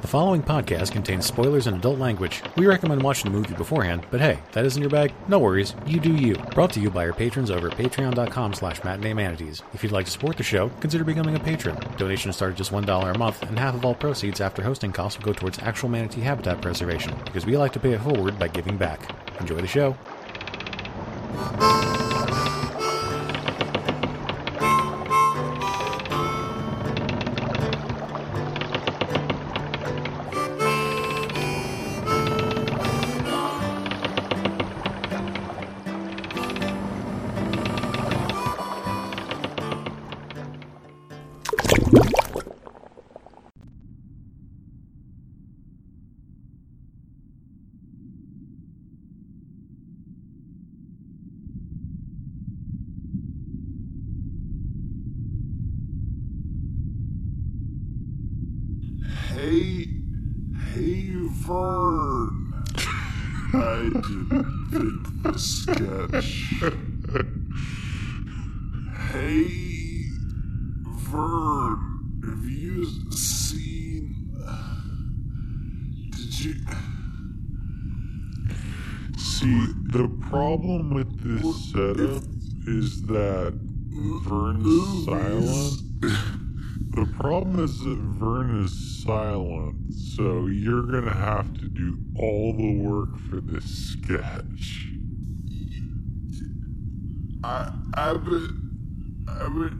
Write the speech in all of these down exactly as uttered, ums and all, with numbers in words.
The following podcast contains spoilers and adult language. We recommend watching the movie beforehand, but hey, that isn't your bag? No worries, you do you. Brought to you by our patrons over at patreon.com slash matineemanities. If you'd like to support the show, consider becoming a patron. Donations start at just one dollar a month, and half of all proceeds after hosting costs will go towards actual manatee habitat preservation, because we like to pay it forward by giving back. Enjoy the show. Hey, Vern, have you seen, did you, see, the problem with this what setup is that Vern's silent, the problem is that Vern is silent, so you're gonna have to do all the work for this sketch. I, I've been, I've been,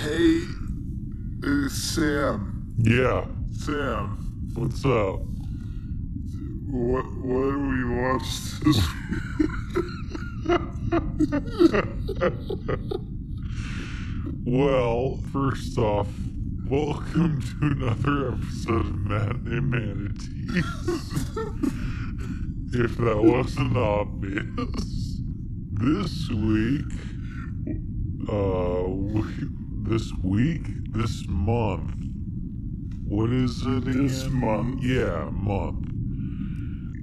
hey, hey, Sam. Yeah. Sam. What's up? What, what do we watch this week? Well, first off, welcome to another episode of Matinee Manatees. If that wasn't obvious. This week, uh, we, this week, this month, what is it again? This month? Yeah, month.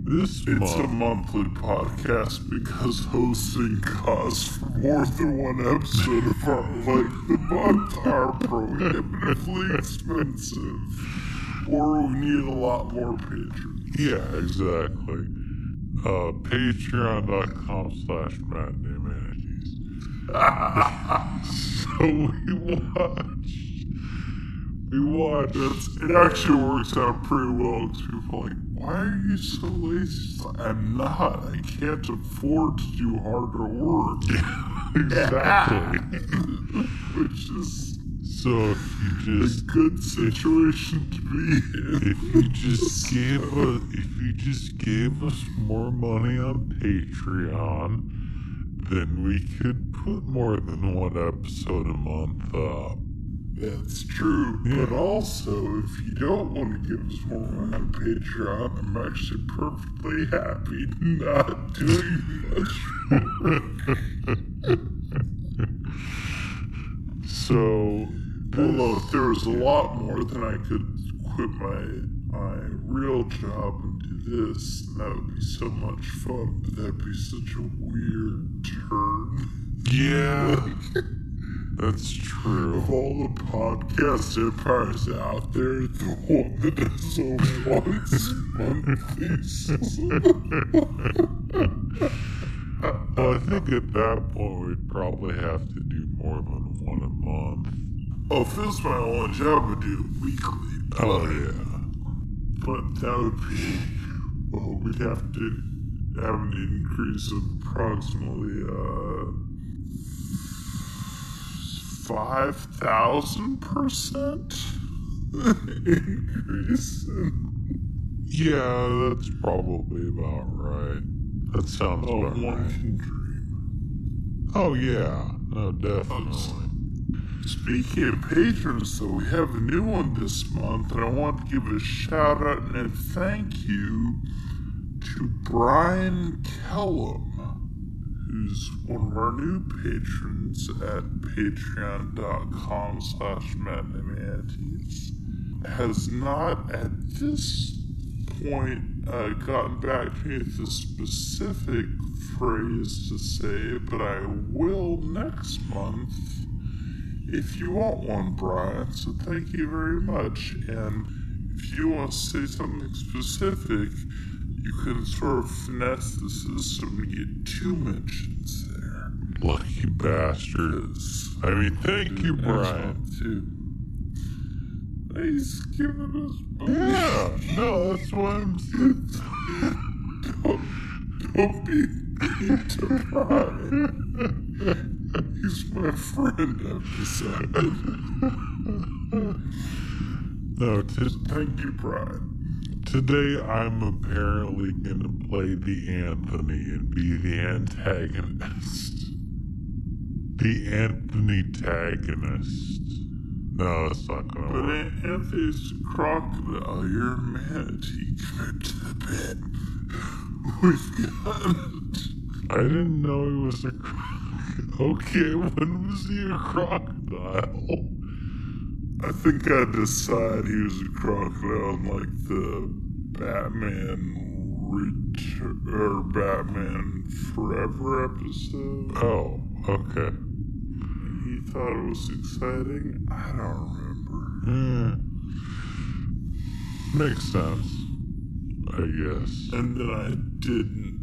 This it's month. It's a monthly podcast because hosting costs for more than one episode of our like the month are prohibitively expensive. Or we need a lot more patrons. Yeah, exactly. Uh, Patreon.com slash matineemanities. So we watch. We watch. That's, it actually works out pretty well because people are like, why are you so lazy? I'm not. I can't afford to do harder work. Exactly. Which is so if you just, a good situation to be in. If you just gave us, if you just gave us more money on Patreon, then we could put more than one episode a month up. That's true, yeah. But also, if you don't want to give us more money on Patreon, I'm actually perfectly happy not doing much work. So, although if there was a lot more, then I could quit my my real job and do this, and that would be so much fun, but that'd be such a weird turn. Yeah. Like, that's true. Of all the podcast empires out there, the one that does so once month. Well, I think at that point we'd probably have to do more than one a month. Oh, if this is my only job, I'd do it weekly. But, oh yeah, but that would be well, we'd have to have an increase of approximately uh. Five thousand percent increase. In... Yeah, that's probably about right. That sounds oh, about one right. Can dream. Oh yeah, no, definitely. Speaking of patrons, though, we have a new one this month, and I want to give a shout out and a thank you to Brian Kellum, who's one of our new patrons at patreon.com slash matineemanities, has not at this point uh, gotten back to me with a specific phrase to say, but I will next month. if you want one, Brian, so thank you very much. And if you want to say something specific, you can sort of finesse the system to get two mentions there. Lucky bastards. I mean, thank you, Brian. Too. He's giving us money. Yeah, no, that's what I'm saying. don't, don't be mean to Brian. He's my friend, I've decided. No, t- thank you, Brian. Today I'm apparently going to play the Anthony and be the antagonist. The Anthony-tagonist. No, it's not going to work. But Anthony's crocodile, you're manatee compared to the bit we've got. I didn't know he was a crocodile. Okay, when was he a crocodile? I think I decided he was a crocodile in like the Batman Return or Batman Forever episode. Oh, okay. He thought it was exciting? I don't remember. Yeah. Makes sense, I guess. And then I didn't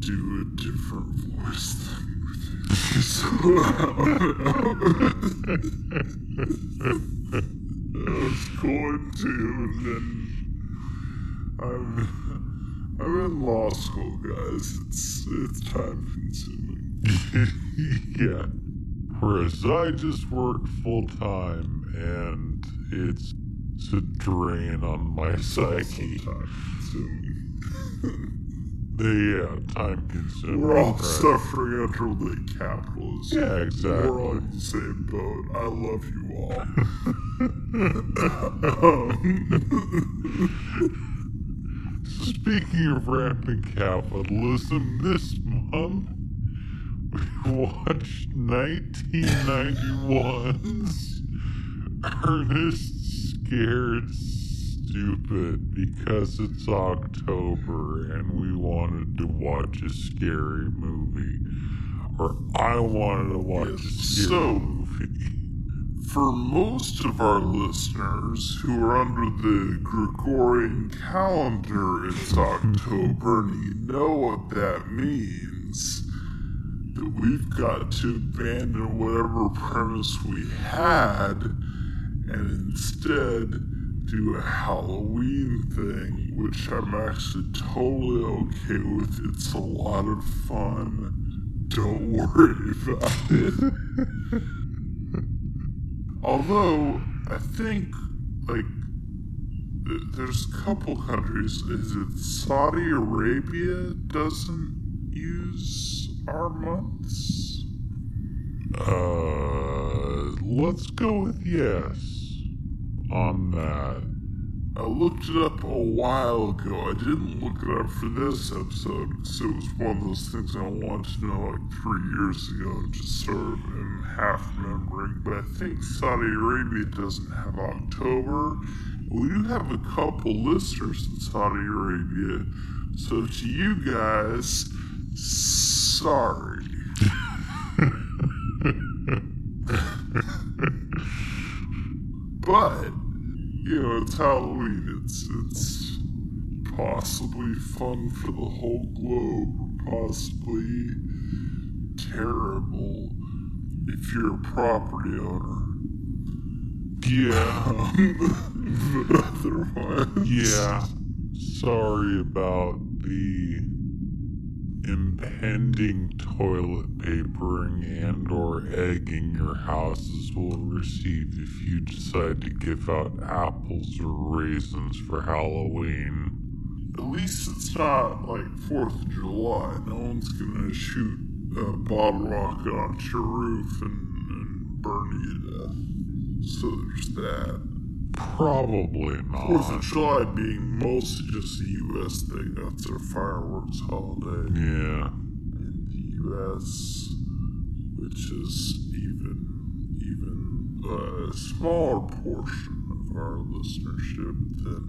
do a different voice thing with it. So I was going to, and then I'm, I'm in law school, guys. It's, it's time consuming. Yeah. Whereas I just work full-time, and it's, it's a drain on my psyche. Time-consuming. Yeah, time-consuming. We're all right. Suffering under the capitalism. Yeah, exactly. We're all in the same boat. I love you all. um. Speaking of rampant capitalism, this month, we watched nineteen ninety-one's Ernest Scared Stupid because it's October and we wanted to watch a scary movie. Or I wanted to watch yes, a scary so, movie. For most of our listeners who are under the Gregorian calendar, it's October, and you know what that means. That we've got to abandon whatever premise we had and instead do a Halloween thing, which I'm actually totally okay with. It's a lot of fun. Don't worry about it. Although, I think, like, there's a couple countries. Is it Saudi Arabia doesn't use our months? Uh, let's go with yes on that. I looked it up a while ago. I didn't look it up for this episode because it was one of those things I wanted to know like three years ago and just sort of am half remembering. But I think Saudi Arabia doesn't have October. We do have a couple listeners in Saudi Arabia. So to you guys, sorry. But, you know, it's Halloween. It's, it's possibly fun for the whole globe, possibly terrible if you're a property owner. Yeah. Um, but otherwise. Yeah. Sorry about the impending toilet papering and or egging your houses will receive if you decide to give out apples or raisins for Halloween. At least it's not like fourth of July. No one's gonna shoot a bottle rocket onto your roof and, and burn you to death. So there's that. Probably not. fourth of July being mostly just a U S thing. That's their fireworks holiday. Yeah. In the U S, which is even even a smaller portion of our listenership than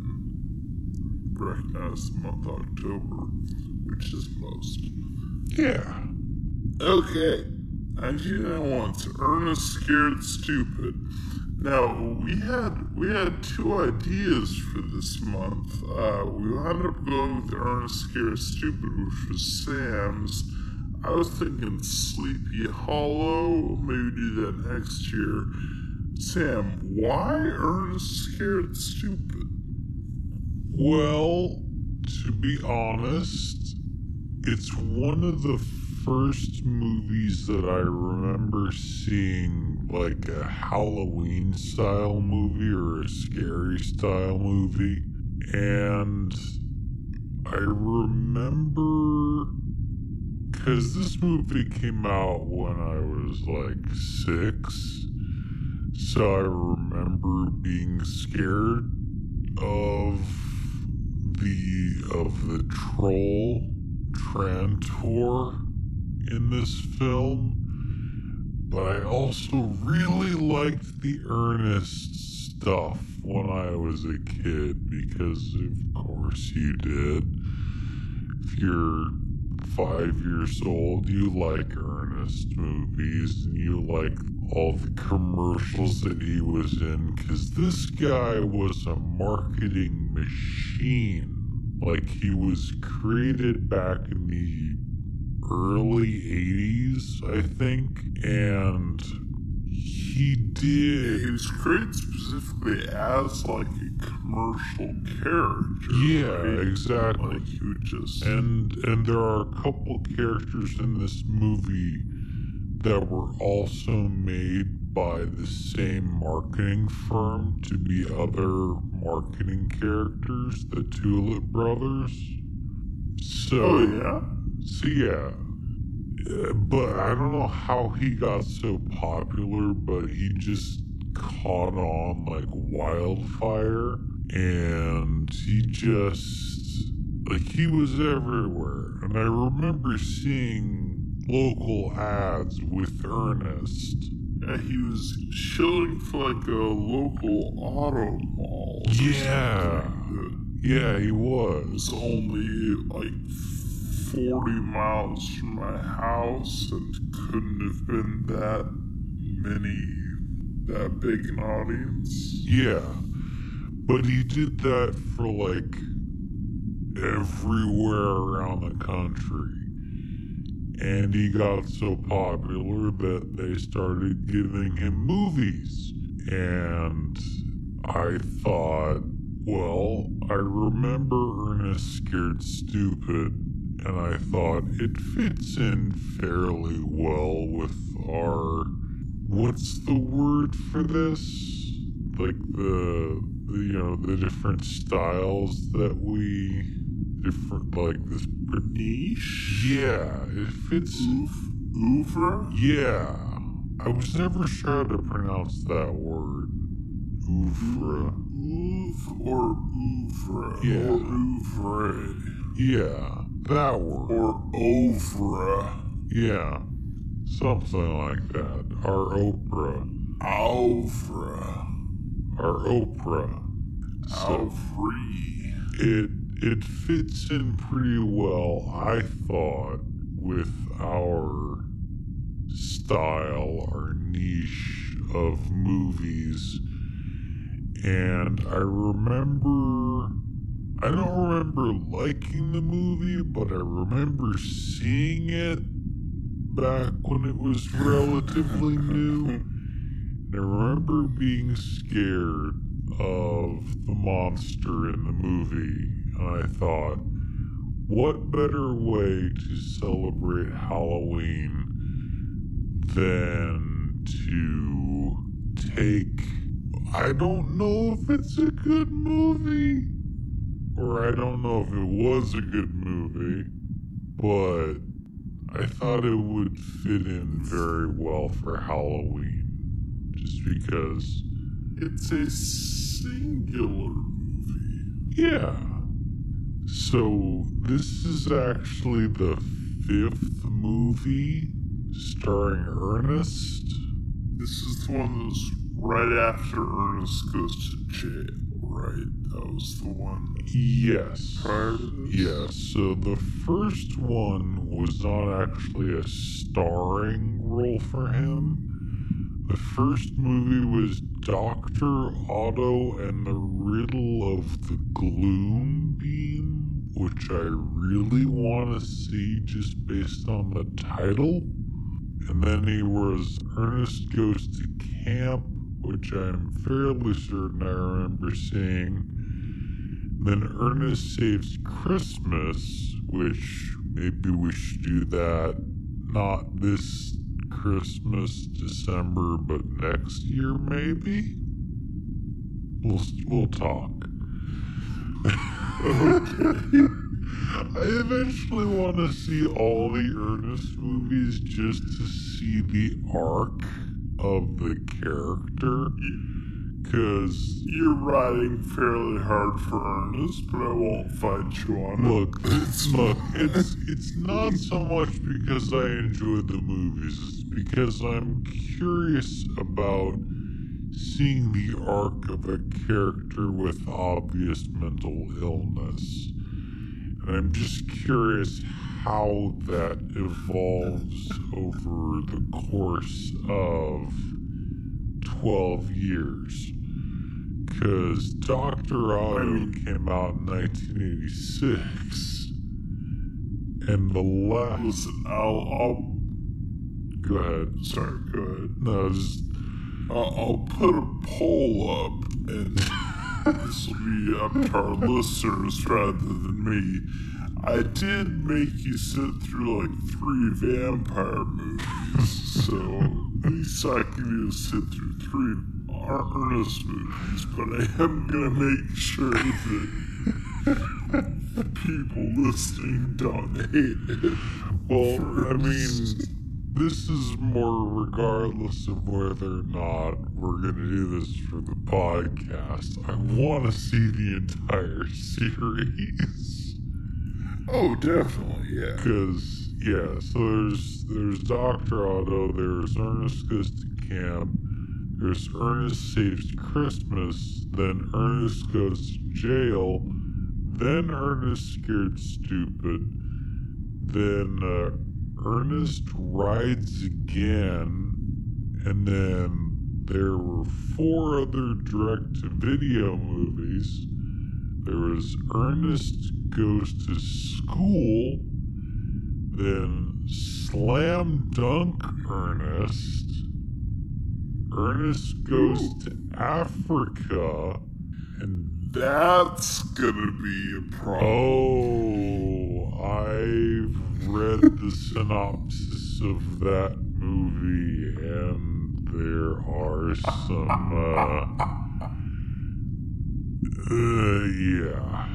recognize the month October, which is most. Yeah. Okay. I did it once. Ernest Scared Stupid. Now, we had we had two ideas for this month. Uh, we wound up going with Ernest Scared Stupid, which was Sam's. I was thinking Sleepy Hollow. Maybe do that next year. Sam, why Ernest Scared Stupid? Well, to be honest, it's one of the first movies that I remember seeing, like a Halloween-style movie or a scary-style movie. And I remember, because this movie came out when I was like six, so I remember being scared of the of the troll Trantor in this film, but I also really liked the Ernest stuff when I was a kid, because of course you did. If you're five years old, you like Ernest movies, and you like all the commercials that he was in, because this guy was a marketing machine. Like, he was created back in the early eighties, I think, and he did... He was created specifically as, like, a commercial character. Yeah, right? Exactly. Like, you just... And, and there are a couple characters in this movie that were also made by the same marketing firm to be other marketing characters, the Tulip Brothers. So... Oh, yeah? So, yeah. But I don't know how he got so popular, but he just caught on like wildfire, and he just, like, he was everywhere. And I remember seeing local ads with Ernest. Yeah, he was chilling for like a local auto mall. Yeah. Yeah, he was. It was only like forty miles from my house, and couldn't have been that many, that big an audience. Yeah, but he did that for like everywhere around the country. And he got so popular that they started giving him movies. And I thought, well, I remember Ernest Scared Stupid, and I thought it fits in fairly well with our, what's the word for this? Like the, you know, the different styles that we, different, like this. Niche? Yeah, it fits. Oeuvre? Yeah. I was never sure how to pronounce that word. Oeuvre. Oeuvre or oeuvre. Yeah. Or oeuvre. Yeah. That word. Or Oprah. Yeah. Something like that. Our Oprah. Oprah. Our Oprah. So free. It, it fits in pretty well, I thought, with our style, our niche of movies. And I remember... I don't remember liking the movie, but I remember seeing it back when it was relatively new. And I remember being scared of the monster in the movie. And I thought, what better way to celebrate Halloween than to take... I don't know if it's a good movie, or I don't know if it was a good movie, but I thought it would fit in very well for Halloween, just because... It's a singular movie. Yeah. So, this is actually the fifth movie starring Ernest. This is the one that's right after Ernest goes to jail. right? That was the one? Yes. Prior to this? Yes. So the first one was not actually a starring role for him. The first movie was Doctor Otto and the Riddle of the Gloom Beam, which I really want to see just based on the title. And then he was Ernest Goes to Camp, which I'm fairly certain I remember seeing. Then Ernest Saves Christmas, which maybe we should do that, not this Christmas, December, but next year maybe? We'll, we'll talk. Okay. I eventually want to see all the Ernest movies just to see the arc of the character, because you're riding fairly hard for Ernest, but I won't fight you on it. Look, it's, look, it's, it's not so much because I enjoyed the movies, it's because I'm curious about seeing the arc of a character with obvious mental illness. And I'm just curious how that evolves over the course of twelve years. Because Doctor Otto came out in nineteen eighty-six, and the last... Listen, I'll... I'll go ahead. Sorry, go ahead. No, just, I'll, I'll put a poll up, and this will be up to our listeners rather than me. I did make you sit through like three vampire movies, so at least I can even sit through three Ernest movies, but I am going to make sure that people listening don't hate it. Well, first. I mean, this is more regardless of whether or not we're going to do this for the podcast. I want to see the entire series. Oh, definitely, yeah. Because, yeah, so there's there's Doctor Otto, there's Ernest Goes to Camp, there's Ernest Saves Christmas, then Ernest Goes to Jail, then Ernest Scared Stupid, then uh, Ernest Rides Again, and then there were four other direct-to-video movies. There was Ernest Goes to School, then Slam Dunk Ernest, Ernest Goes Ooh. to Africa, and that's gonna be a problem. Oh, I've read the synopsis of that movie, and there are some, uh... Uh, yeah.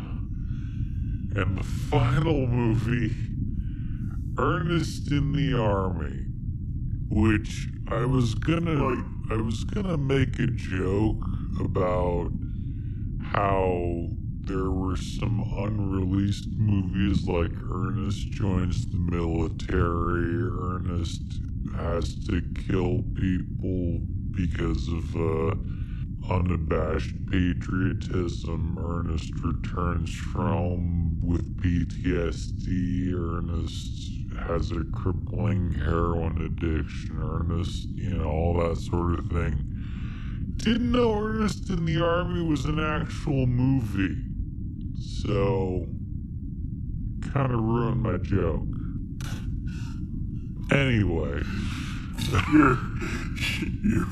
And the final movie, Ernest in the Army, which I was gonna, like, I was gonna make a joke about how there were some unreleased movies like Ernest Joins the Military, Ernest Has to Kill People because of, uh, unabashed patriotism, Ernest Returns From with P T S D, Ernest Has a Crippling Heroin Addiction, Ernest, you know, all that sort of thing. Didn't know Ernest in the Army was an actual movie, so kind of ruined my joke. Anyway. you're, you're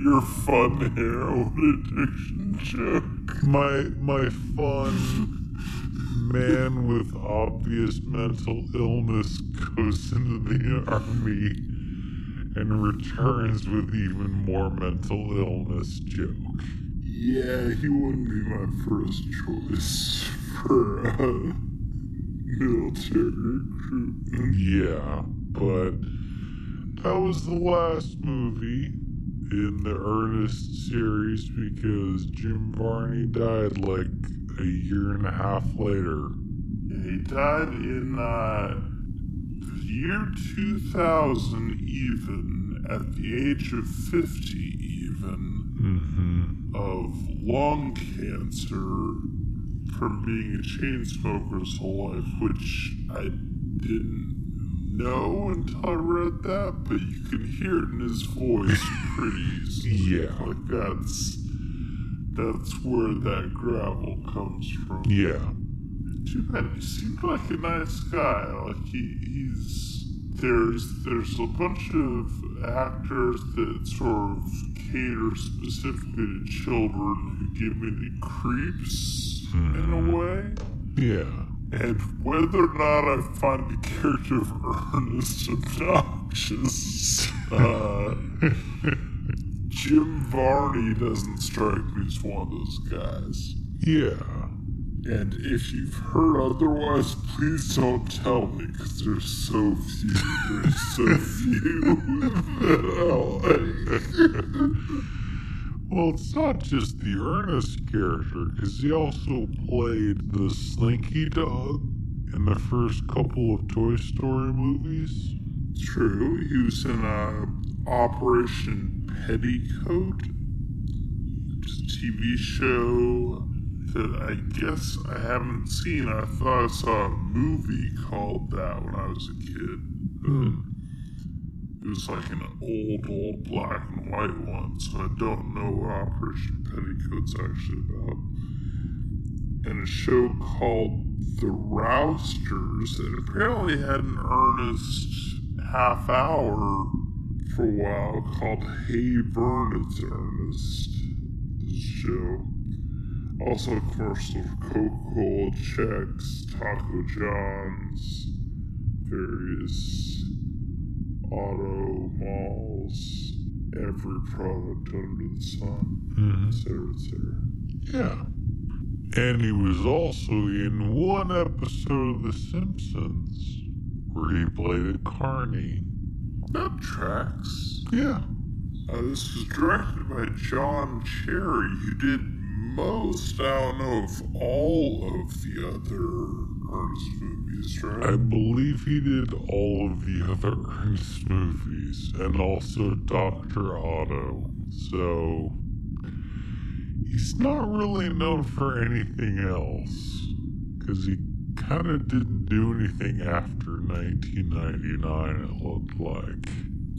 Your fun heroin addiction joke. My my fun man with obvious mental illness goes into the army and returns with even more mental illness joke. Yeah, he wouldn't be my first choice for uh, military recruitment. Yeah, but that was the last movie in the Ernest series, because Jim Varney died like a year and a half later. Yeah, he died in uh, the year two thousand even, at the age of fifty even. mm-hmm. of lung cancer from being a chain smoker his whole life, which I didn't know until I read that, but you can hear it in his voice pretty easily. Yeah. Like that's, that's where that gravel comes from. Yeah. Too bad. He seemed like a nice guy. Like he, he's there's there's a bunch of actors that sort of cater specifically to children who give me the creeps mm. in a way. Yeah. And whether or not I find the character of Ernest obnoxious, uh, Jim Varney doesn't strike me as one of those guys. Yeah. And if you've heard otherwise, please don't tell me, because there's so few. There's so few that I like. Well, it's not just the Ernest character, because he also played the Slinky Dog in the first couple of Toy Story movies. True. He was in uh, Operation Petticoat, which is a T V show that I guess I haven't seen. I thought I saw a movie called that when I was a kid. Mm. It was like an old, old black and white one, so I don't know what Operation Petticoat's actually about. And a show called The Rousters that apparently had an Ernest half hour for a while called Hey Vern, It's Ernest. This show. Also, of course, Coca-Cola, Chex, Taco John's, various auto malls, every product under the sun, mm-hmm. et cetera, et cetera. Yeah. And he was also in one episode of The Simpsons, where he played a carny. That tracks. Yeah. Uh, this was directed by John Cherry, who did most, I don't know, of all of the other Ernest movies, right? I believe he did all of the other Ernest movies, and also Doctor Otto, so he's not really known for anything else, because he kind of didn't do anything after nineteen ninety-nine, it looked like.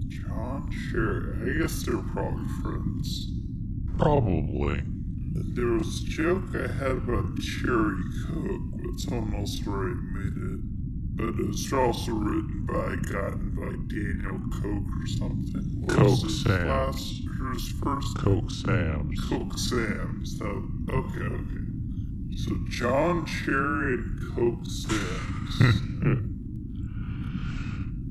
John, sure, I guess they're probably friends. Probably. There was a joke I had about Cherry Coke, but someone else already made it. But it was also written by a guy named Daniel Coke or something. What Coke was Sam. Last, his first Coke Sam. Coke Sam. So, okay, okay. So John Cherry and Coke Sam.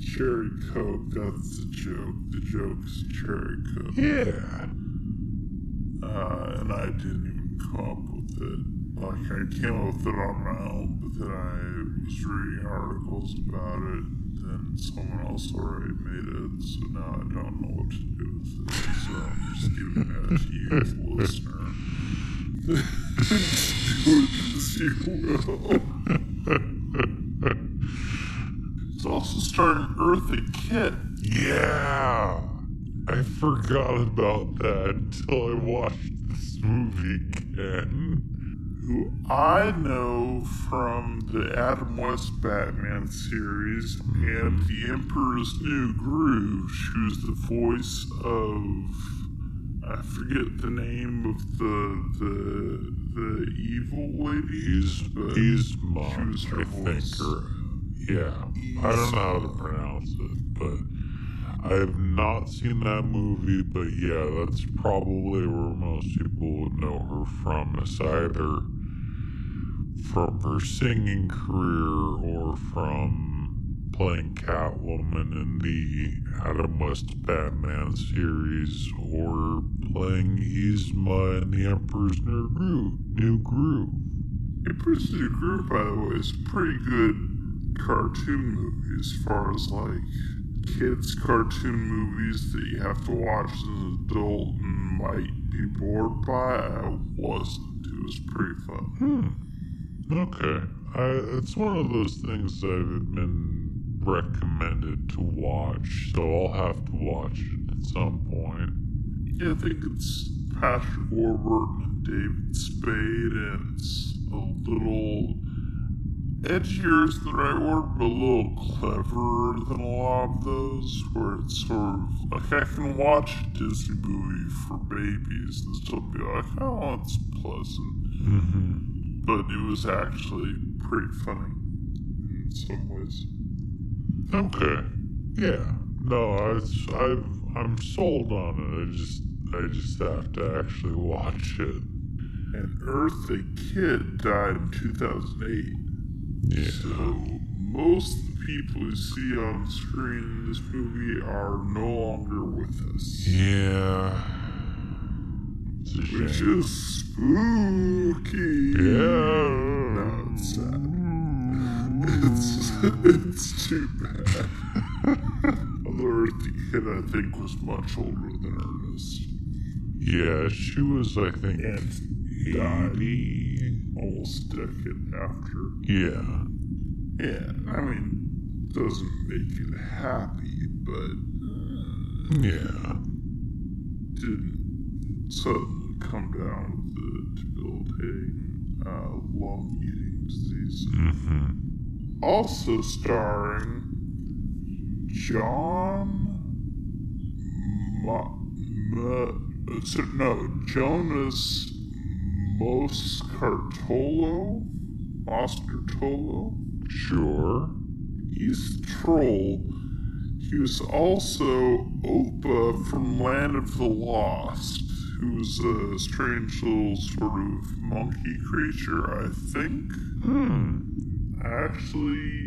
Cherry Coke, that's the joke. The joke's Cherry Coke. Yeah. Uh, and I didn't even come up with it. Like, I came up with it on my own, but then I was reading articles about it, and then someone else already made it, so now I don't know what to do with it. So I'm just giving that to you, the listener. Do it as you will. It's also starring Eartha Kitt. Yeah! I forgot about that until I watched this movie again. Who I know from the Adam West Batman series mm-hmm. and The Emperor's New Groove. She was the voice of, I forget the name of the the the evil lady. Yzma, she was her I voice. Think, or, yeah, Yzma. I don't know how to pronounce it, but I have not seen that movie, but yeah, that's probably where most people would know her from. It's either from her singing career or from playing Catwoman in the Adam West Batman series or playing Yzma in The Emperor's New Groove. New Groove. Emperor's New Groove, by the way, is a pretty good cartoon movie as far as like kids' cartoon movies that you have to watch as an adult and might be bored by. I wasn't. It was pretty fun. Hmm. Okay. I, it's one of those things that I've been recommended to watch, so I'll have to watch it at some point. Yeah, I think it's flash forward to David Spade, and it's a little edgier is the right word, but a little cleverer than a lot of those, where it's sort of like I can watch a Disney movie for babies and still be like, oh, it's pleasant. Mm-hmm. But it was actually pretty funny in some ways. Okay. Yeah. No, I, I've, I'm sold on it. I just, I just have to actually watch it. And Eartha Kitt died in two thousand eight. Yeah. So most of the people you see on the screen in this movie are no longer with us. Yeah. Which is spooky. Yeah. No, it's sad. It's, it's too bad. Although Eartha Kitt, I think, was much older than Ernest. Yeah, she was, I think, and died almost a decade after. Yeah. Yeah, I mean, doesn't make it happy, but... Uh, yeah. Didn't suddenly come down with the debilitating uh, lung-eating disease. Mm-hmm. Also starring John Ma, Ma, so no Jonas Moskartolo Moskartolo sure he's the troll. He was also Opa from Land of the Lost, who's a strange little sort of monkey creature, I think. hmm I actually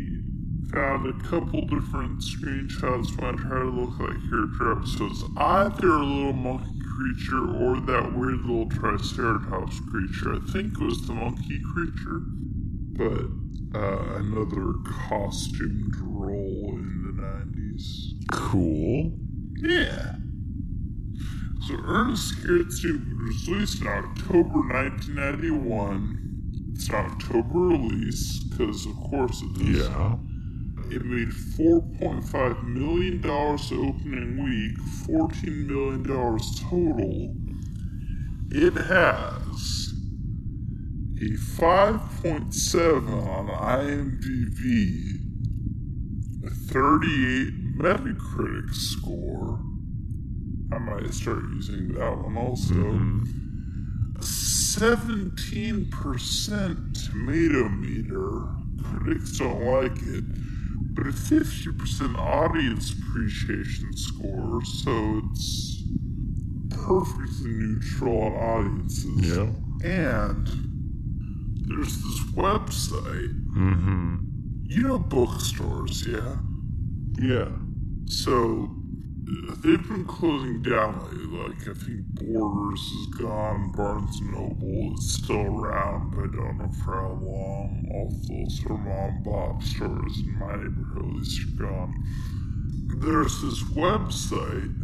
found a couple different screenshots when I tried to look like character episodes. Either a little monkey creature or that weird little triceratops creature. I think it was the monkey creature. But uh, another costumed role in the nineties. Cool. Yeah. So Ernest Scared Stupid was released in October nineteen ninety-one. It's an October release, because of course it is. Yeah. It made four point five million dollars opening week, fourteen million dollars total. It has a five point seven on IMDb, a thirty-eight Metacritic score. I might start using that one also. Mm-hmm. seventeen percent tomato meter. Critics don't like it. But a fifty percent audience appreciation score, so it's perfectly neutral on audiences. Yeah. And there's this website. Mm-hmm. You know bookstores, yeah? Yeah. So... they've been closing down lately. Like, I think Borders is gone, Barnes and Noble is still around, but I don't know for how long. All those sort of mom and pop stores in my neighborhood are gone. There's this website.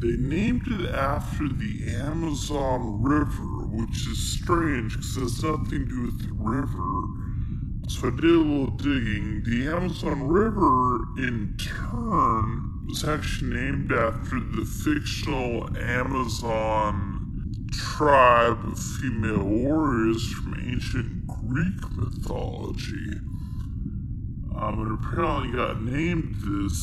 They named it after the Amazon River, which is strange because it has nothing to do with the river. So I did a little digging. The Amazon River, in turn, was actually named after the fictional Amazon tribe of female warriors from ancient Greek mythology. Um, it apparently got named this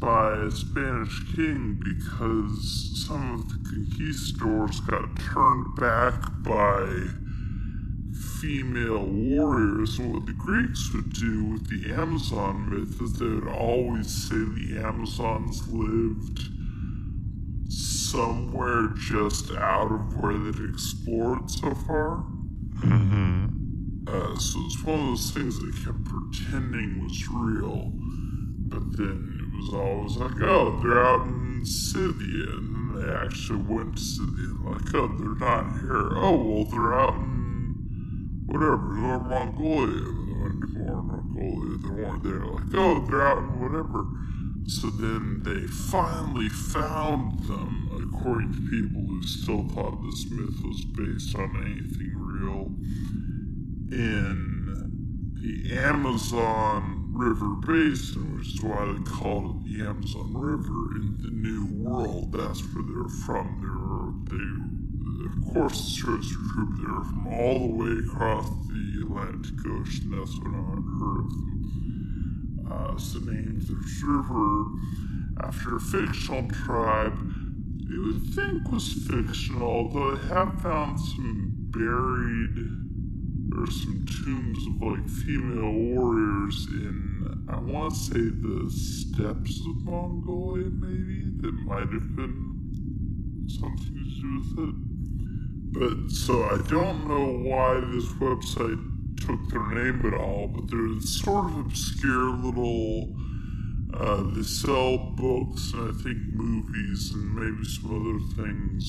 by a Spanish king because some of the conquistadors got turned back by female warriors. And what the Greeks would do with the Amazon myth is they would always say the Amazons lived somewhere just out of where they'd explored so far. Mm-hmm. Uh, so it's one of those things they kept pretending was real, but then it was always like, oh, they're out in Scythia, and then they actually went to Scythia, and like, oh, they're not here. Oh, well, they're out in whatever, North Mongolia, North Mongolia, they weren't there, like, oh, they're out and whatever. So then they finally found them, according to people who still thought this myth was based on anything real, in the Amazon River Basin, which is why they called it the Amazon River in the New World. That's where they're from. They're, they The course stretched to Jupiter from all the way across the Atlantic Ocean. That's what I heard. Uh, it's the name's observer after a fictional tribe you would think was fictional, although I have found some buried or some tombs of like female warriors in, I want to say, the steppes of Mongolia, maybe, that might have been something to do with it. But so I don't know why this website took their name at all, but they're this sort of obscure little, uh, they sell books and I think movies and maybe some other things,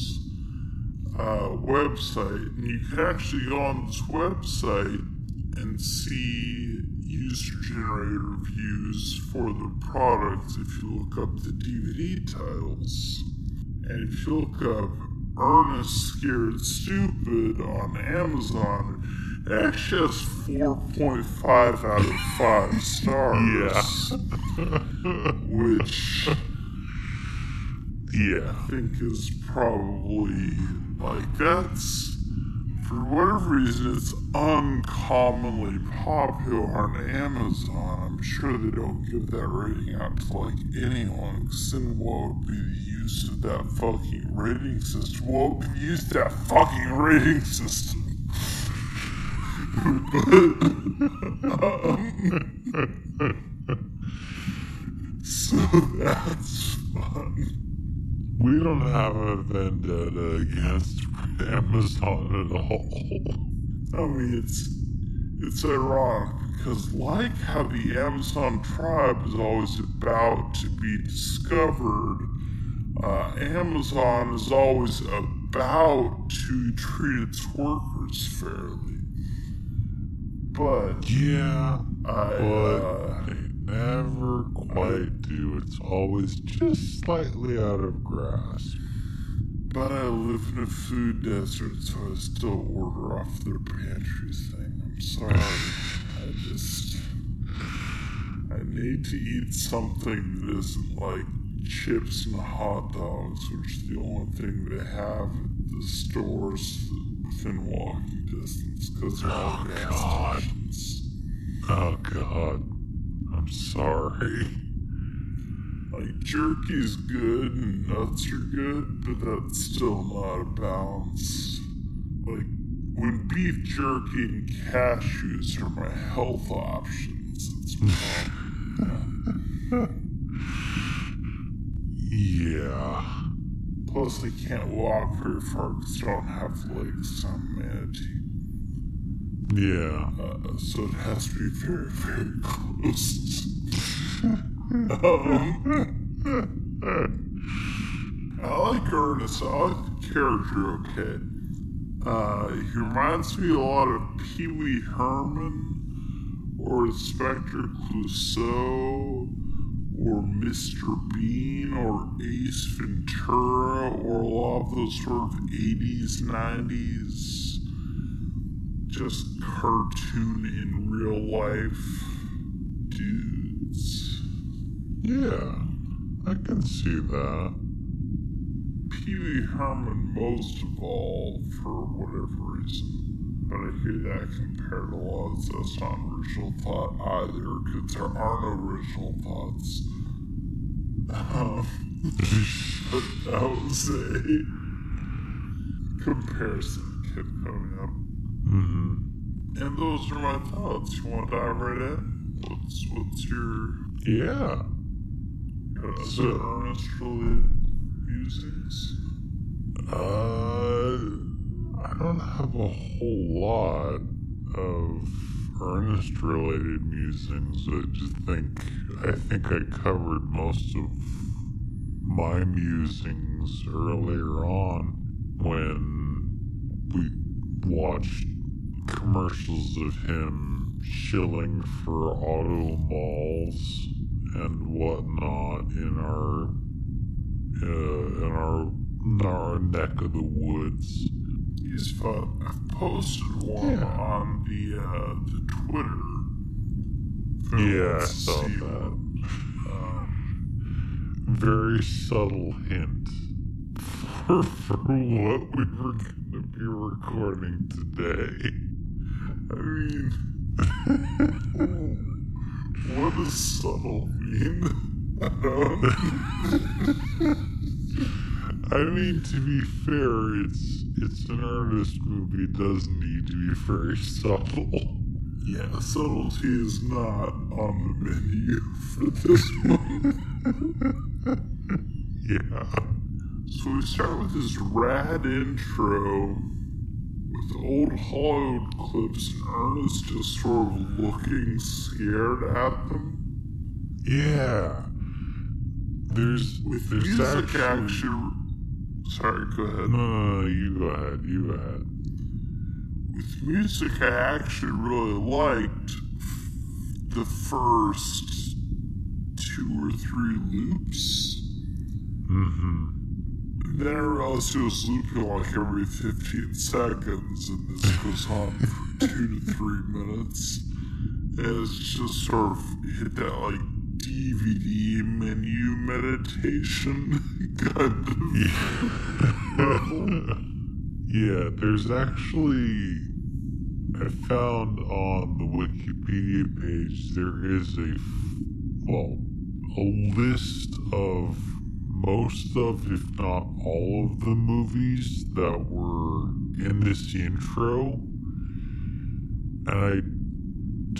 uh, website. And you can actually go on this website and see user-generated reviews for the products if you look up the D V D titles. And if you look up Ernest Scared Stupid on Amazon, it actually has four point five out of five stars. Yeah. Which, yeah, I think is probably, like, that's, for whatever reason, it's uncommonly popular on Amazon. I'm sure they don't give that rating out to, like, anyone, because then what would be the use of that fucking rating system? What would be the use of that fucking rating system? But, um, so that's fun. We don't have a vendetta against Amazon at all. I mean, it's it's ironic because, like how the Amazon tribe is always about to be discovered, uh, Amazon is always about to treat its workers fairly. But yeah, I, but uh, they never quite do. It's always just slightly out of grasp. But I live in a food desert, so I still order off their pantry thing. I'm sorry. I just... I need to eat something that isn't like chips and hot dogs, which is the only thing they have at the stores within walking distance, because they're all gas stations. Oh, God. I'm sorry. Like, jerky's good and nuts are good, but that's still not a balance. Like, when beef jerky and cashews are my health options, it's wrong. Yeah. Plus, I can't walk very far because I don't have legs, I'm manatee. Yeah. Uh, so it has to be very, very close. Um, I like Ernest. I like the character, okay. Uh, he reminds me a lot of Pee Wee Herman, or Inspector Clouseau, or Mister Bean, or Ace Ventura, or a lot of those sort of eighties, nineties, just cartoon in real life dudes. Yeah, I can see that. Pee Wee Herman most of all, for whatever reason. But I hear that compared to lots, that's not original thought either, because there are no original thoughts. Um, but I would say comparison kept coming up. Mm-hmm. And those are my thoughts. You want to dive right in? What's, what's your... Yeah. Uh, so, Ernest related musings? Uh, I don't have a whole lot of Ernest related musings. I just think, I think I covered most of my musings earlier on when we watched commercials of him shilling for auto malls and whatnot in our, uh, in our, in our neck of the woods. Yes, but I've posted one yeah. on the, uh, the Twitter. Yeah, I saw that. Um, very subtle hint for, for what we were you're recording today. I mean, what a subtle mean. I mean, to be fair, it's it's an Ernest movie. It does need to be very subtle. Yeah, subtlety is not on the menu for this one. Yeah. So we start with this rad intro with old Hollywood clips and Ernest just sort of looking scared at them. Yeah. There's with there's music actually... action. Sorry, go ahead. No, no, no, you go ahead, you go ahead. With music I actually really liked the first two or three loops. Mm-hmm. And then I realized it was looping like every fifteen seconds, and this goes on for two to three minutes. And it's just sort of hit that like D V D menu meditation kind of level. Yeah, there's actually, I found on the Wikipedia page, there is a, well, a list of most of, if not all of the movies that were in this intro. And I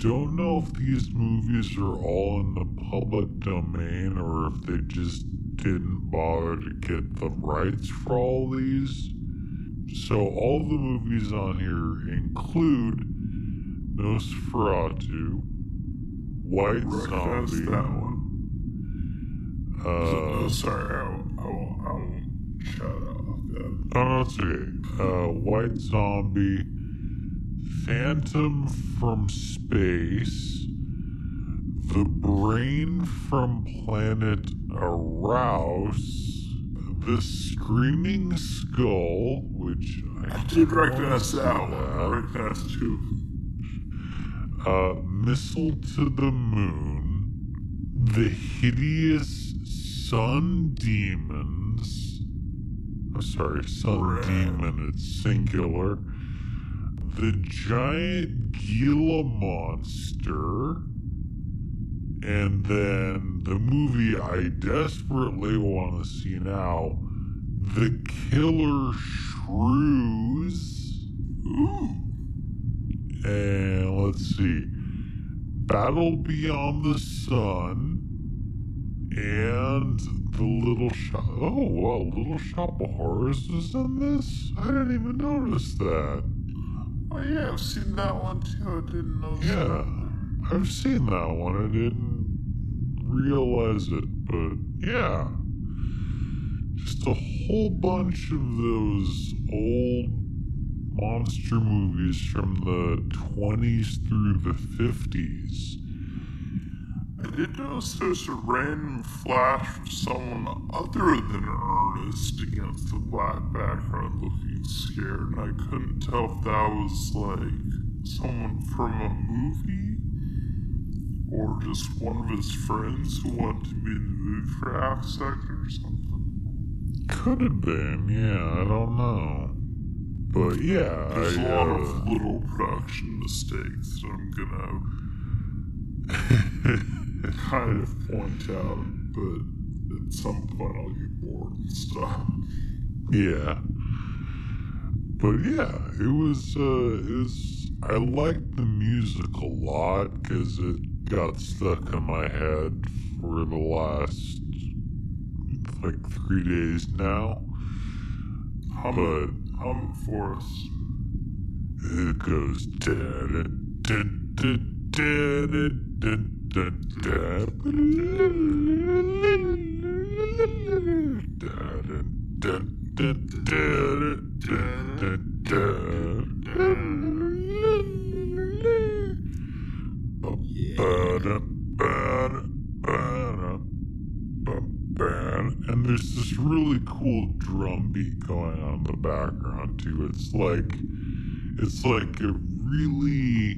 don't know if these movies are all in the public domain or if they just didn't bother to get the rights for all these. So all the movies on here include Nosferatu, White right, Zombie. That's that one. Uh, so, no, sorry, I won't, I won't, I won't shut off that. Oh, no, it's okay. Uh, White Zombie, Phantom from Space, The Brain from Planet Arouse, The Screaming Skull, which I, I did recognize that one. I recognize two. Uh, Missile to the Moon, The Hideous Sun Demons. I'm sorry, Sun Red. Demon, it's singular. The Giant Gila Monster. And then the movie I desperately want to see now, The Killer Shrews. Ooh. And let's see, Battle Beyond the Sun, and The Little Shop. Oh, well, Little Shop of Horrors is in this? I didn't even notice that. Oh, yeah, I've seen that one too. I didn't know yeah. that. Yeah. I've seen that one. I didn't realize it, but yeah. Just a whole bunch of those old monster movies from the twenties through the fifties. I did notice there's a random flash of someone other than Ernest against the black background looking scared, and I couldn't tell if that was like someone from a movie or just one of his friends who wanted to be in the mood for half a second or something. Could have been, yeah, I don't know. But yeah, There's I, a lot uh, of little production mistakes that I'm gonna kind of point out, but at some point I'll get bored and stuff. Yeah. But yeah, it was, uh, it was, I liked the music a lot because it got stuck in my head for the last like three days now. Hum but hum for us. It goes da da da da da da da da da da da da da. And there's this really cool drum beat going on in the background too. It's like, it's like a really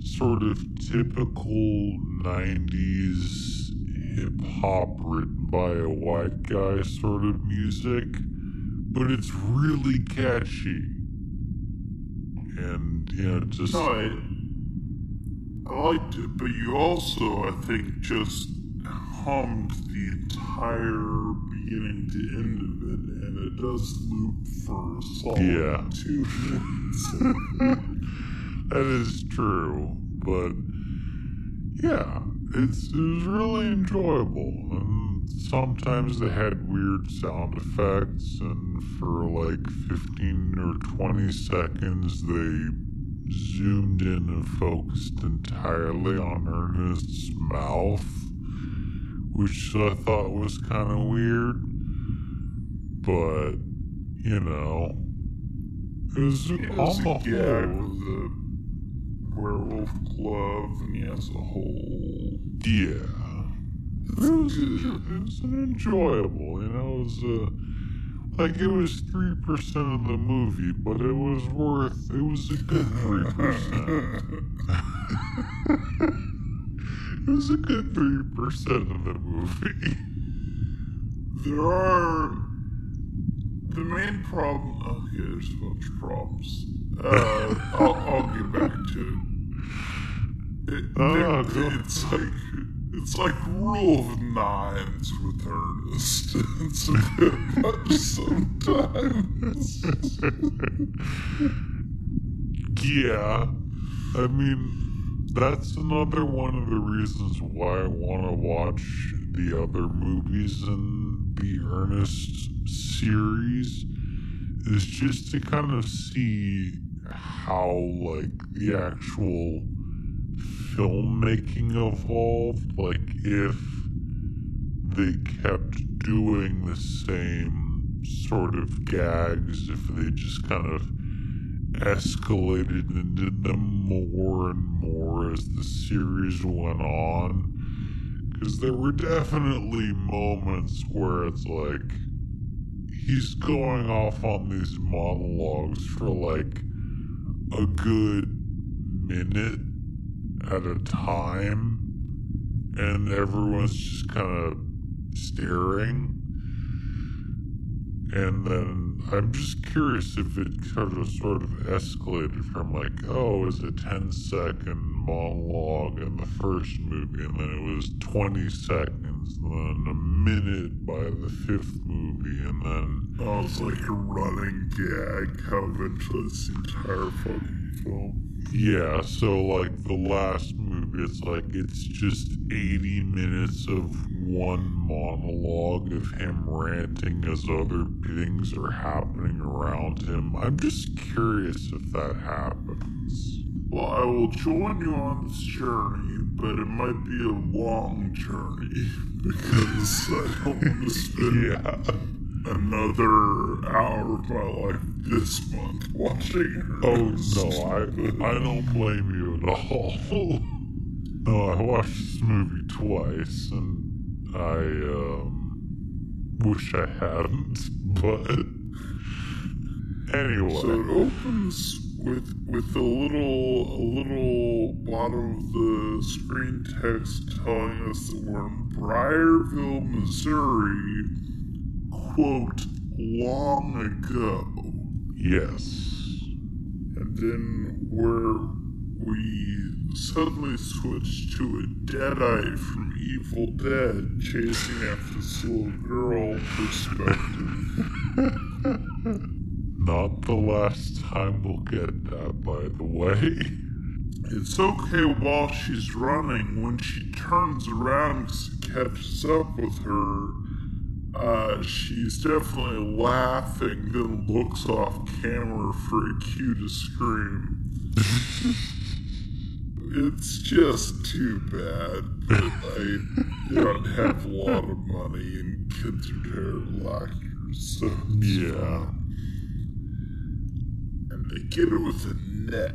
sort of typical nineties hip hop written by a white guy sort of music, but it's really catchy. and yeah, just... No, I, I liked it, but you also, I think, just hummed the entire beginning to end of it, and it does loop for a solid yeah. two minutes. That is true, but yeah, it's, it was really enjoyable, and sometimes they had weird sound effects, and for like fifteen or twenty seconds they zoomed in and focused entirely on Ernest's mouth, which I thought was kind of weird, but, you know, it was, it was almost a gag with the werewolf glove, and he has a whole... Yeah. It was, it was an enjoyable, you know, it was a, like, it was three percent of the movie, but it was worth, it was a good three percent. It was a good three percent of the movie. There are... The main problem... Okay, there's a bunch of problems. Uh, I'll, I'll get back to it. it oh, there, no. It's like... It's like rule of nines with Ernest. It's a bit much sometimes. Yeah. I mean... That's another one of the reasons why I want to watch the other movies in the Ernest series, is just to kind of see how, like, the actual filmmaking evolved. Like, if they kept doing the same sort of gags, if they just kind of escalated and did them more and more as the series went on, because there were definitely moments where it's like he's going off on these monologues for like a good minute at a time, and everyone's just kind of staring. And then I'm just curious if it sort of, sort of escalated from like, oh, it was a ten second monologue in the first movie, and then it was twenty seconds, and then a minute by the fifth movie, and then... Oh, it's like a running gag, how eventually this entire fucking film. Yeah, so like the last movie, it's like it's just eighty minutes of one monologue of him ranting as other things are happening around him. I'm just curious if that happens. Well, I will join you on this journey, but it might be a long journey because I don't want to spend yeah. another hour of my life this month watching. Oh no, I I don't blame you at all. No, I watched this movie twice, and I, um, wish I hadn't, but anyway. So it opens with, with a little, a little bottom of the screen text telling us that we're in Briarville, Missouri, quote, long ago. Yes. And then we're, we suddenly switch to a Deadeye from Evil Dead chasing after this little girl perspective. Not the last time we'll get that, by the way. It's okay while she's running. When she turns around and catches up with her, uh, she's definitely laughing, then looks off camera for a cue to scream. It's just too bad that I don't have a lot of money and kids are terrible actors, so yeah. Fun. And they get it with a net.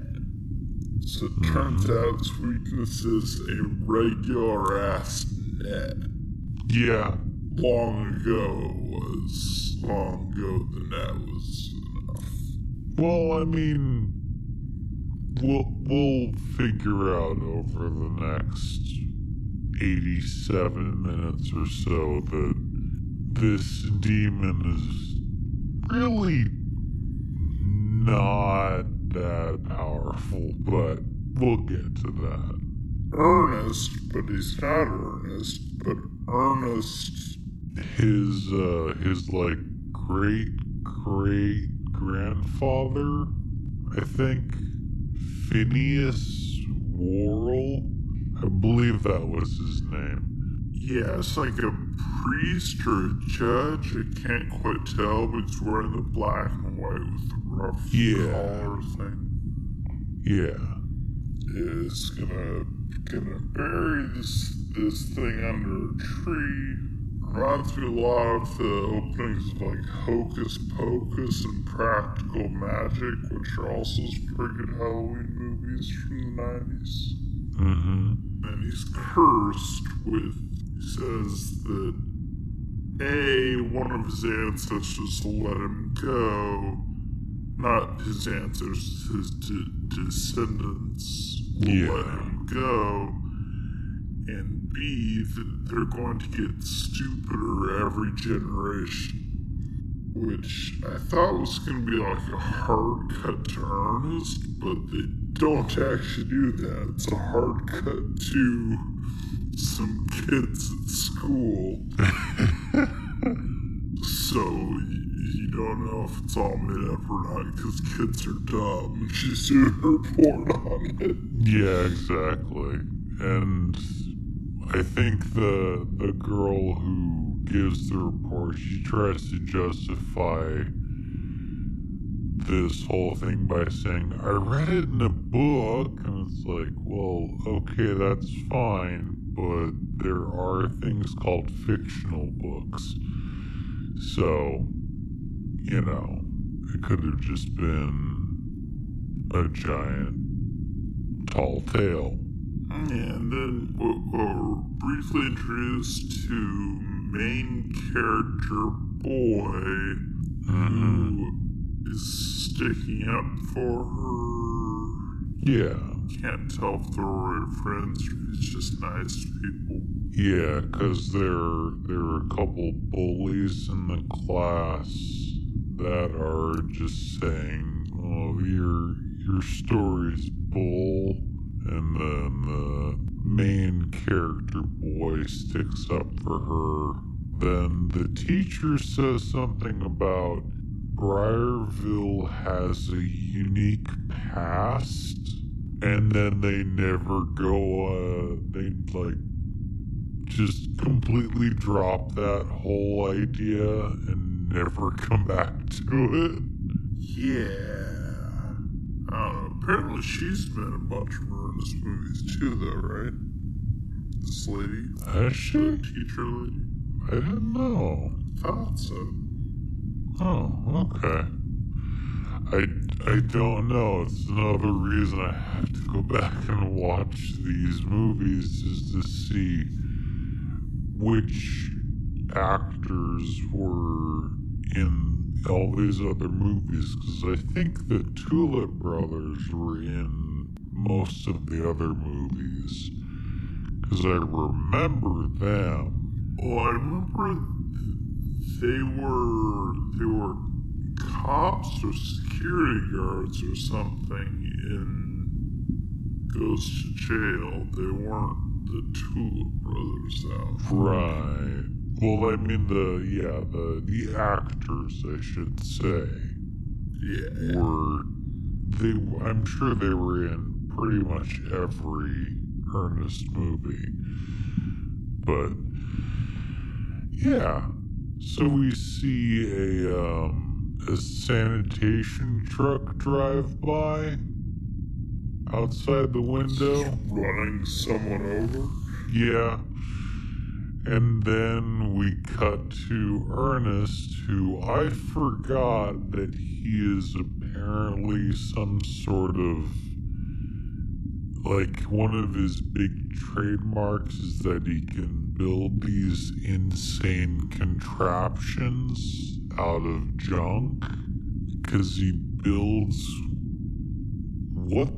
So it turns out its weakness is a regular ass net. Yeah. Long ago was long ago the net was enough. Well, I mean We'll, we'll figure out over the next eighty-seven minutes or so that this demon is really not that powerful, but we'll get to that. Ernest, but he's not Ernest, but Ernest, his, uh, his, like, great-great-grandfather, I think, Phineas Worrell, I believe that was his name. Yeah, it's like a priest or a judge, I can't quite tell, but he's wearing the black and white with the rough yeah. collar thing. Yeah. Is gonna, gonna bury this, this thing under a tree. Reminds me a lot of the openings of like Hocus Pocus and Practical Magic, which are also pretty good Halloween movies from the nineties. Mm-hmm. And he's cursed with... says that A, one of his ancestors let him go, not his ancestors, his de- descendants yeah. let him go, and B, that they're going to get stupider every generation, which I thought was going to be like a hard cut to Ernest, but they don't actually do that. It's a hard cut to some kids at school. So you, you don't know if it's all made up or not because kids are dumb and she's doing a report on it. Yeah, exactly. And I think the the girl who gives the report, she tries to justify this whole thing by saying, I read it in a book, and it's like, well, okay, that's fine, but there are things called fictional books. So, you know, it could have just been a giant tall tale. And then we're, we're briefly introduced to main character boy, mm-hmm. who is sticking up for her. Yeah. Can't tell if they're really friends or it's just nice people. Yeah, because there, there are a couple bullies in the class that are just saying, oh, your, your story's bull. And then the main character boy sticks up for her. Then the teacher says something about Briarville has a unique past, and then they never go, uh, they like just completely drop that whole idea and never come back to it. Yeah. Uh, apparently she's been a bunch of Ernest movies too, though, right? This lady? Has she? The teacher lady? I didn't know. I thought so. Oh, okay. I, I don't know. It's another reason I have to go back and watch these movies is to see which actors were in all these other movies, because I think the Tulip Brothers were in most of the other movies, because I remember them. Well, I remember they were, they were cops or security guards or something in Goes to Jail. They weren't the Tulip Brothers out. Right. Well, I mean the yeah, the the actors I should say. Yeah. Were they I'm sure they were in pretty much every Ernest movie. But yeah. So we see a um a sanitation truck drive by outside the window. Running someone over? Yeah. And then we cut to Ernest, who I forgot that he is apparently some sort of... like, one of his big trademarks is that he can build these insane contraptions out of junk, because he builds what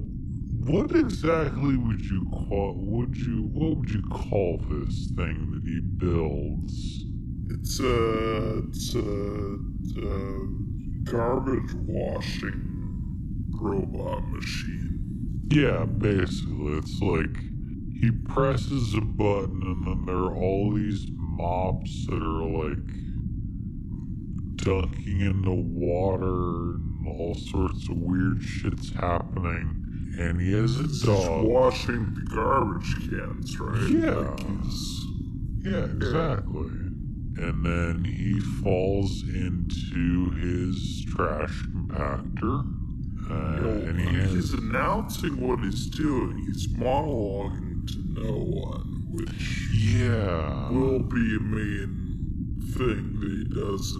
what exactly would you call would you what would you call this thing that he builds? It's a it's a, a garbage washing robot machine. Yeah, basically. It's like he presses a button and then there are all these mops that are like dunking in the water and all sorts of weird shit's happening. And he has a dog. He's washing the garbage cans, right? Yeah. Like yeah, exactly. Yeah. And then he falls into his trash compactor. Uh, Yo, and he he's has... announcing what he's doing. He's monologuing to no one, which yeah. will be a main thing that he does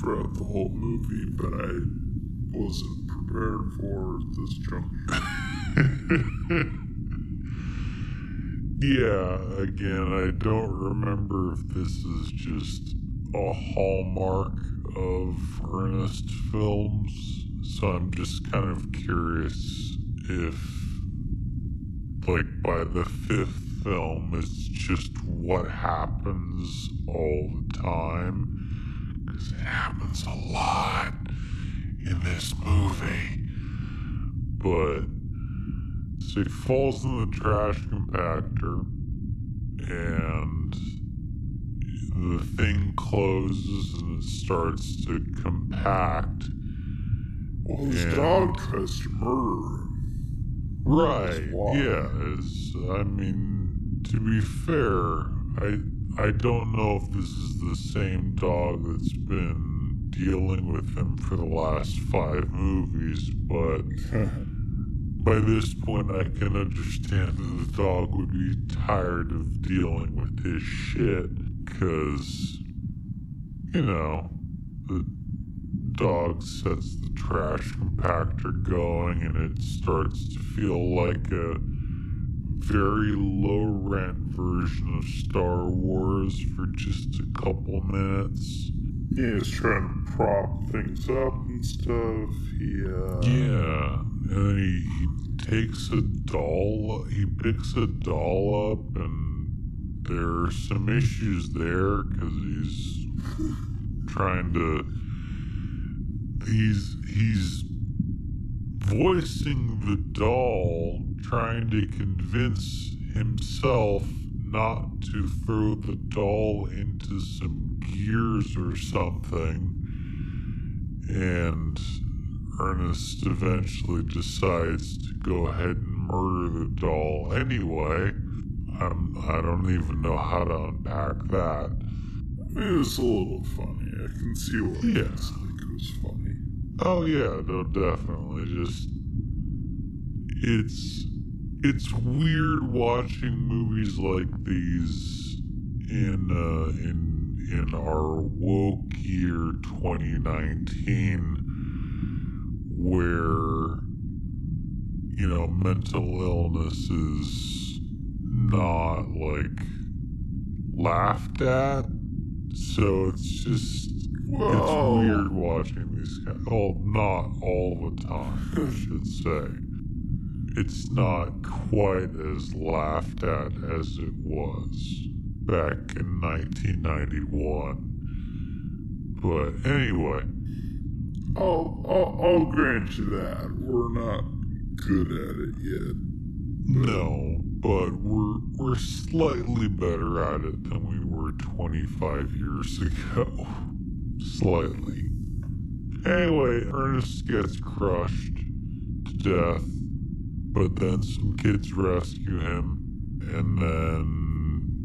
throughout the whole movie, but I wasn't prepared for this juncture. Yeah, again, I don't remember if this is just a hallmark of Ernest films, so I'm just kind of curious if, like, by the fifth film, it's just what happens all the time, because it happens a lot in this movie. But so he falls in the trash compactor and the thing closes and it starts to compact. Well, his dog tries to murder him. Right. Yeah. It's, I mean, to be fair, I I don't know if this is the same dog that's been dealing with him for the last five movies, but by this point I can understand that the dog would be tired of dealing with his shit, because, you know, the dog sets the trash compactor going and it starts to feel like a very low-rent version of Star Wars for just a couple minutes. He was trying to prop things up and stuff. He, uh... Yeah. And then he, he takes a doll... He picks a doll up, and there are some issues there, because he's trying to... He's... He's voicing the doll, trying to convince himself not to throw the doll into some gears or something, and Ernest eventually decides to go ahead and murder the doll anyway. I'm, I don't even know how to unpack that. It was a little funny. I can see why yeah. I think it was funny. Oh yeah, no, definitely. Just, it's... It's weird watching movies like these in uh, in in our woke year twenty nineteen, where, you know, mental illness is not, like, laughed at. So it's just Whoa. It's weird watching these guys. Well, not all the time, I should say. It's not quite as laughed at as it was back in nineteen ninety-one. But anyway. I'll, I'll, I'll grant you that. We're not good at it yet. No, but we're, we're slightly better at it than we were twenty-five years ago. Slightly. Anyway, Ernest gets crushed to death. But then some kids rescue him, and then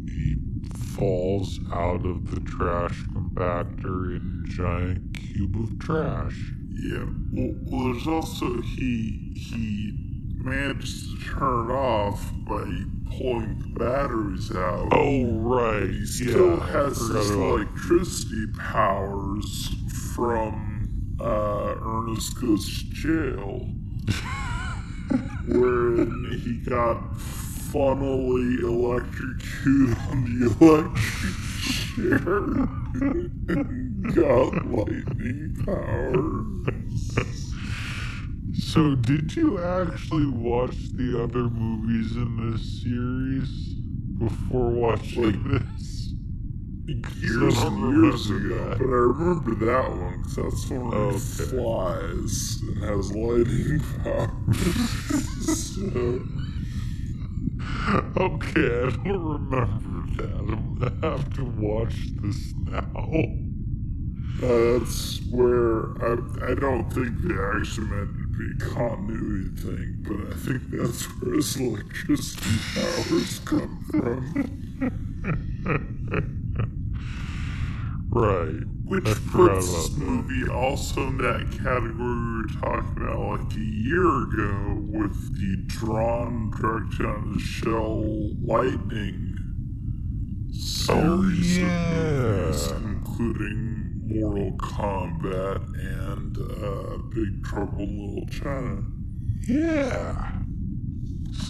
he falls out of the trash compactor in a giant cube of trash. Yeah, well, well there's also, he, he managed to turn it off by pulling the batteries out. Oh, right. He still yeah, has his electricity powers from uh, Ernest Goes to Jail. Wherein he got funnily electrocuted on the electric chair and got lightning powers. So did you actually watch the other movies in this series before watching like, this? years and years ago, but I remember that one because that's the one that flies and has lightning powers. So. Okay, I don't remember that. I'm going to have to watch this now. Uh, that's where I, I don't think they actually meant it to be a continuity thing, but I think that's where his electricity powers come from. Right. Which that's puts this movie also in that category we were talking about like a year ago with the drawn directed on the shell lightning series, oh, yeah, of movies, including Mortal Kombat and uh, Big Trouble in Little China. Yeah.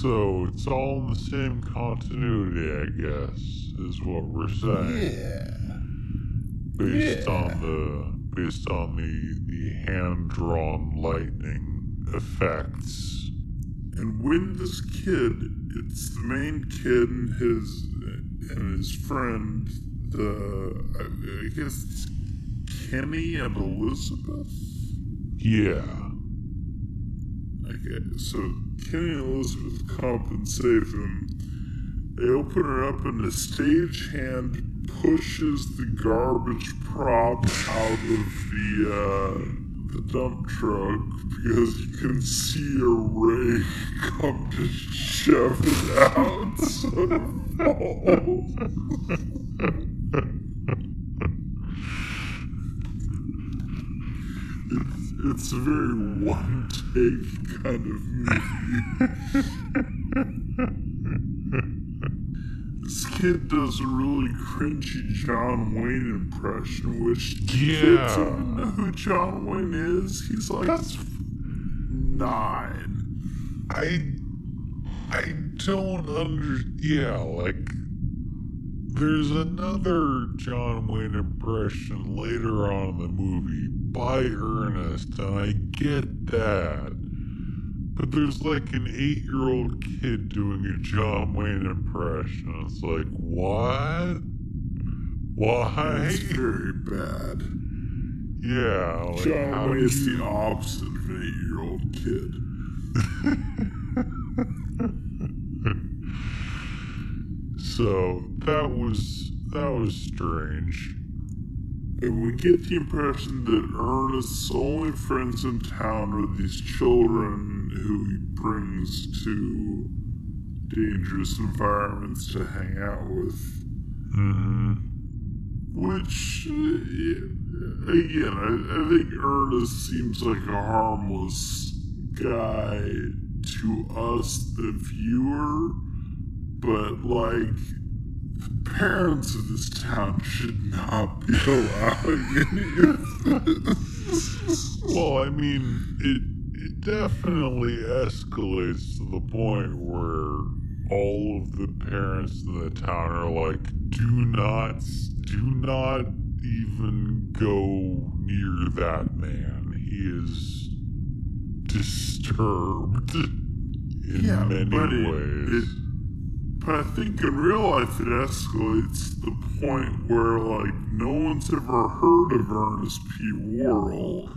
So it's all in the same continuity, I guess, is what we're saying. Yeah. Based yeah. on the based on the the hand drawn lightning effects. And when this kid, it's the main kid and his and his friend, the I, I guess it's Kenny and Elizabeth? Yeah. Okay, so Kenny and Elizabeth compensate him. They open her up and the stagehand pushes the garbage prop out of the, uh, the dump truck because you can see a ray come to shove it out so it falls. It's, it's a very one-take kind of movie. This kid does a really cringy John Wayne impression, which yeah. kids don't know who John Wayne is. He's like That's nine. I, I don't understand. Yeah, like, there's another John Wayne impression later on in the movie by Ernest, and I get that. But there's like an eight-year-old kid doing a John Wayne impression. It's like, what? Why? It's very bad. Yeah. Like, John Wayne is you... the opposite of an eight-year-old kid. So that was that was strange. And we get the impression that Ernest's only friends in town are these children who he brings to dangerous environments to hang out with. Mm-hmm. Which, again, I, I think Ernest seems like a harmless guy to us, the viewer, but like, the parents of this town should not be allowing any of this. Well, I mean, it, it definitely escalates to the point where all of the parents in the town are like, do not, do not even go near that man. He is disturbed in yeah, many but it, ways. It, But I think in real life it escalates to the point where, like, no one's ever heard of Ernest P. Worrell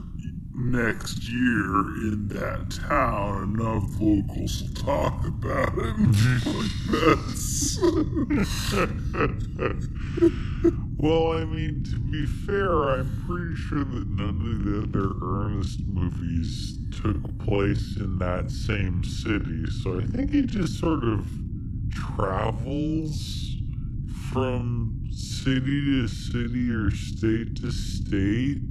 next year in that town, and none of the locals will talk about him. Like, well, I mean, to be fair, I'm pretty sure that none of the other Ernest movies took place in that same city, so I think he just sort of travels from city to city or state to state.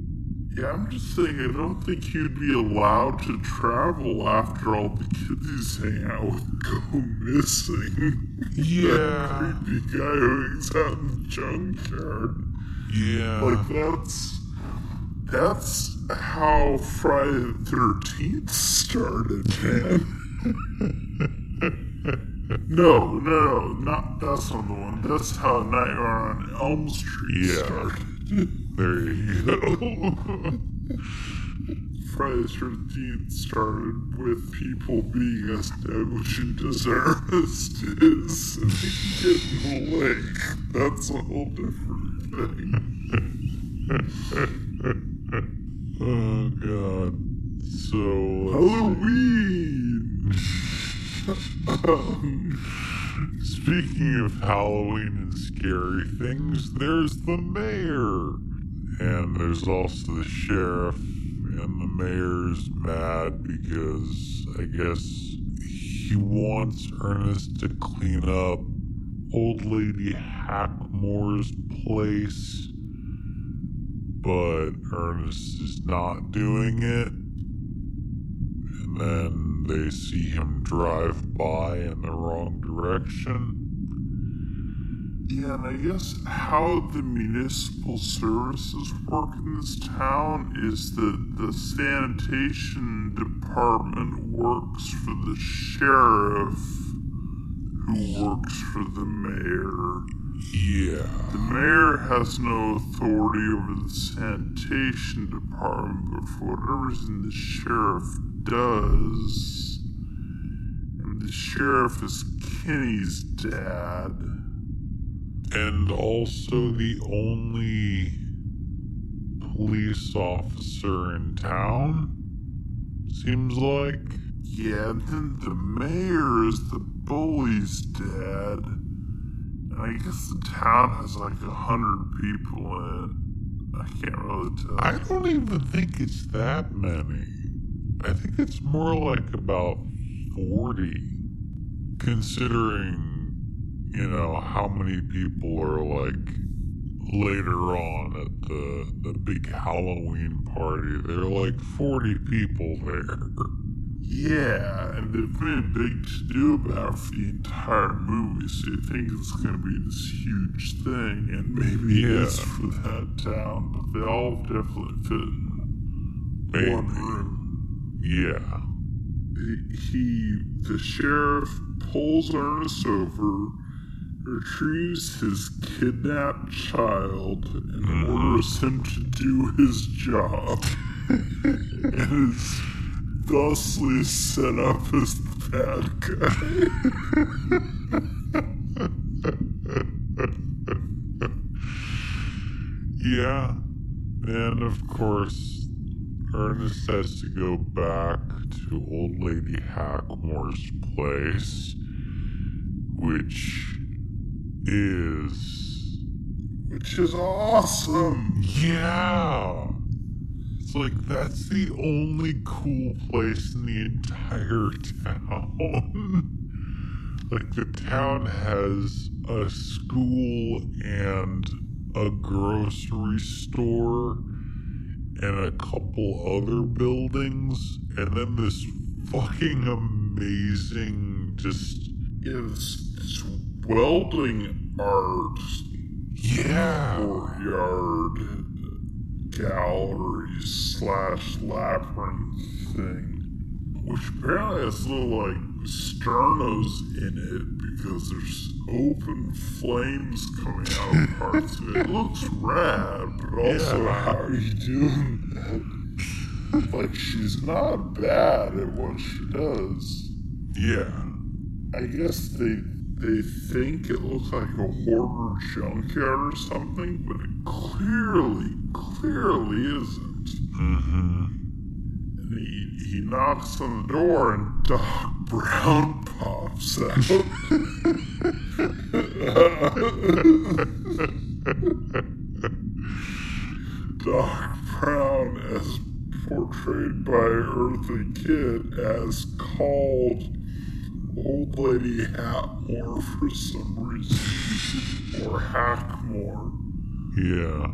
Yeah, I'm just saying, I don't think he'd be allowed to travel after all the kids he's hanging out with go missing. Yeah. That creepy guy who hangs out in the junkyard. Yeah. Like, that's, that's how Friday the thirteenth started, man. No, no, no, not that's not the one. That's how Nightmare on Elm Street yeah. started. There you go. Friday the thirteenth started with people being as negligent as Ernest is, and getting awake. That's a whole different thing. Oh, God. So, Halloween! um, speaking of Halloween and scary things, there's the mayor. And there's also the sheriff. And the mayor's mad because, I guess, he wants Ernest to clean up Old Lady Hackmore's place. But Ernest is not doing it. Then they see him drive by in the wrong direction. Yeah, and I guess how the municipal services work in this town is that the sanitation department works for the sheriff, who works for the mayor. Yeah. The mayor has no authority over the sanitation department, but for whatever reason the sheriff does, and the sheriff is Kenny's dad, and also the only police officer in town, seems like. Yeah, and then the mayor is the bully's dad, and I guess the town has like a hundred people in it. I can't really tell. I don't even think it's that many. I think it's more like about forty, considering, you know, how many people are, like, later on at the the big Halloween party. There are, like, forty people there. Yeah, and they've made a big to-do about it for the entire movie, so you think it's going to be this huge thing, and maybe yeah. it is for that town, but they all definitely fit in maybe. one room. Yeah. He, the sheriff pulls Ernest over, retrieves his kidnapped child, and mm-hmm. orders him to do his job. And is thusly set up as the bad guy. Yeah. And of course, Ernest has to go back to Old Lady Hackmore's place, which is... Which is awesome! Yeah! It's like, that's the only cool place in the entire town. Like, the town has a school and a grocery store and a couple other buildings, and then this fucking amazing, just... Yeah, this, this welding art... Yeah! ...courtyard gallery slash labyrinth thing, which apparently has little, like, sternos in it, because there's open flames coming out of parts of it. It looks rad, but also, yeah. How are you doing that? Like, she's not bad at what she does. Yeah. I guess they they think it looks like a hoarder junkyard or something, but it clearly, clearly isn't. Mm-hmm. And he, he knocks on the door, and Doc Brown pops out. Doc Brown, as portrayed by Eartha Kitt, as called Old Lady Hatmore for some reason, or Hackmore. Yeah.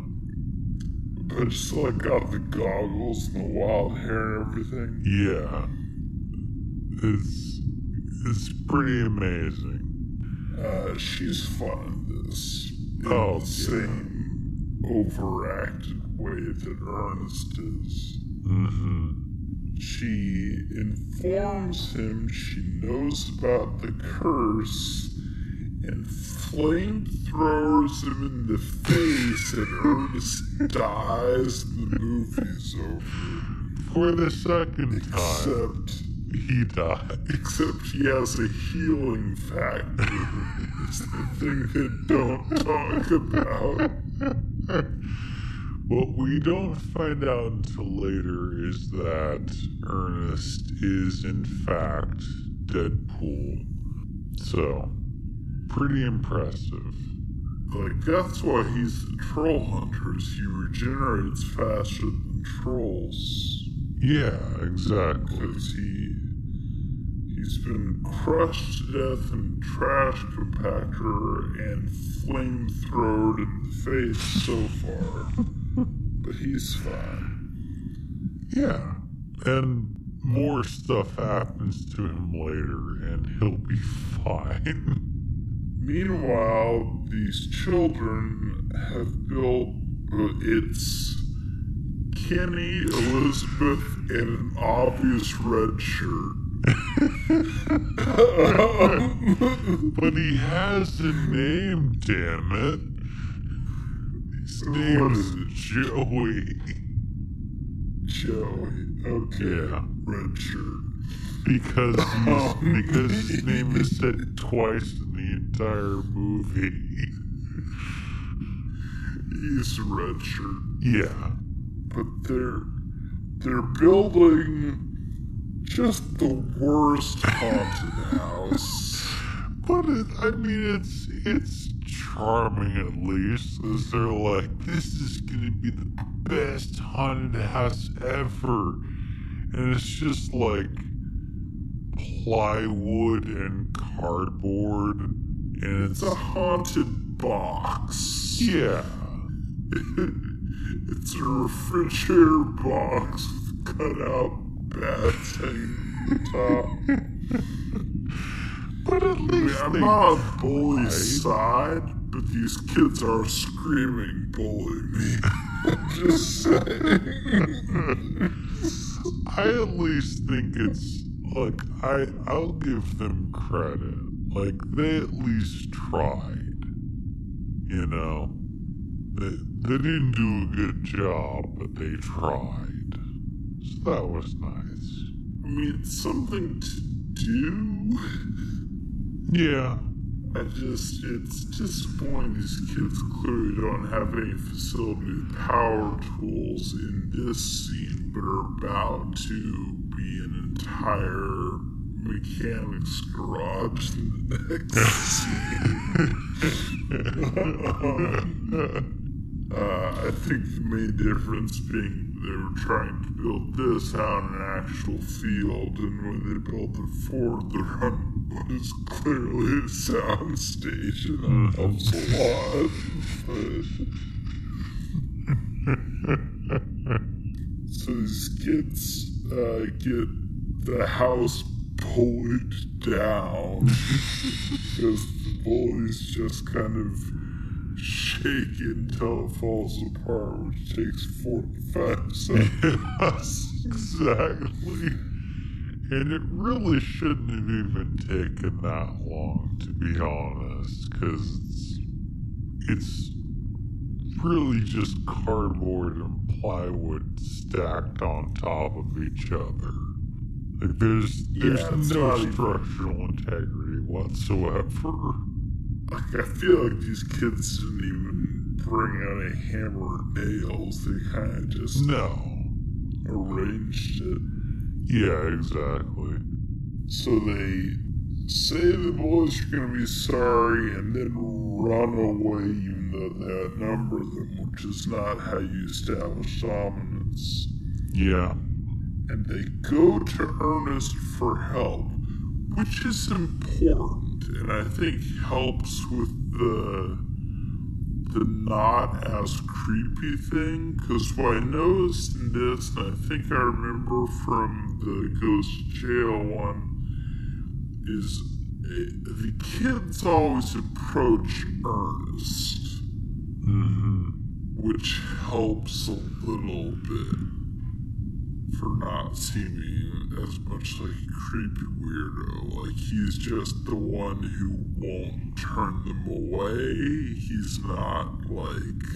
But she's like got the goggles and the wild hair and everything. Yeah. It's, it's pretty amazing. Uh, she's fun in this. In oh, the same yeah. overacted way that Ernest is. Mm-hmm. She informs him she knows about the curse and flamethrowers him in the face, and Ernest dies, and the movie's over. for the second time. Except he died. Except he has a healing factor. It's the thing they don't talk about. What we don't find out until later is that Ernest is, in fact, Deadpool. So, pretty impressive. Like, that's why he's the troll hunter, is he regenerates faster than trolls. Yeah, exactly. Because he, he's been crushed to death in trash compactor and flamethrowed in the face so far. But he's fine. Yeah. And more stuff happens to him later, and he'll be fine. Meanwhile, these children have built, uh, it's Kenny, Elizabeth, and an obvious red shirt. But he has a name, damn it. His name is Joey. Joey, okay. Yeah. Red shirt. Because, he's, because his name is said twice in the entire movie. He's a red shirt. Yeah. But they're, they're building just the worst haunted house. But, it, I mean, it's, it's charming at least. Because they're like, this is going to be the best haunted house ever. And it's just like plywood and cardboard, and it's, it's a haunted box. Yeah. It's a refrigerator box with cut-out bats hanging on top. But at least I mean, I'm not on bully's side, but these kids are screaming, "Bully me!" Just saying. I at least think it's. Look, I, I'll give them credit. Like, they at least tried. You know? They, they didn't do a good job, but they tried. So that was nice. I mean, it's something to do. Yeah. I just, it's disappointing these kids clearly don't have any facility power tools in this scene, but are about to be an entire mechanics garage in the next uh, I think the main difference being they were trying to build this out in an actual field, and when they built the Ford, the run was clearly a sound station. That helps a lot. So these kids Uh, get the house bullied down because the bullies just kind of shake it until it falls apart, which takes forty-five seconds. Exactly. And it really shouldn't have even taken that long, to be honest, because it's, it's really just cardboard and plywood stacked on top of each other. Like, there's there's yeah, no structural integrity whatsoever. Like, I feel like these kids didn't even bring out a hammer and nails. They kind of just no arranged it. Yeah, exactly. So they say the boys are going to be sorry and then run away even though they outnumber them, which is not how you establish dominance. Yeah. And they go to Ernest for help, which is important, and I think helps with the the not as creepy thing, because what I noticed in this, and I think I remember from the Ghost Jail one, is uh, the kids always approach Ernest, mm-hmm. which helps a little bit for not seeming as much like a creepy weirdo. Like, he's just the one who won't turn them away. He's not like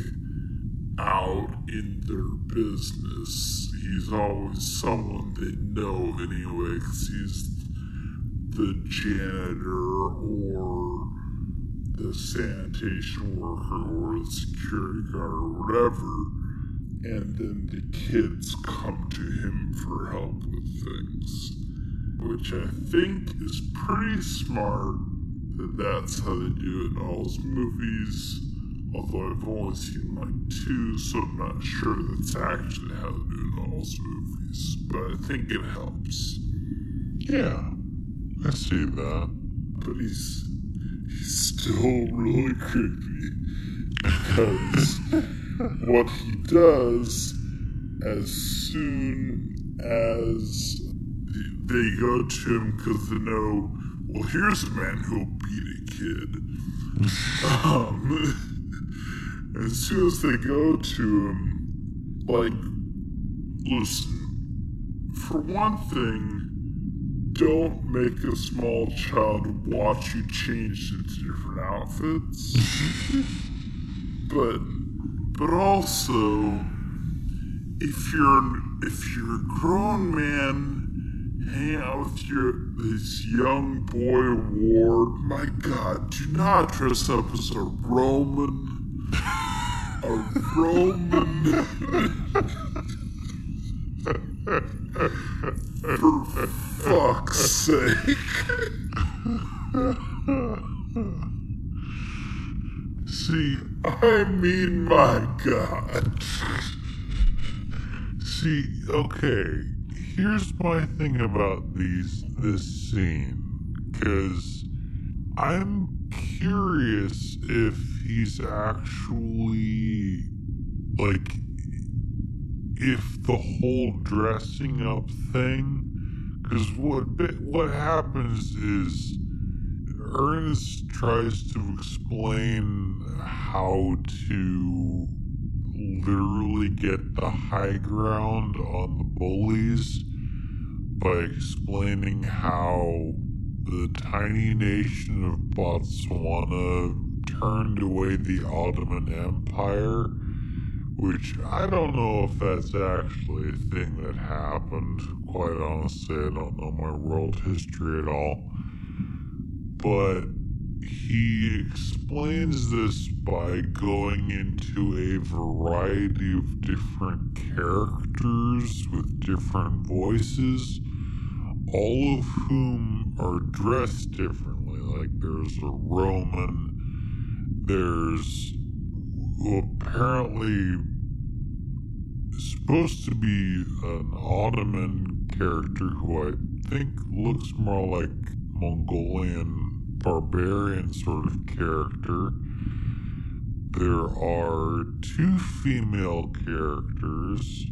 out in their business. He's always someone they know anyway, because he's the janitor or the sanitation worker or the security guard or whatever. And then the kids come to him for help with things, which I think is pretty smart. That that's how they do it in all his movies, although I've only seen like two, so I'm not sure that's actually how they do it in all his movies, but I think it helps. Yeah, I see that. But he's he's still really creepy, because what he does, as soon as they go to him, because they know, well, here's a man who'll beat a kid. um, as soon as they go to him, like, listen, for one thing, don't make a small child watch you change into different outfits. but, but also, if you're if you're a grown man, hang out with your, this young boy ward. My God, do not dress up as a Roman. A Roman. For fuck's sake. See, I mean, my God. See, okay. Here's my thing about these this scene, because I'm curious if he's actually, like, if the whole dressing up thing, because what, what happens is Ernest tries to explain how to literally get the high ground on the bullies by explaining how the tiny nation of Botswana turned away the Ottoman Empire, which I don't know if that's actually a thing that happened. Quite honestly, I don't know my world history at all. But he explains this by going into a variety of different characters with different voices, all of whom are dressed differently. Like, there's a Roman, there's apparently supposed to be an Ottoman character who I think looks more like Mongolian barbarian sort of character. There are two female characters.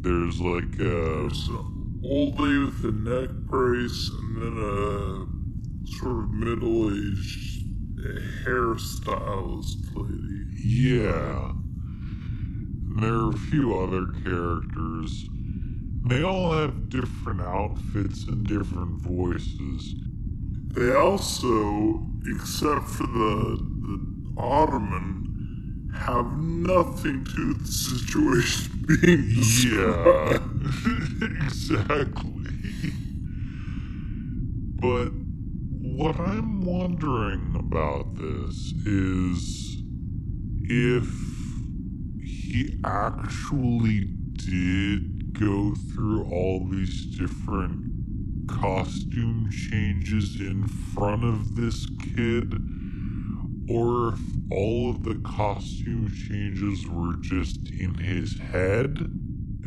There's like a... There's an old lady with a neck brace and then a sort of middle-aged hairstylist lady. Yeah. And there are a few other characters. They all have different outfits and different voices. They also, except for the, the Ottoman, have nothing to do with the situation being described. Yeah, exactly. But what I'm wondering about this is if he actually did go through all these different costume changes in front of this kid, or if all of the costume changes were just in his head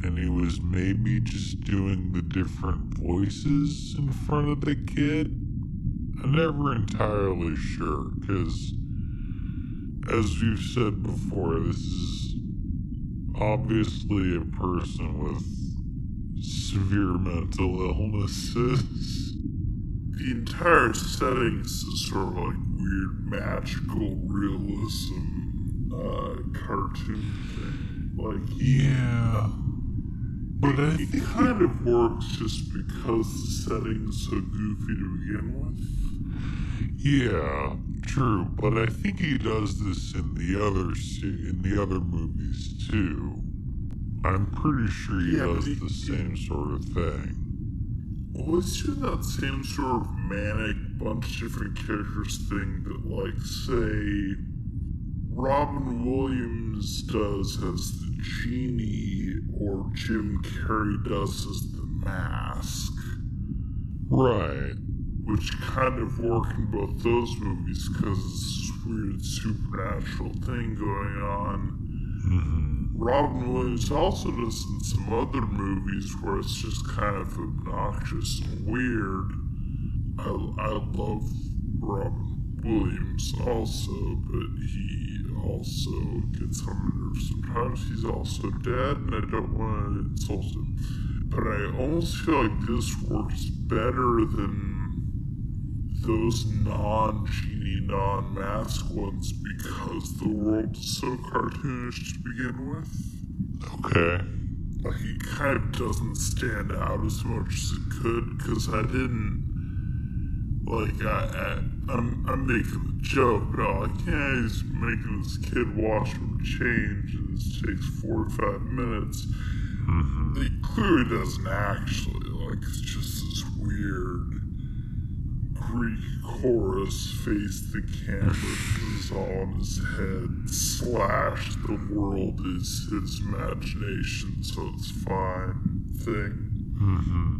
and he was maybe just doing the different voices in front of the kid. I'm never entirely sure, because as we've said before, this is obviously a person with severe mental illnesses. The entire setting is sort of like weird magical realism uh, cartoon thing. Like, yeah, but I think it kind of works just because the setting's so goofy to begin with. Yeah, true, but I think he does this in the other in the other movies too. I'm pretty sure he yeah, does he, the same he, sort of thing. Was well, there that same sort of manic bunch of different characters thing that, like, say, Robin Williams does as the genie, or Jim Carrey does as the mask? Right. Which kind of work in both those movies because it's this weird supernatural thing going on. Mm-hmm. Robin Williams also does in some other movies where it's just kind of obnoxious and weird. I, I love Robin Williams also, but he also gets on my nerves sometimes. He's also dead, and I don't want to insult him. But I almost feel like this works better than those non-genie, non-mask ones because the world is so cartoonish to begin with. Okay. Like, it kind of doesn't stand out as much as it could because I didn't, like, I, I, I'm I'm making a joke about, like, yeah, he's making this kid wash and change and this takes four or five minutes. Mm-hmm. It clearly doesn't actually. Like, it's just this weird Greek chorus face the canvas all on his head, slash the world is his imagination, so it's fine thing. Mm-hmm.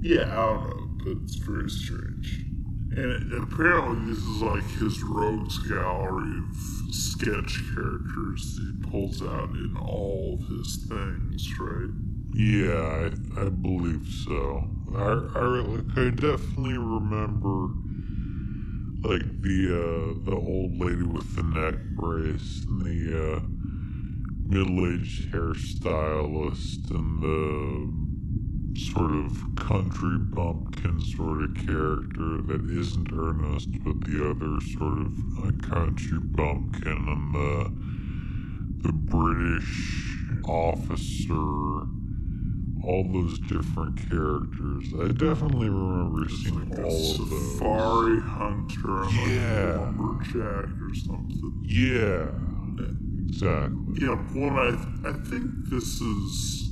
Yeah, I don't know, but it's very strange. And it, apparently this is like his rogues gallery of sketch characters that he pulls out in all of his things, right? Yeah, I, I believe so. I, I, like, I definitely remember, like, the, uh, the old lady with the neck brace and the, uh, middle-aged hairstylist and the sort of country bumpkin sort of character that isn't Ernest, but the other sort of uh, country bumpkin and the, the British officer. All those different characters. I definitely remember seeing like all of those. Safari hunter, and yeah. like a lumberjack or something. Yeah, exactly. Yeah, well, I th- I think this is.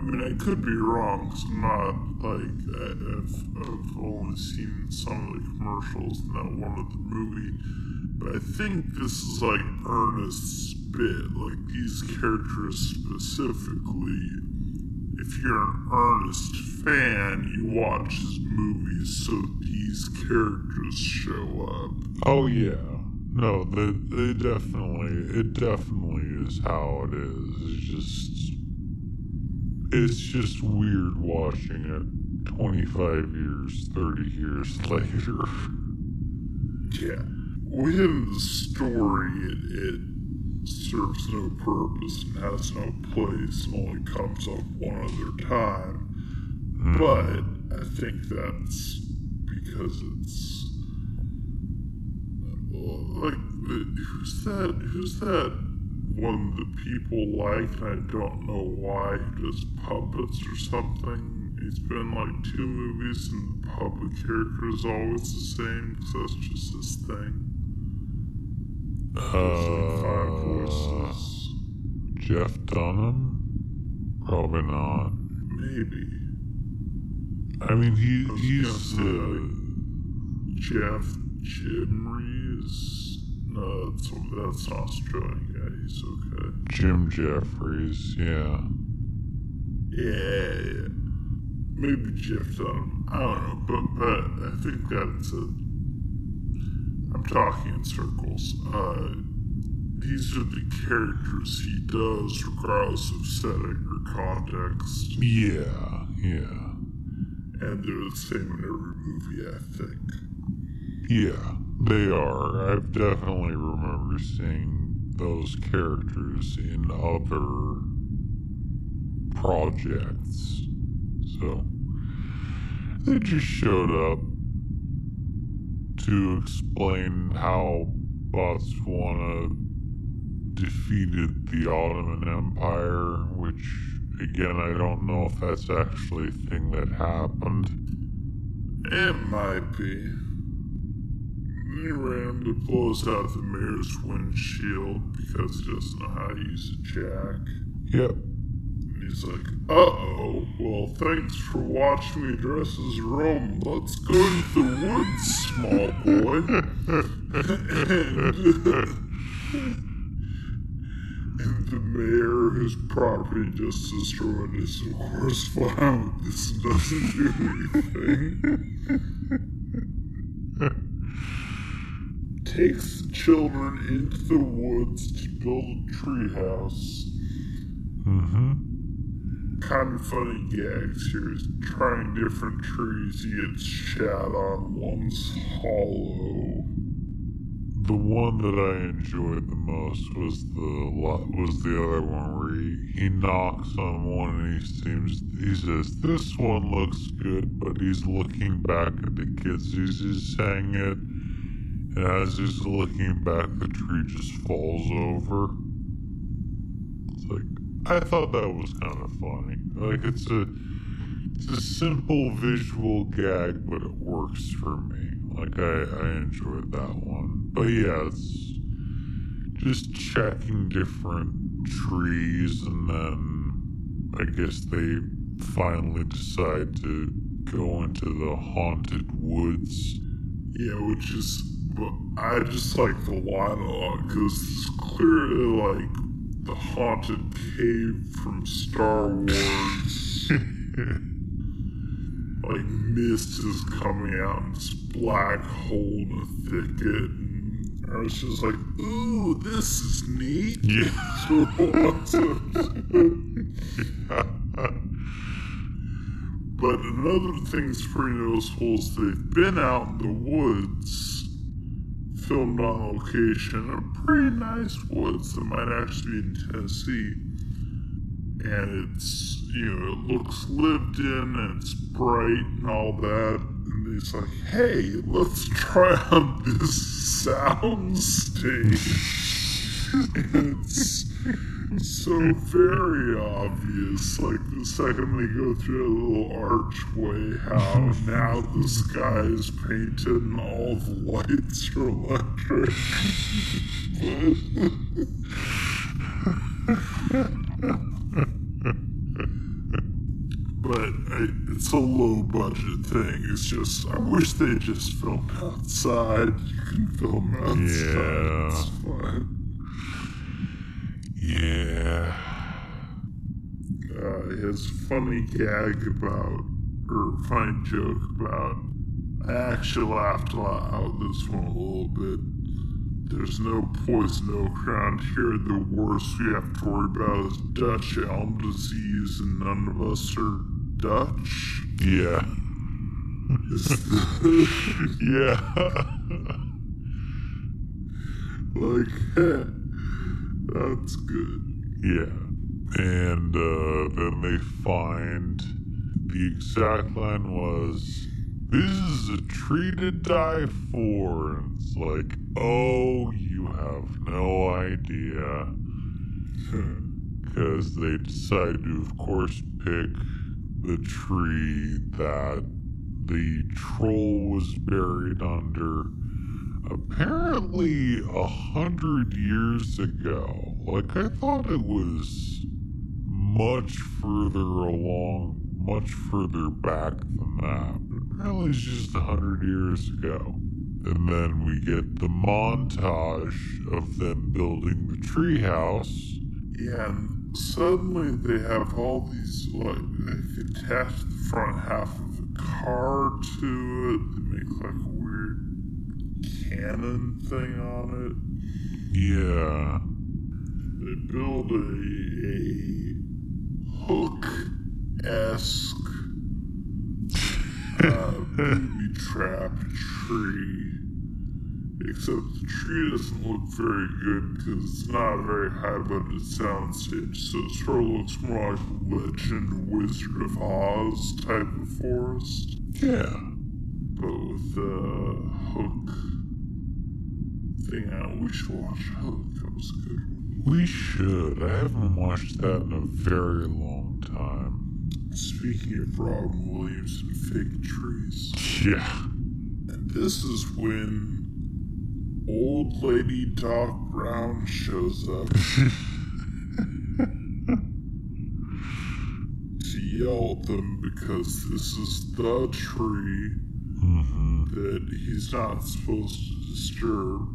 I mean, I could be wrong. Cause I'm not like I, I've I've only seen some of the commercials, not one of the movie. But I think this is like Ernest's bit. Like these characters specifically. If you're an Ernest fan, you watch his movies so these characters show up. Oh yeah, no, they they definitely it definitely is how it is. It's just it's just weird watching it twenty-five years, thirty years later. Yeah, within the story, it. it serves no purpose and has no place and only comes up one other time. Mm. But I think that's because it's like who's that who's that one that people like and I don't know why, he does puppets or something. He's been like two movies and the puppet character is always the same because that's just his thing. Uh, five voices. Jeff Dunham? Probably not. Maybe. I mean, he I he's the uh, Jeff Jim Reeves. No, that's, that's an Australian guy. He's okay. Jim Jeffries, yeah. Yeah. Maybe Jeff Dunham. I don't know, but, but I think that's it. I'm talking in circles. Uh, these are the characters he does, regardless of setting or context. Yeah, yeah. And they're the same in every movie, I think. Yeah, they are. I've definitely remember seeing those characters in other projects. So, they just showed up to explain how Botswana defeated the Ottoman Empire, which, again, I don't know if that's actually a thing that happened. It might be. He rammed and closed out the mayor's windshield because he doesn't know how to use a jack. Yep. And he's like, uh-oh, well, thanks for watching me dress as Rome. Let's go to the woods, small boy. and, and the mayor, his property just destroyed is, of course, fine with this. Doesn't do anything. Takes the children into the woods to build a treehouse. Mm-hmm. Kind of funny gags here. He's trying different trees. He gets shot on. One's hollow. The one that I enjoyed the most was the was the other one where he, he knocks on one and he seems he says this one looks good, but he's looking back at the kids. He's just saying it, and as he's looking back, the tree just falls over. It's like I thought that was kind of funny. Like it's a it's a simple visual gag, but it works for me. Like, I, I enjoyed that one. But yeah, it's just checking different trees, and then I guess they finally decide to go into the haunted woods. Yeah, which is, I just like the line a lot, because it's clearly like the haunted cave from Star Wars. Like, mist is coming out and it's black hole in a thicket, and I was just like, ooh, this is neat. Yeah. So awesome. Yeah. But another thing's pretty noticeable is they've been out in the woods, filmed on location, a pretty nice woods that might actually be in Tennessee. And it's, you know, it looks lived in, and it's bright and all that. And he's like, hey, let's try out this sound stage. And it's so very obvious. Like, the second they go through a little archway, how now the sky is painted and all the lights are electric. But I, it's a low-budget thing. It's just, I wish they just filmed outside. You can film outside. Yeah. It's fine. Yeah. Uh, he has a funny gag about, or funny joke about, I actually laughed a lot out of this one a little bit. There's no poison oak around here. The worst we have to worry about is Dutch elm disease, and none of us are Dutch. Yeah. Yeah. Like, that's good. Yeah. And uh, then they find the exact line was, this is a tree to die for. And it's like, oh, you have no idea. Because they decide to, of course, pick the tree that the troll was buried under apparently a hundred years ago. Like, I thought it was much further along, much further back than that. Well, it's just a hundred years ago. And then we get the montage of them building the treehouse. Yeah, and suddenly they have all these, like, they attach the front half of the car to it. They make, like, a weird cannon thing on it. Yeah. They build a, a hook-esque Uh, booby trap tree. Except the tree doesn't look very good because it's not very high budget soundstage, so it sort of looks more like Legend Wizard of Oz type of forest. Yeah. But with the hook thing out. We should watch Hook. That was a good one. We should. I haven't watched that in a very long time. Speaking of Robin Williams and fake trees. Yeah. And this is when Old Lady Doc Brown shows up to yell at them because this is the tree mm-hmm. that he's not supposed to disturb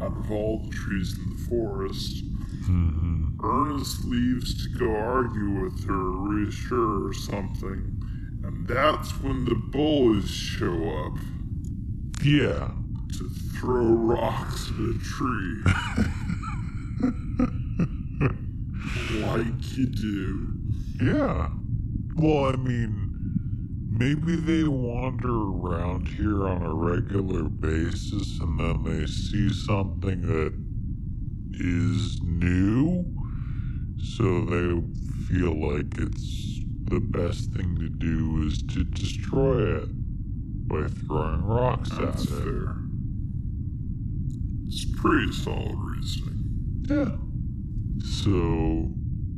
out of all the trees in the forest. Mm-hmm. Ernest leaves to go argue with her, reassure her something, and that's when the bullies show up. Yeah. To throw rocks at a tree. Like you do. Yeah. Well, I mean, maybe they wander around here on a regular basis and then they see something that is new, so they feel like it's the best thing to do is to destroy it by throwing rocks That's at it. Fair. It's pretty solid reasoning. Yeah. So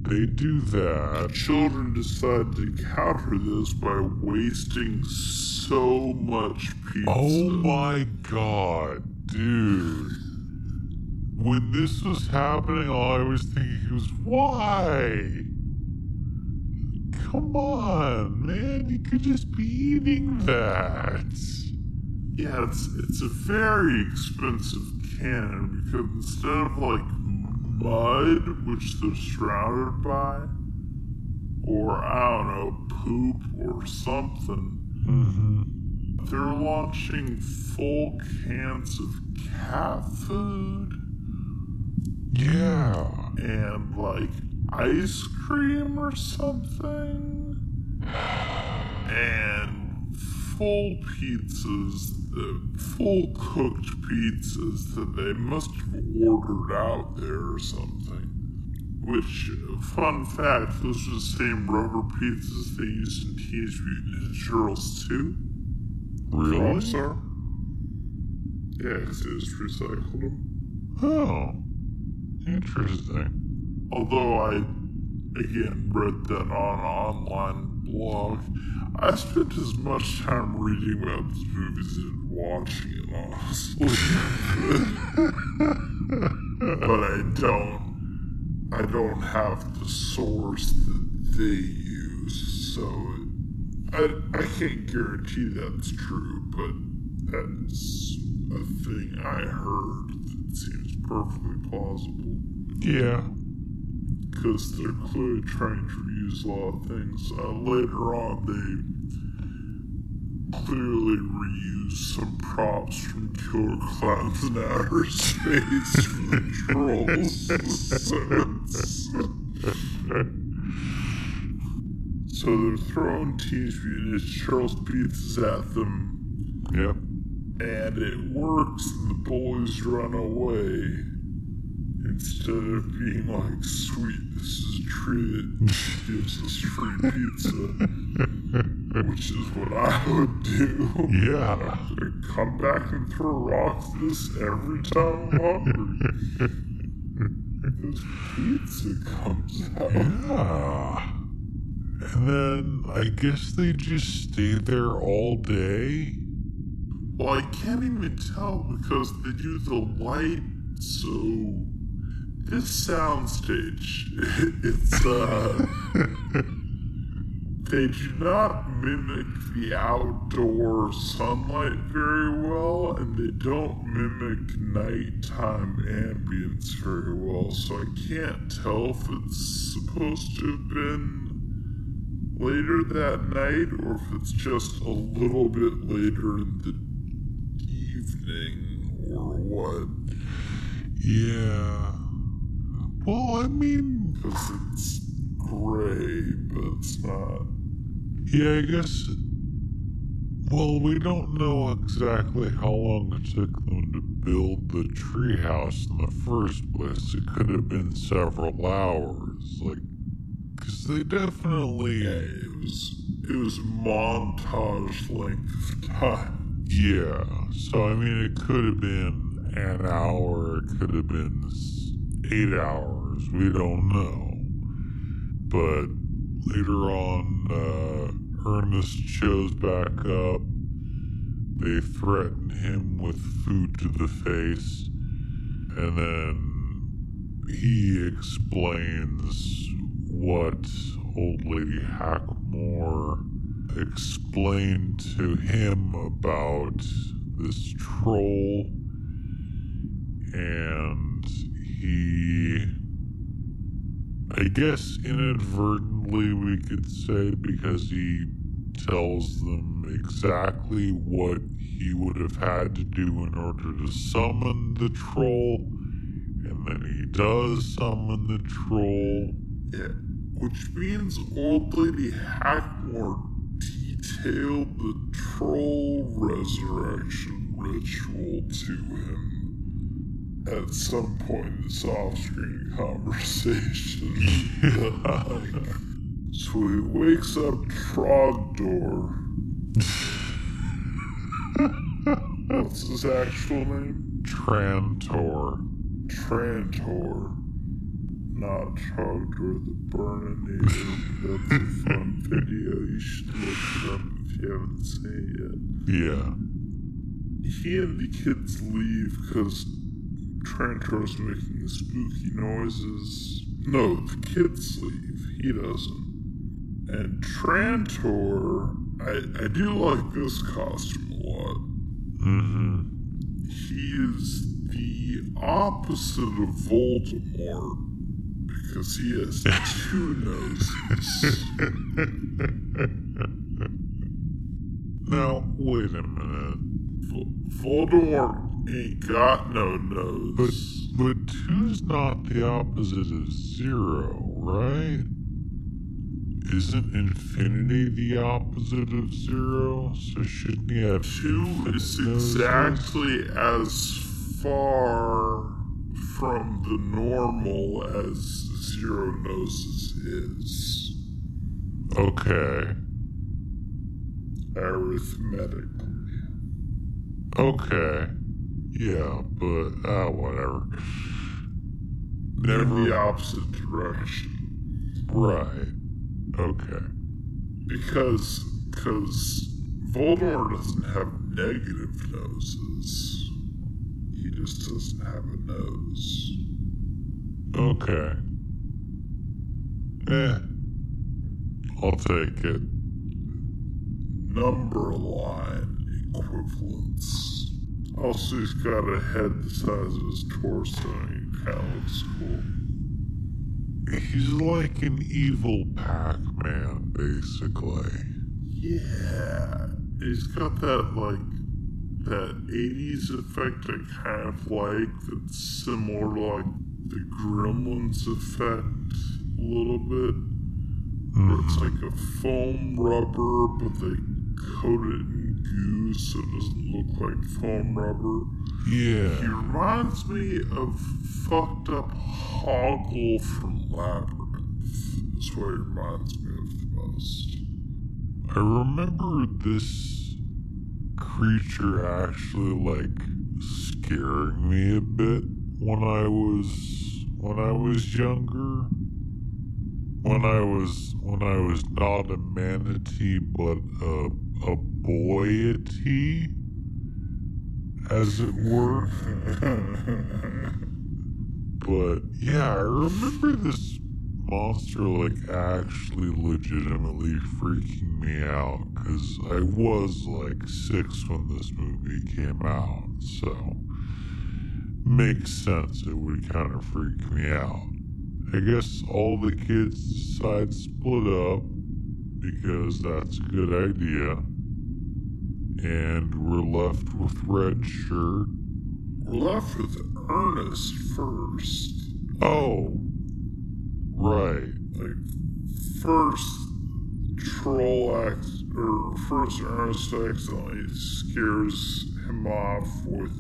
they do that. The children decide to counter this by wasting so much pizza. Oh my god, dude. When this was happening, all I was thinking was, why? Come on, man, you could just be eating that. Yeah, it's it's a very expensive can, because instead of like mud, which they're surrounded by, or I don't know, poop or something, mm-hmm. they're launching full cans of cat food. Yeah. And like ice cream or something. And full pizzas. The full-cooked pizzas that they must have ordered out there or something. Which, fun fact, those are the same rubber pizzas they used in Teenage Mutant Ninja Turtles two. Really? Sir? Yeah, because they just recycled them. Oh. Interesting. Although I, again, read that on an online blog. I spent as much time reading about these movies as watching it, honestly. But I don't, I don't have the source that they use, so it, I, I can't guarantee that's true, but that's a thing I heard that seems perfectly plausible. Yeah. Because they're clearly trying to reuse a lot of things. Uh, later on, they clearly reused some props from Killer Klowns from Outer Space for the trolls. So they're throwing Teenage Mutant Ninja Turtles pizzas at them. Yep. And it works, and the boys run away. Instead of being like, sweet, this is a treat, she gives us free pizza, which is what I would do. Yeah. I'd come back and throw rocks at this every time I'm hungry. This pizza comes out. Yeah. And then I guess they just stay there all day? Well, I can't even tell because they do the light, so... This soundstage, it's, uh, they do not mimic the outdoor sunlight very well, and they don't mimic nighttime ambience very well, so I can't tell if it's supposed to have been later that night, or if it's just a little bit later in the evening, or what. Yeah. Well, I mean... Because it's gray, but it's not... Yeah, I guess... Well, we don't know exactly how long it took them to build the treehouse in the first place. It could have been several hours. Like, because they definitely... Yeah, it was... It was montage length of time. Yeah. So, I mean, it could have been an hour. It could have been... Eight hours, we don't know. But later on, uh, Ernest shows back up. They threaten him with food to the face, and then he explains what Old Lady Hackmore explained to him about this troll, and he, I guess inadvertently we could say, because he tells them exactly what he would have had to do in order to summon the troll, and then he does summon the troll. Yeah. Which means Old Lady Hackmore detailed the troll resurrection ritual to him at some point in this off-screen conversation. Yeah. So he wakes up Trantor. What's his actual name? Trantor. Trantor. Not Trantor the Burninator. That's a fun video. You should look it up if you haven't seen it yet. Yeah. He and the kids leave because Trantor's making spooky noises. No, the kids leave. He doesn't. And Trantor, I, I do like this costume a lot. Mm-hmm. He is the opposite of Voldemort because he has two noses. Now, wait a minute. V- Voldemort ain't got no nose. But, but two's not the opposite of zero, right? Isn't infinity the opposite of zero? So shouldn't you have two? Is exactly as far from the normal as zero noses is. Okay. Arithmetically. Okay. Yeah, but ah, uh, whatever. Never in the opposite direction. Right. Okay. Because, because Voldemort doesn't have negative noses. He just doesn't have a nose. Okay. Eh. I'll take it. Number line equivalence. Also, he's got a head the size of his torso and he kind of looks cool. He's like an evil Pac-Man, basically. Yeah. He's got that, like, that eighties effect I kind of like, that's similar to, like, the Gremlins effect a little bit. Mm-hmm. Where it's like a foam rubber, but they coat it in goo so it doesn't look like foam rubber. Yeah. He reminds me of fucked up Hoggle from Labyrinth. That's what he reminds me of the most. I remember this creature actually, like, scaring me a bit when I was when I was younger. When I was when I was not a manatee but a a boyatee, as it were. But yeah, I remember this monster like actually legitimately freaking me out, because I was like six when this movie came out, so makes sense it would kind of freak me out. I guess all the kids decide to split up because that's a good idea. And we're left with Red Shirt. We're left with Ernest first. Oh. Right. Like, first troll act, or first Ernest accidentally scares him off with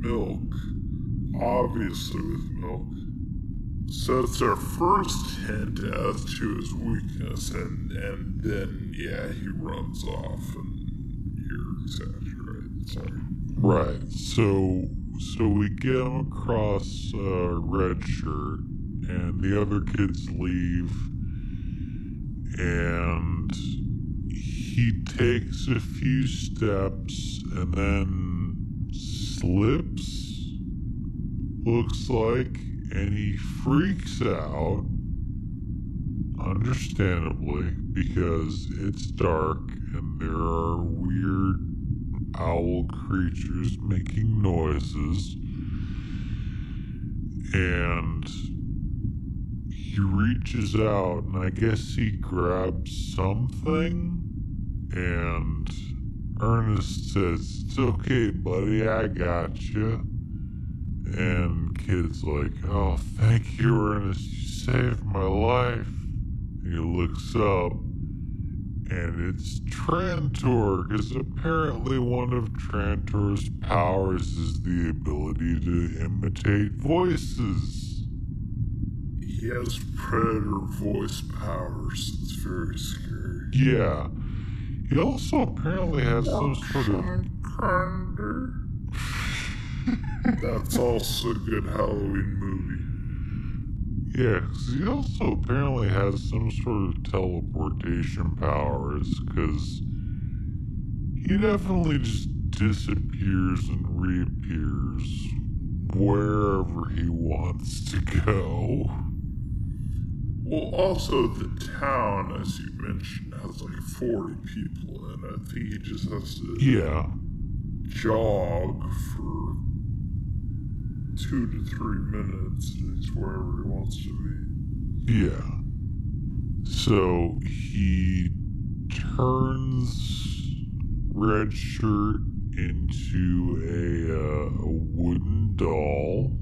milk. Obviously with milk. So it's our first hint as to his weakness, and, and then, yeah, he runs off and exaggerate. Sorry. Right. So, so we get him across uh, Red Shirt, and the other kids leave, and He takes a few steps and then slips, looks like, and he freaks out, understandably, because it's dark and there are weird owl creatures making noises, and he reaches out and I guess he grabs something, and Ernest says, "It's okay, buddy, I got you." And Kid's like, "Oh, thank you, Ernest, you saved my life." And he looks up, and it's Trantor, because apparently one of Trantor's powers is the ability to imitate voices. He has predator voice powers. It's very scary. Yeah. He also apparently has some sort of... That's also a good Halloween movie. Yeah, because he also apparently has some sort of teleportation powers, because he definitely just disappears and reappears wherever he wants to go. Well, also the town, as you mentioned, has like forty people in it. I think he just has to yeah. jog for two to three minutes, and he's wherever he wants to be. Yeah. So he turns Red Shirt into a, uh, a wooden doll.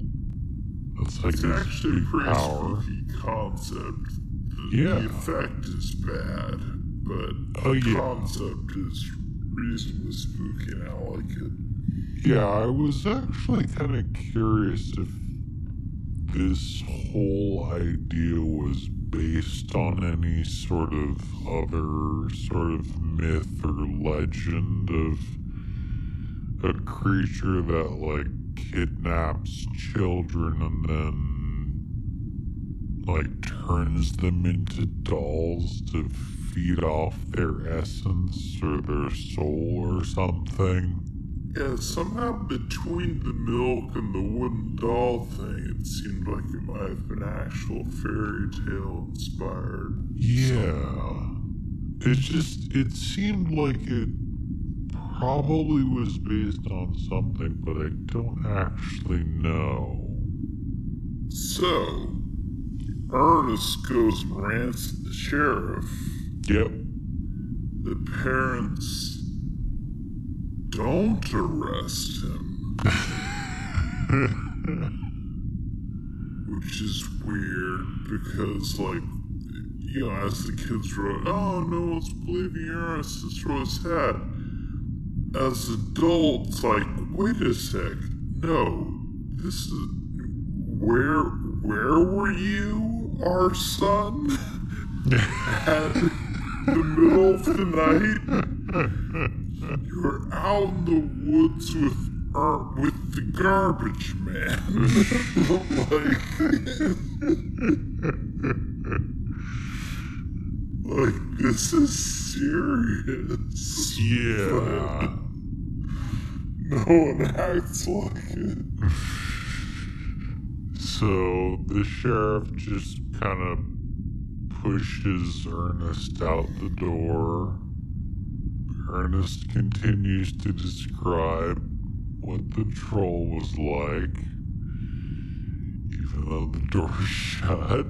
That's like it's his actually pretty power. Spooky concept. The, yeah. The effect is bad, but oh, the yeah. concept is reasonably spooky, and I like it. Yeah, I was actually kind of curious if this whole idea was based on any sort of other sort of myth or legend of a creature that, like, kidnaps children and then, like, turns them into dolls to feed off their essence or their soul or something. Yeah, somehow between the milk and the wooden doll thing, it seemed like it might have been actual fairy tale inspired. Yeah. It just, it seemed like it probably was based on something, but I don't actually know. So, Ernest goes and rants to the sheriff. Yep. The parents don't arrest him. Which is weird because, like, you know, as the kids wrote, "Oh, no one's believing Ernest, it's really sad." As adults, like, wait a sec, no, this is, where, where were you, our son? At the middle of the night? You were out in the woods with uh, with the garbage man. like, like, this is serious. Yeah. No one acts like it. So the sheriff just kind of pushes Ernest out the door. Ernest continues to describe what the troll was like, even though the door is shut,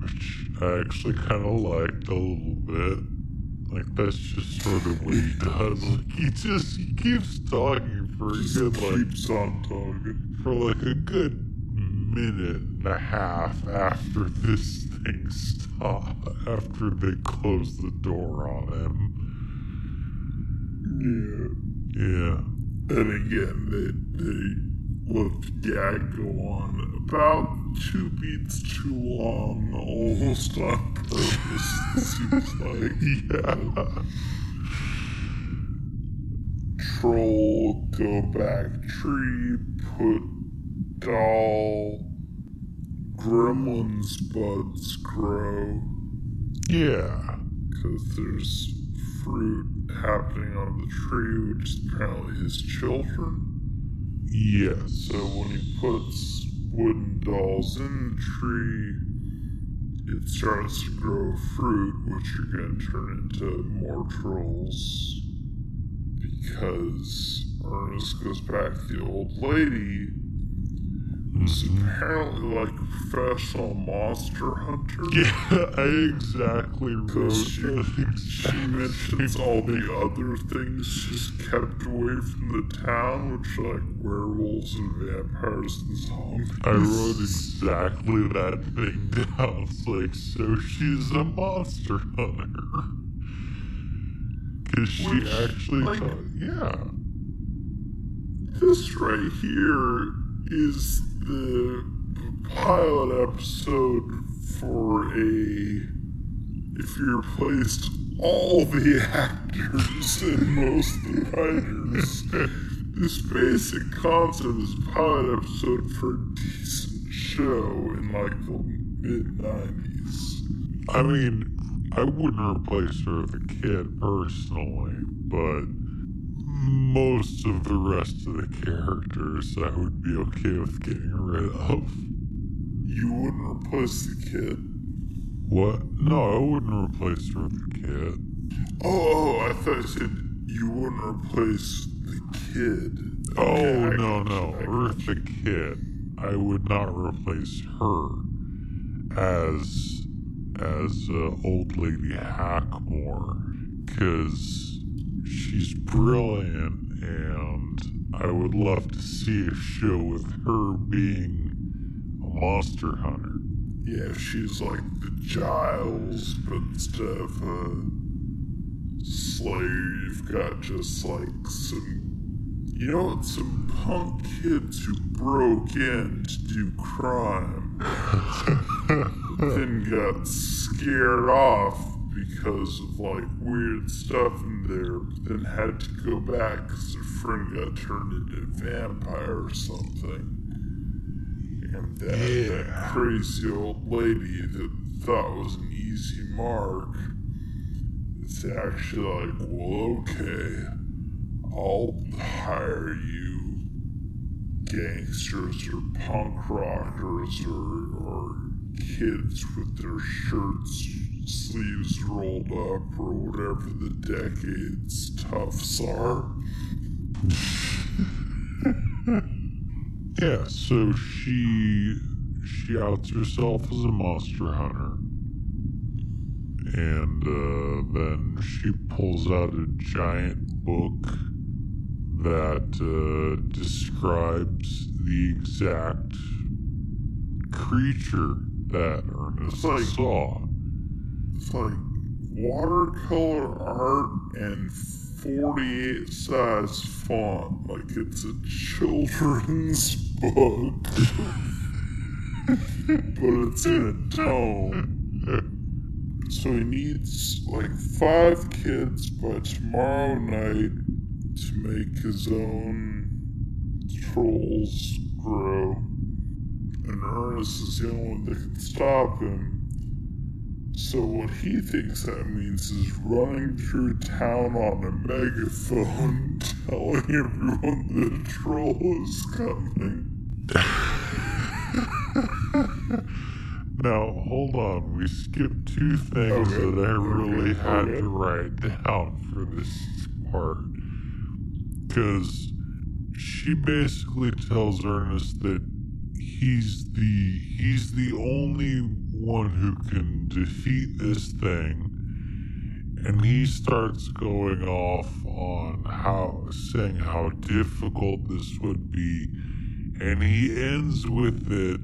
which I actually kind of liked a little bit. Like, that's just sort of what he does. Like, he just he keeps talking for a just good, like, keeps on talking for like a good minute and a half after this thing stopped, after they closed the door on him. Yeah. Yeah. And again, they, they let the gag go on about two beats too long, almost on purpose, it seems like. Yeah. Troll, go back, tree, put doll, gremlins' buds grow. Yeah. Because there's fruit happening on the tree, which is apparently his children. Yeah, so when he puts wooden dolls in the tree, it starts to grow fruit, which are going to turn into more trolls, because Ernest goes back to the old lady, who's apparently like a professional monster hunter. Yeah, exactly. Because she, she mentions all the other things she's kept away from the town, which are like werewolves and vampires and zombies. I wrote exactly that thing down. It's like, so she's a monster hunter. Because she which, actually like, thought, yeah. This right here is the pilot episode for a, if you replaced all the actors and most of the writers, this basic concept is a pilot episode for a decent show in like the mid-nineties. I mean, I wouldn't replace her with a kid personally, but most of the rest of the characters I would be okay with getting rid of. You wouldn't replace the kid? What? No, I wouldn't replace her with the kid. Oh, I thought you said you wouldn't replace the kid. Oh, okay, no, no. Eartha Kitt. I would not replace her as, as uh, Old Lady Hackmore, because she's brilliant, and I would love to see a show with her being a monster hunter. Yeah, she's like the Giles, but instead of a slayer, you've got just like some, you know, some punk kids who broke in to do crime, then got scared off because of like weird stuff in there, but then had to go back because their friend got turned into a vampire or something. And that, yeah. that crazy old lady that thought was an easy mark, it's actually like, well, okay, I'll hire you gangsters or punk rockers or, or kids with their shirts sleeves rolled up or whatever the decade's tufts are. Yeah, so she she outs herself as a monster hunter, and uh, then she pulls out a giant book that uh, describes the exact creature that Ernest like- saw. It's like watercolor art and forty-eight size font. Like it's a children's book. But it's in a tome. So he needs like five kids by tomorrow night to make his own trolls grow. And Ernest is the only one that can stop him. So what he thinks that means is running through town on a megaphone telling everyone that a troll is coming. Now, hold on. We skipped two things okay, that I really okay, had okay. to write down for this part. Because she basically tells Ernest that he's the he's the only one who can defeat this thing, and he starts going off on how saying how difficult this would be, and he ends with it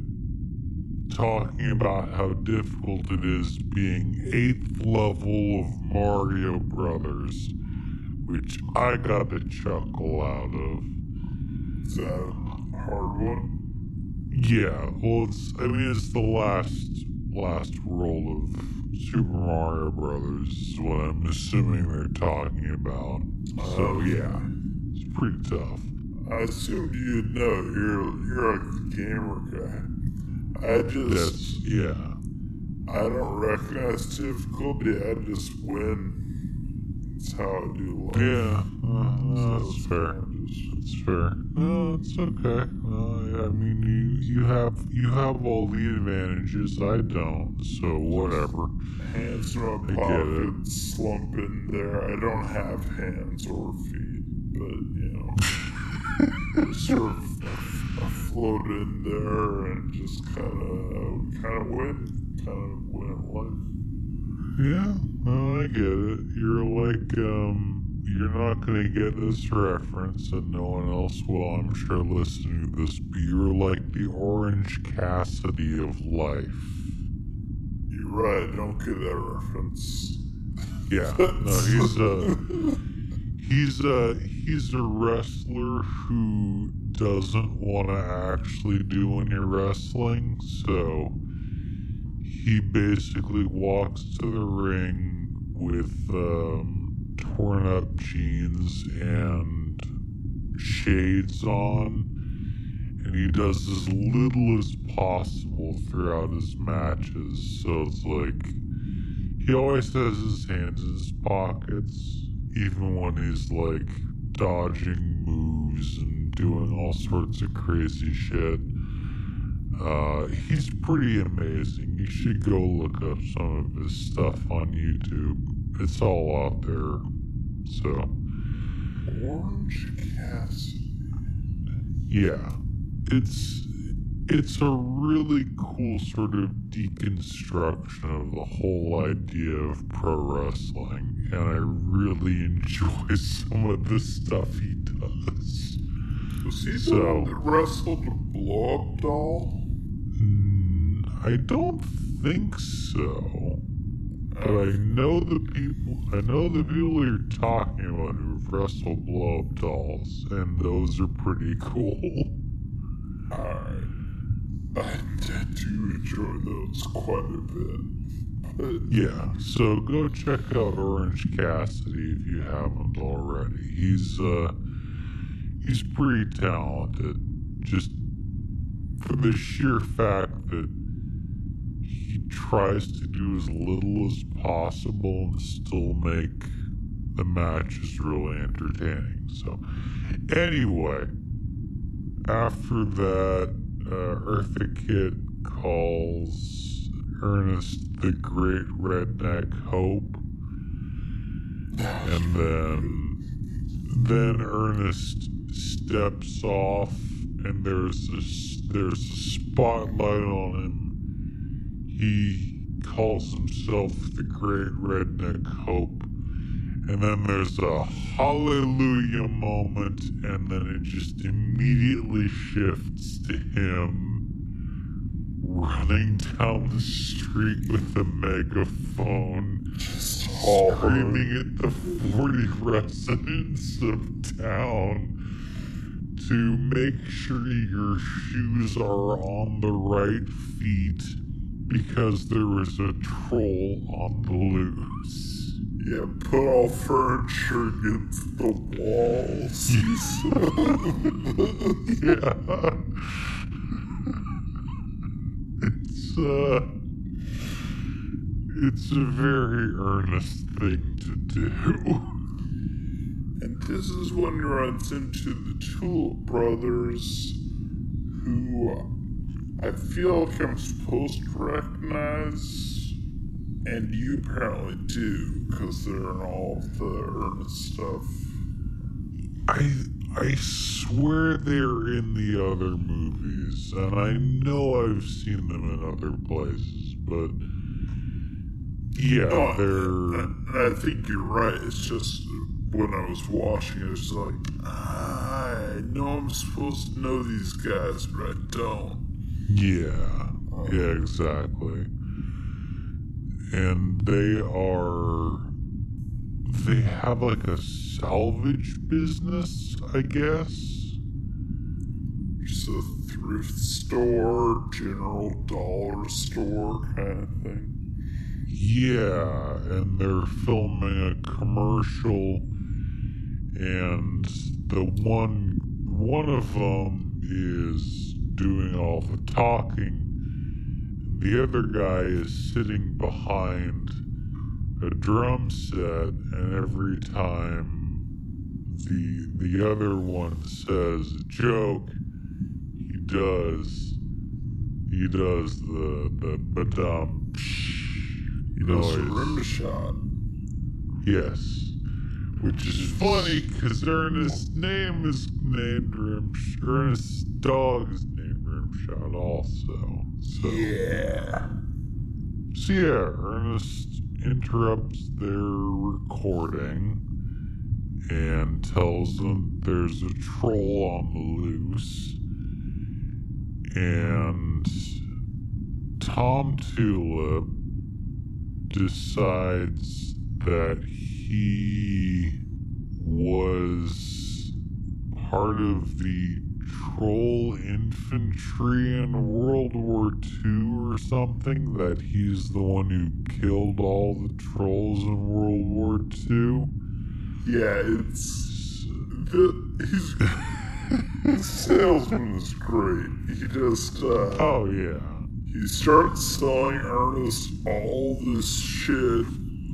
talking about how difficult it is being eighth level of Mario Brothers, which I got a chuckle out of. Is that a hard one? Yeah, well, it's, I mean, it's the last last roll of Super Mario Brothers is what I'm assuming they're talking about. Uh, so, yeah, it's pretty tough. I assume you'd know. You're, you're like the gamer guy. I just... That's, yeah. I don't recognize difficulty. I just win. That's how you live. Yeah, uh, that's fair. That's fair. No, it's okay. Uh, I mean, you, you have you have all the advantages. I don't, so whatever. Hands are up, pockets slump in there. I don't have hands or feet, but you know, sort of I, I float in there and just kind of kind of win, kind of win life. Yeah, well, I get it. You're like, um, you're not going to get this reference, and no one else will, I'm sure, listening to this, but you're like the Orange Cassidy of life. You're right, I don't get that reference. Yeah, no, he's a, he's a, he's a wrestler who doesn't want to actually do any wrestling, so... He basically walks to the ring with um, torn up jeans and shades on, and he does as little as possible throughout his matches. So it's like, he always has his hands in his pockets, even when he's like dodging moves and doing all sorts of crazy shit. Uh, he's pretty amazing. You should go look up some of his stuff on YouTube. It's all out there. So, Orange Cassidy. Yeah, it's it's a really cool sort of deconstruction of the whole idea of pro wrestling, and I really enjoy some of the stuff he does. Was he the one that wrestled a blow up doll? I don't think so, but I know the people, I know the people you're talking about who've wrestled blow-up dolls, and those are pretty cool. Alright. I do enjoy those quite a bit. Yeah, so go check out Orange Cassidy if you haven't already. He's, uh, he's pretty talented, just for the sheer fact that tries to do as little as possible and still make the matches really entertaining. So, anyway, after that, uh, Eartha Kitt calls Ernest the Great Redneck Hope, and then then Ernest steps off, and there's a, there's a spotlight on him. He calls himself the Great Redneck Hope, and then there's a hallelujah moment, and then it just immediately shifts to him running down the street with a megaphone, screaming at the forty residents of town to make sure your shoes are on the right feet, because there was a troll on the loose. Yeah, put all furniture against the walls. Yes. Yeah. It's, uh... It's a very earnest thing to do. And this is when he runs into the Tulip Brothers, who... I feel like I'm supposed to recognize, and you apparently do, because they're in all the Ernest stuff. I I swear they're in the other movies, and I know I've seen them in other places, but yeah, no, they're... And I, I think you're right, it's just when I was watching it, it was like, I know I'm supposed to know these guys, but I don't. Yeah, yeah, exactly. And they are, they have like a salvage business, I guess. Just a thrift store, general dollar store kind of thing. Yeah, and they're filming a commercial, and the one, one of them is doing all the talking. The other guy is sitting behind a drum set, and every time the the other one says a joke, he does he does the the ba-dum psh noise. The rimshot. Yes, which is funny because Ernest's name is named Rimshot. Ernest's dog is named Rimshot also. So yeah. So yeah, Ernest interrupts their recording and tells them there's a troll on the loose, and Tom Tulip decides that he was part of the troll infantry in World War Two or something, that he's the one who killed all the trolls in World War Two. Yeah, it's... The, his, his salesman is great. He just, uh... Oh, yeah. He starts selling Ernest all this shit.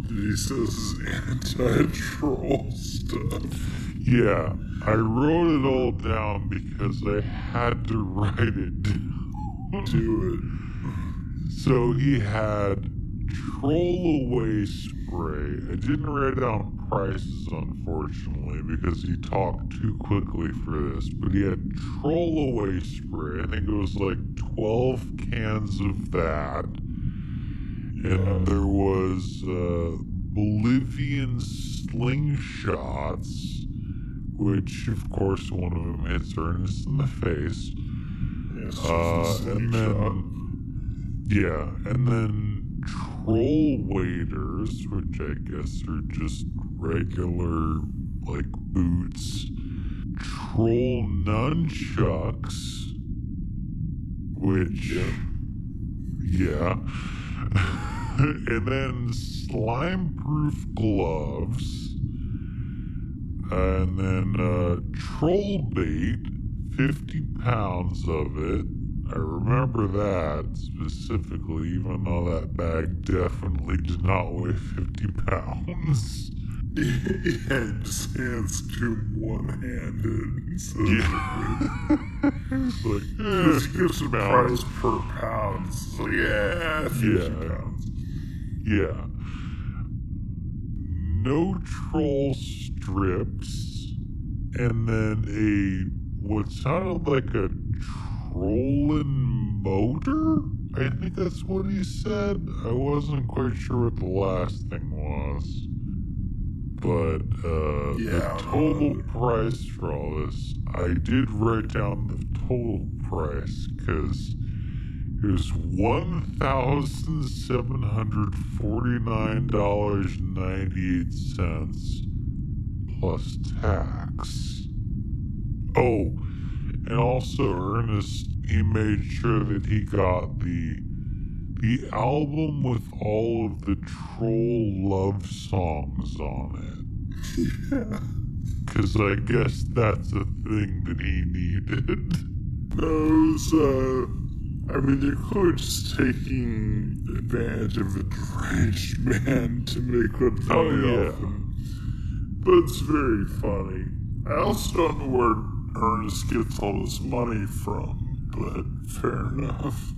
He says his anti-troll stuff. Yeah, I wrote it all down because I had to write it down. Do it. So he had troll away spray. I didn't write down prices, unfortunately, because he talked too quickly for this. But he had troll away spray. I think it was like twelve cans of that. And there was uh, Bolivian slingshots, which, of course, one of them hits Ernest in the face. Yes, uh, and then, yeah, and then troll waders, which I guess are just regular, like, boots. Troll nunchucks, which, yeah. And then slime-proof gloves, and then uh, troll bait, fifty pounds of it. I remember that specifically, even though that bag definitely did not weigh fifty pounds. Yeah, just hands to him one-handed. So yeah. It's like, yeah, this gives a price per pound. It's like, yeah, fifty yeah. pounds. Yeah. No troll strips, and then a, what sounded like a trollin' motor? I think that's what he said. I wasn't quite sure what the last thing was. But uh, yeah, the total uh, price for all this, I did write down the total price because it was one thousand seven hundred forty-nine dollars and ninety-eight cents plus tax. Oh, and also Ernest, he made sure that he got the The album with all of the troll love songs on it. Yeah. Because I guess that's a thing that he needed. No, so... I mean, they're clearly just taking advantage of a deranged man to make up money oh, yeah. off him. But it's very funny. I also don't know where Ernest gets all this money from, but fair enough.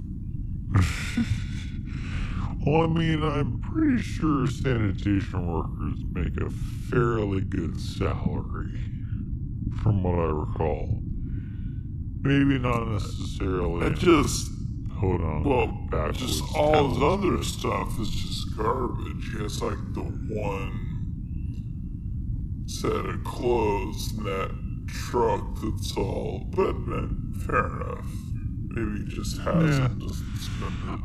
Well, I mean, I'm pretty sure sanitation workers make a fairly good salary, from what I recall. Maybe not necessarily. I just... Hold on. Well, just all his other stuff is just garbage. He has, like, the one set of clothes in that truck that's all... But, man, fair enough. Maybe he just hasn't. Yeah.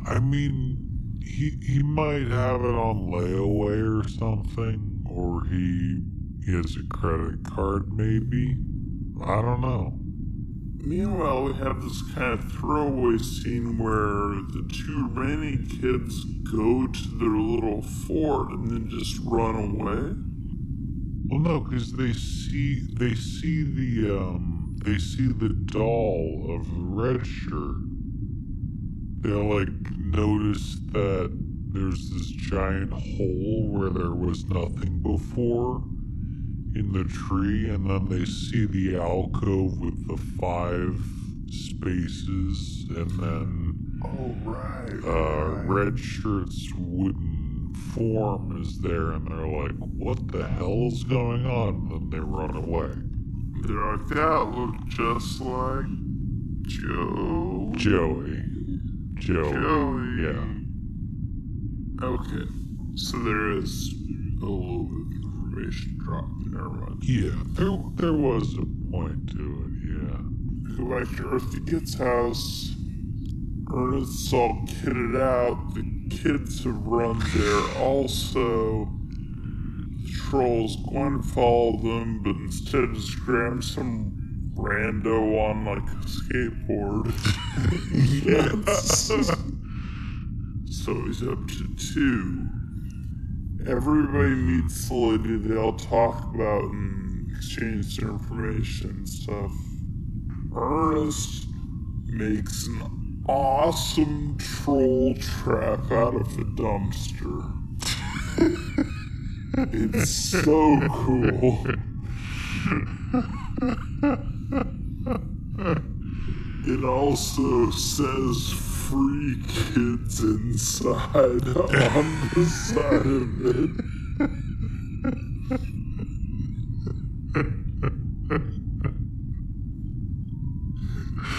I mean, he he might have it on layaway or something, or he, he has a credit card maybe. I don't know. Meanwhile, we have this kind of throwaway scene where the two rainy kids go to their little fort and then just run away. Well, no, because they see they see the um. They see the doll of the red shirt. They, like, notice that There's this giant hole where there was nothing before in the tree, and then they see the alcove with the five spaces, and then oh, right, uh, right. Red Shirt's wooden form is there, and they're like, what the hell's going on? And then they run away. They're like, that looked just like Joe. Joey. Joey. Joey. Yeah. Okay, so there is a little bit of information drop there, right? Yeah, there, there was a point to it, yeah. Go back to Eartha Kitt's house. Ernest's all kitted out. The kids have run there also. The trolls going to follow them, but instead just grab some rando on, like, a skateboard. Yes. So he's up to two. Everybody meets the lady they all talk about and exchange their information and stuff. Ernest makes an awesome troll trap out of the dumpster. It's so cool. It also says free kids inside on the side of it.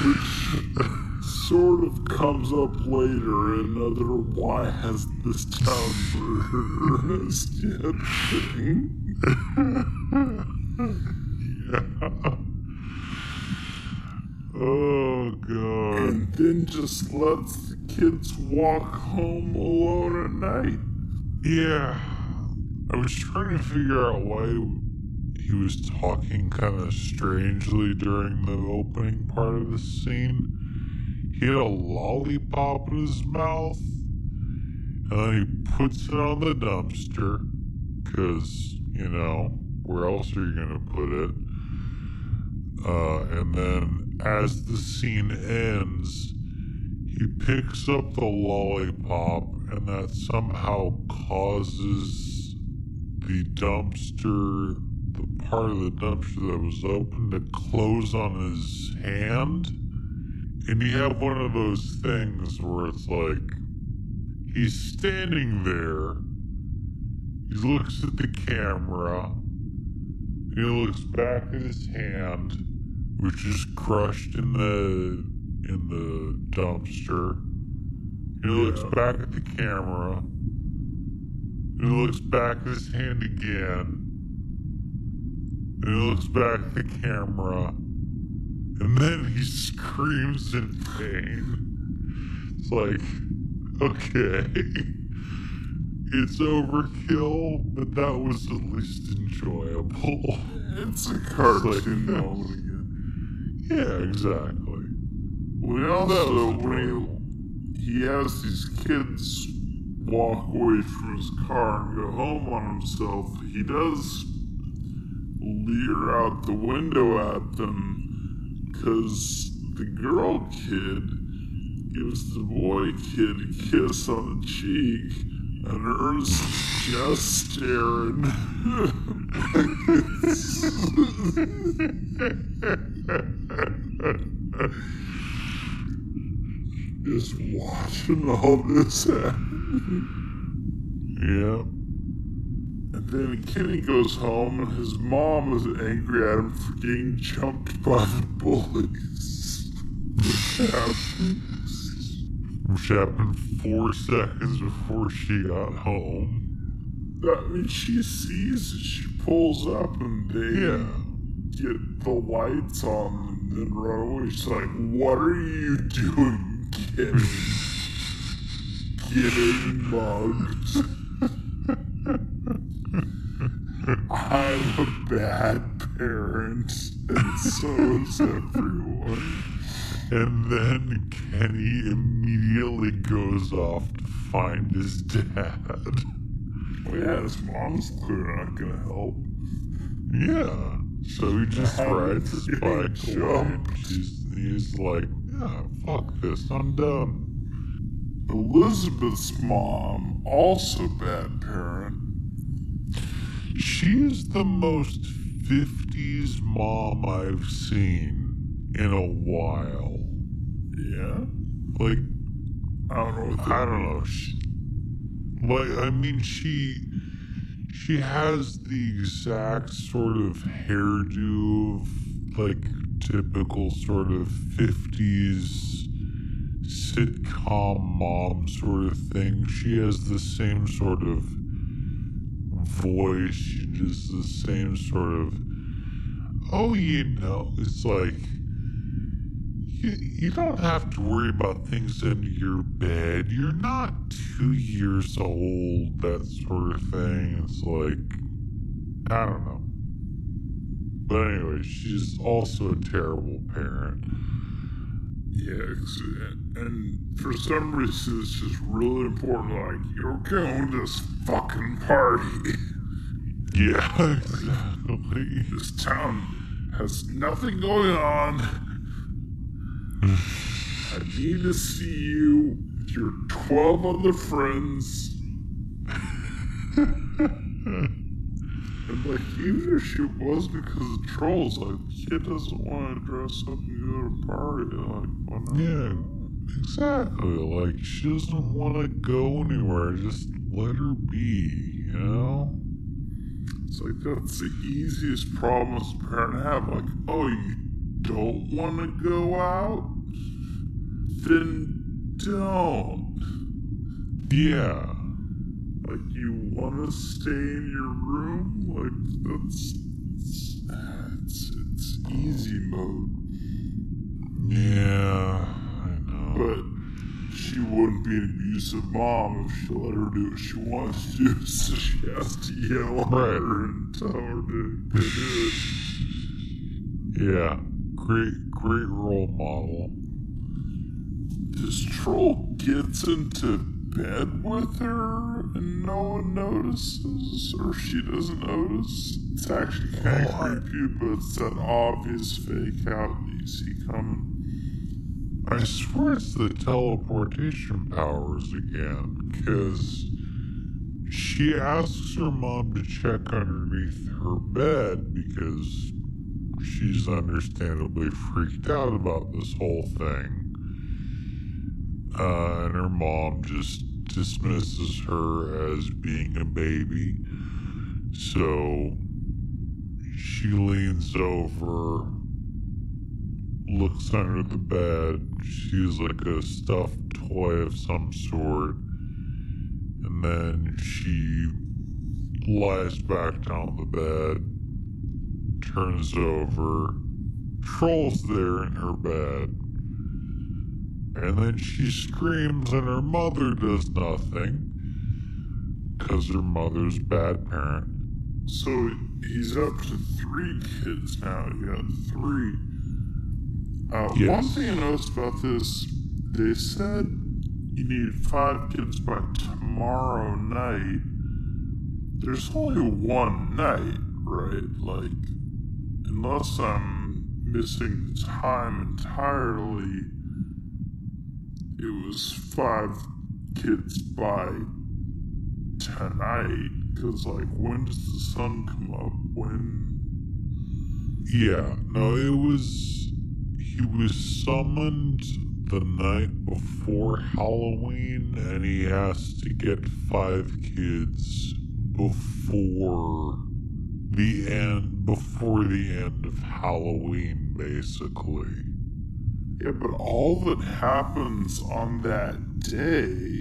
Which sort of comes up later in another why has this town murdered us yet thing. Yeah. Oh, God. And then just lets the kids walk home alone at night. Yeah. I was trying to figure out why he was talking kind of strangely during the opening part of the scene. He had a lollipop in his mouth, and then he puts it on the dumpster, because, you know, where else are you going to put it? Uh, and then as the scene ends, he picks up the lollipop, and that somehow causes the dumpster, the part of the dumpster that was open, to close on his hand. And you have one of those things where it's like, he's standing there, he looks at the camera, he looks back at his hand, which is crushed in the in the dumpster. He yeah. looks back at the camera. He looks back at his hand again. He looks back at the camera. And then he screams in pain. It's like, okay. It's overkill, but that was at least enjoyable. It's a cartoon moment. Yeah, exactly. We also, when he, he has these kids walk away from his car and go home on himself, he does leer out the window at them, because the girl kid gives the boy kid a kiss on the cheek, and Ernest just staring. Just watching all this happen. Yeah. And then Kenny goes home, and his mom is angry at him for getting jumped by the bullies. Which happened. Which happened four seconds before she got home. I mean, she sees it, she pulls up, and they yeah. get the lights on and then run away. She's like, what are you doing, kid? Getting mugged. I'm a bad parent, and so is everyone. And then Kenny immediately goes off to find his dad. Well, yeah, his mom's clearly not gonna help. Yeah. So he just rides his bike away. He's, he's like, yeah, fuck this, I'm done. Elizabeth's mom, also bad parent. She's the most fifties mom I've seen in a while. Yeah? Like, I don't know. I don't know. She, like, I mean, she... She has the exact sort of hairdo of, like, typical sort of fifties sitcom mom sort of thing. She has the same sort of voice. She does the same sort of, oh, you know, it's like, you, you don't have to worry about things under your bed. You're not two years old, that sort of thing. It's like, I don't know. But anyway, she's also a terrible parent. Yeah, and for some reason, it's just really important, like, you're going to this fucking party. Yeah, exactly. This town has nothing going on. I need to see you, your twelve other friends. And, like, even if she was because of trolls, like, the kid doesn't want to dress up and go to a party, like, whatever. Yeah, exactly. Like, she doesn't want to go anywhere. Just let her be, you know? It's like, that's the easiest problem as a parent to have. Like, oh, you don't want to go out? Then don't. Yeah. Like, you want to stay in your room? Like, that's... It's, it's easy mode. Yeah, I know. But she wouldn't be an abusive mom if she let her do what she wants to do, so she has to yell at right. her and tell her to do it. Yeah, great, great role model. This troll gets into bed with her and no one notices, or she doesn't notice. It's actually kind of creepy, but it's that obvious fake out that you see coming. I swear it's the teleportation powers again, because she asks her mom to check underneath her bed because she's understandably freaked out about this whole thing. Uh, and her mom just dismisses her as being a baby. So she leans over, looks under the bed. She's like a stuffed toy of some sort. And then she lies back down the bed, turns over, trolls there in her bed. And then she screams and her mother does nothing. Because her mother's a bad parent. So he's up to three kids now. He got three. Uh, yes. One thing I noticed about this, they said you need five kids by tomorrow night. There's only one night, right? Like, unless I'm missing the time entirely... It was five kids by tonight, because, like, when does the sun come up? When? Yeah, no, it was... He was summoned the night before Halloween, and he has to get five kids before the end, before the end of Halloween, basically. Yeah, but all that happens on that day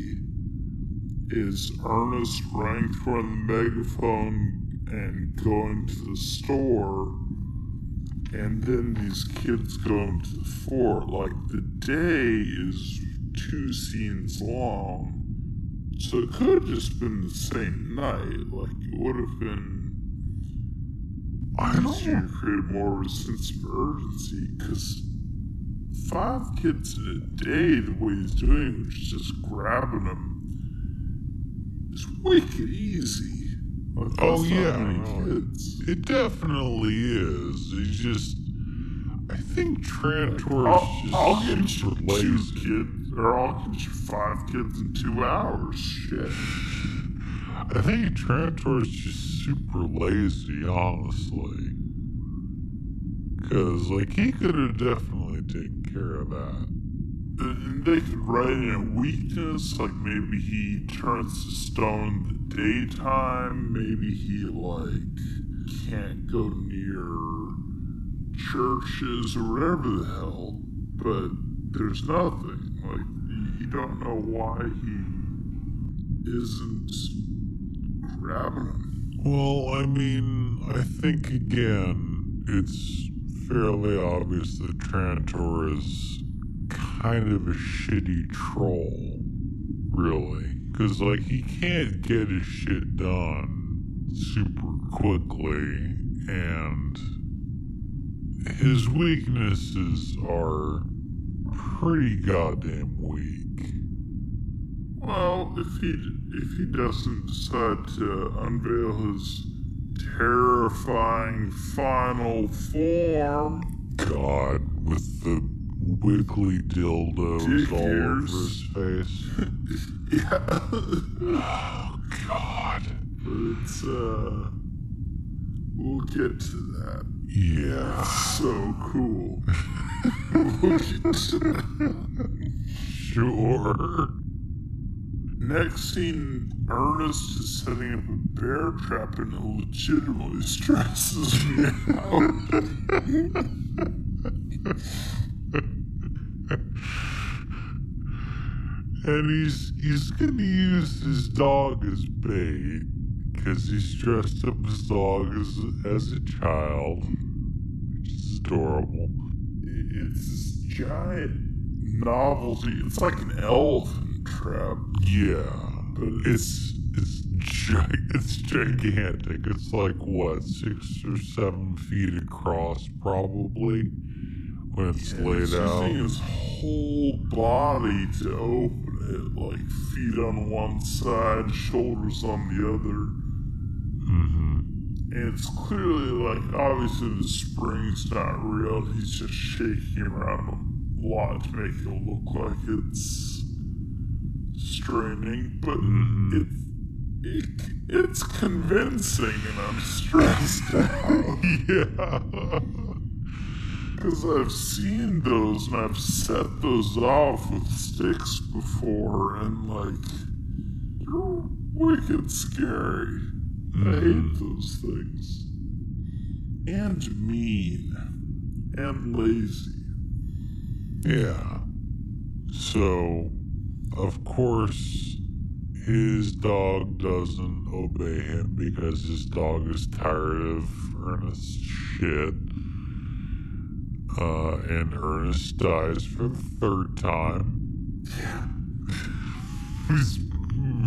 is Ernest running toward the megaphone and going to the store, and then these kids going to the fort. Like, the day is two scenes long, so it could have just been the same night. Like, it would have been... I don't know. Created more of a sense of urgency, because... Five kids in a day, the way he's doing, which is just grabbing them, is wicked easy. Like, oh, yeah. No, kids. It, it definitely is. He's just, I think Trantor is like, just I'll, I'll get you two lazy. kids They're all get you five kids in two hours. Shit. I think Trantor is just super lazy, honestly. Because, like, he could have definitely taken care of that. And they could write in a weakness, like maybe he turns to stone in the daytime, maybe he, like, can't go near churches or whatever the hell, but there's nothing. Like, you don't know why he isn't grabbing him. Well, I mean, I think, again, it's fairly obvious that Trantor is kind of a shitty troll, really. Because, like, he can't get his shit done super quickly, and his weaknesses are pretty goddamn weak. Well, if he if he doesn't decide to unveil his terrifying final form, God, with the wiggly dildos all over his face. Yeah. Oh, God. But it's, uh... we'll get to that. Yeah. That's so cool. We'll get to that. Sure. Next scene, Ernest is setting up a bear trap, and it legitimately stresses me out. And he's he's gonna use his dog as bait, because he's dressed up his dog as, as a child, which is adorable. It's this giant novelty. It's like an elephant trap. Yeah, but it's it's gi- it's gigantic. It's like what, six or seven feet across, probably. When it's yeah, laid it's out, using his whole body to open it, like feet on one side, shoulders on the other. Mm-hmm. And it's clearly, like, obviously the spring's not real. He's just shaking around a lot to make it look like it's straining, but mm-hmm. it, it it's convincing, and I'm stressed out. Yeah. Because I've seen those, and I've set those off with sticks before, and, like, you're wicked scary. Mm-hmm. I hate those things. And mean. And lazy. Yeah. So, of course, his dog doesn't obey him because his dog is tired of Ernest's shit. Uh, and Ernest dies for the third time. Yeah. He's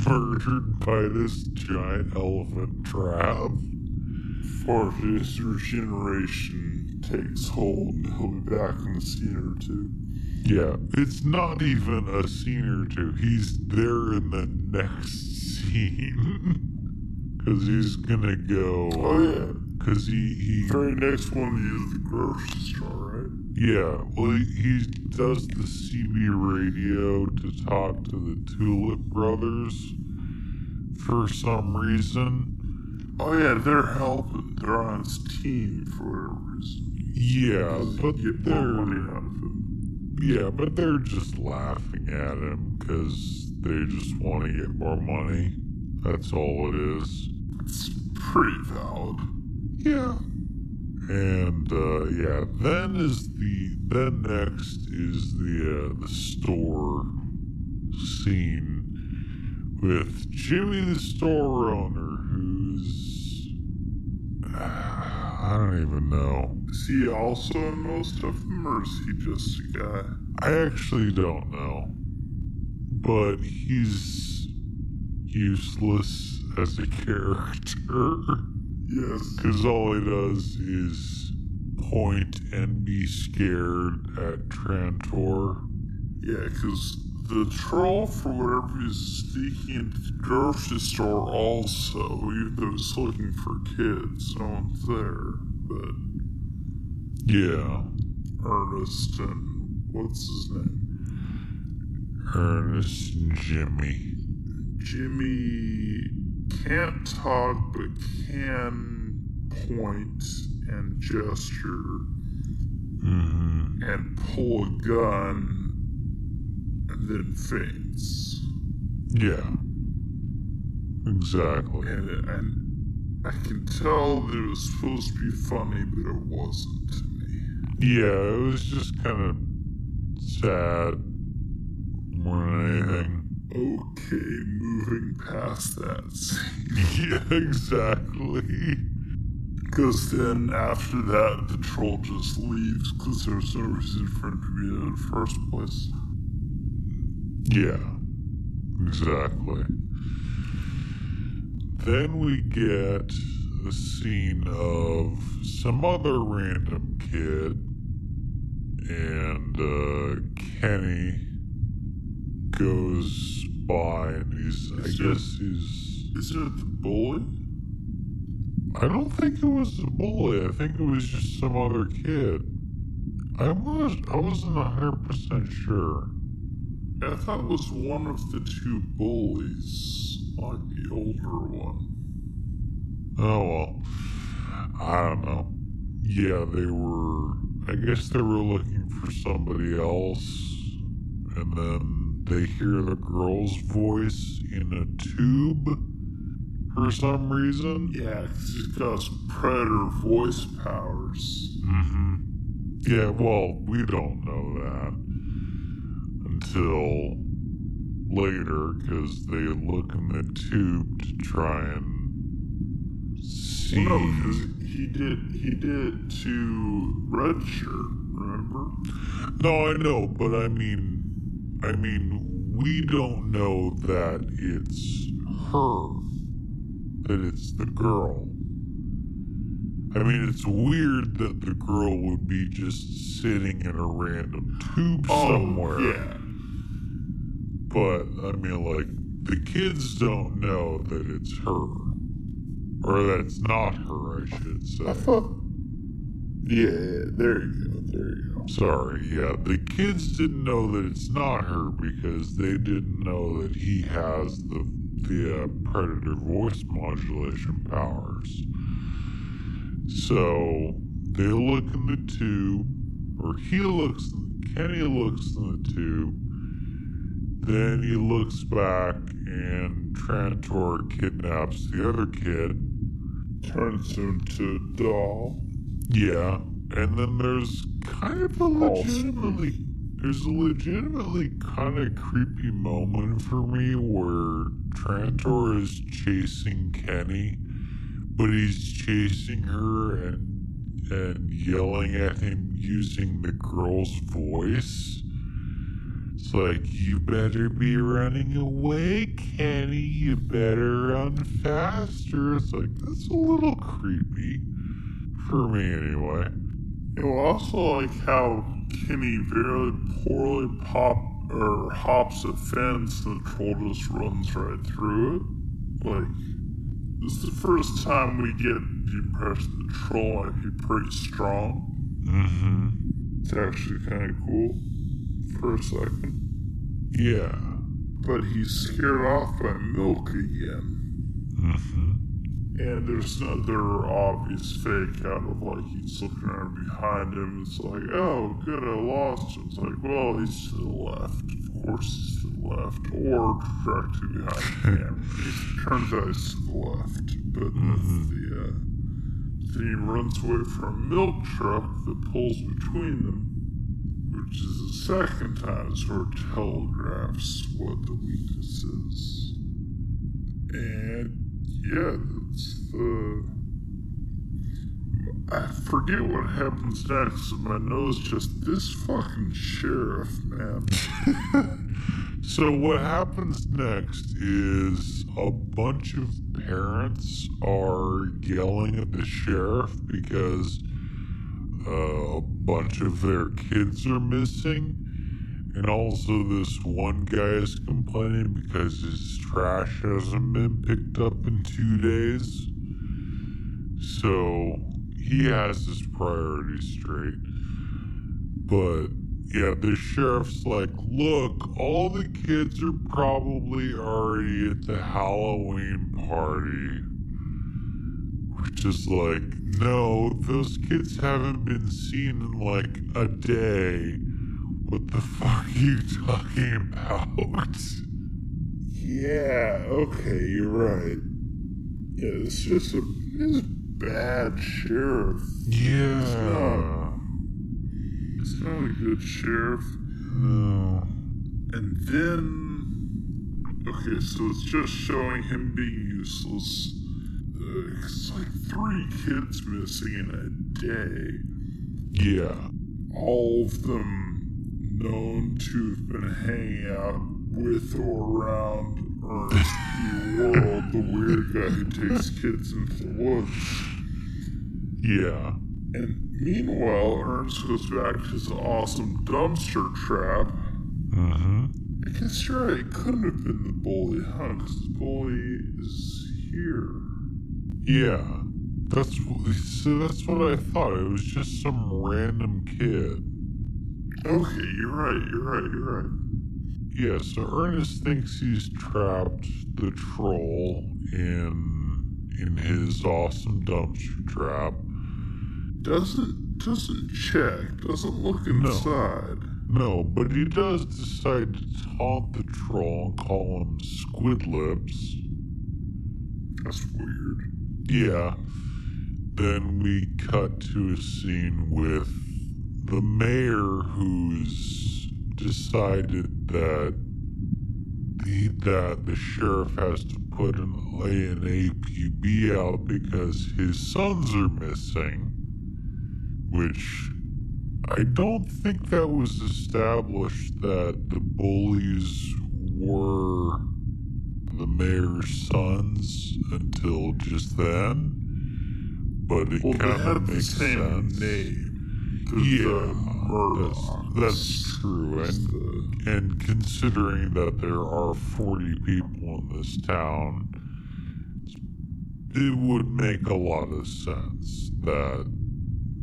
murdered by this giant elephant trap. For his regeneration takes hold, and he'll be back in a scene or two. Yeah, it's not even a scene or two. He's there in the next scene. Because he's gonna go... Oh, yeah. Because he, he... Very next one is the grocery store. Yeah, well, he, he does the C B radio to talk to the Tulip Brothers for some reason. Oh, yeah, they're helping. They're on his team for whatever reason. Yeah, but get they're... more money out of him. Yeah, but they're just laughing at him because they just want to get more money. That's all it is. It's pretty valid. Yeah. And, uh, yeah, then is the, then next is the, uh, the store scene with Jimmy the store owner, who's, uh, I don't even know. Is he also in most of them, or is he just a guy? I actually don't know. But he's useless as a character. Yes. Because all he does is point and be scared at Trantor. Yeah, because the troll, for whatever reason, is sneaking into the grocery store also, even though he's looking for kids. No one's there, but... Yeah. Ernest and... what's his name? Ernest and Jimmy. Jimmy can't talk but can point and gesture mm-hmm. and pull a gun and then faints. Yeah. Exactly. And, and I can tell that it was supposed to be funny, but it wasn't to me. Yeah, it was just kind of sad more than anything. Okay, moving past that scene. Yeah, exactly. Because then after that, the troll just leaves because there's no reason for him to be there in the first place. Yeah, exactly. Then we get a scene of some other random kid, and uh, Kenny goes by, and he's, is I it, guess he's... Is it the bully? I don't think it was the bully. I think it was just some other kid. I, was, I wasn't one hundred percent sure. I thought it was one of the two bullies. Like the older one. Oh, well. I don't know. Yeah, they were... I guess they were looking for somebody else. And then they hear the girl's voice in a tube for some reason. Yeah, she's got some predator voice powers. Mm-hmm. Yeah, well, we don't know that until... later, because they look in the tube to try and see. No, because he did, he did to Red Shirt, remember? No, I know, but I mean, I mean, we don't know that it's her, that it's the girl. I mean, it's weird that the girl would be just sitting in a random tube oh, somewhere. Yeah. But, I mean, like, the kids don't know that it's her. Or that it's not her, I should say. I thought... Yeah, there you go, there you go. Sorry, yeah. The kids didn't know that it's not her because they didn't know that he has the, the uh, predator voice modulation powers. So, they look in the tube, or he looks, Kenny looks in the tube. Then he looks back, and Trantor kidnaps the other kid. Turns him to a doll. Yeah. And then there's kind of a legitimately... There's a legitimately kind of creepy moment for me where Trantor is chasing Kenny, but he's chasing her and, and yelling at him using the girl's voice. It's like, you better be running away, Kenny. You better run faster. It's like, that's a little creepy. For me, anyway. It was also like how Kenny very poorly pop or hops a fence and the troll just runs right through it. Like, this is the first time we get the impression the troll might be pretty strong. Mm-hmm. It's actually kind of cool. For a second. Yeah. But he's scared off by Milk again. Mm-hmm. And there's another obvious fake out of like he's looking around behind him. It's like, oh, good, I lost him. It's like, well, he's to the left. Of course he's to the left. Or directly behind him. It turns out he's to the left. But mm-hmm. the, uh, then he runs away from a milk truck that pulls between them. Which is the second time sort of telegraphs what the weakness is. And yeah, that's the... I forget what happens next, and my nose just, this fucking sheriff, man. So what happens next is a bunch of parents are yelling at the sheriff because... Uh, a bunch of their kids are missing, and also this one guy is complaining because his trash hasn't been picked up in two days. So he has his priorities straight. But Yeah, the sheriff's like, look, all the kids are probably already at the Halloween party. Which is like, no, those kids haven't been seen in like a day. What the fuck are you talking about? Yeah, okay, you're right. Yeah, it's just a it's bad sheriff. Yeah. It's not, it's not a good sheriff. No. And then, okay, so it's just showing him being useless. Uh, it's like three kids missing in a day. Yeah. All of them known to have been hanging out with or around Ernest P. Worrell, the weird guy who takes kids into the woods. Yeah. And meanwhile, Ernest goes back to his awesome dumpster trap. Uh-huh. I guess you're right, it couldn't have been the bully, huh? Because the bully is here. Yeah. That's, so that's what I thought. It was just some random kid. Okay, you're right, you're right, you're right. Yeah, so Ernest thinks he's trapped the troll in in his awesome dumpster trap. Doesn't doesn't check, doesn't look inside. No, no, but he does decide to taunt the troll and call him Squid Lips. That's weird. Yeah. Then we cut to a scene with the mayor, who's decided that the, that the sheriff has to put an, an A Q B out because his sons are missing, which I don't think that was established that the bullies were the mayor's sons until just then, but it well, kind of makes sense. Name. Yeah, that's, that's true, and, the... and considering that there are forty people in this town, it would make a lot of sense that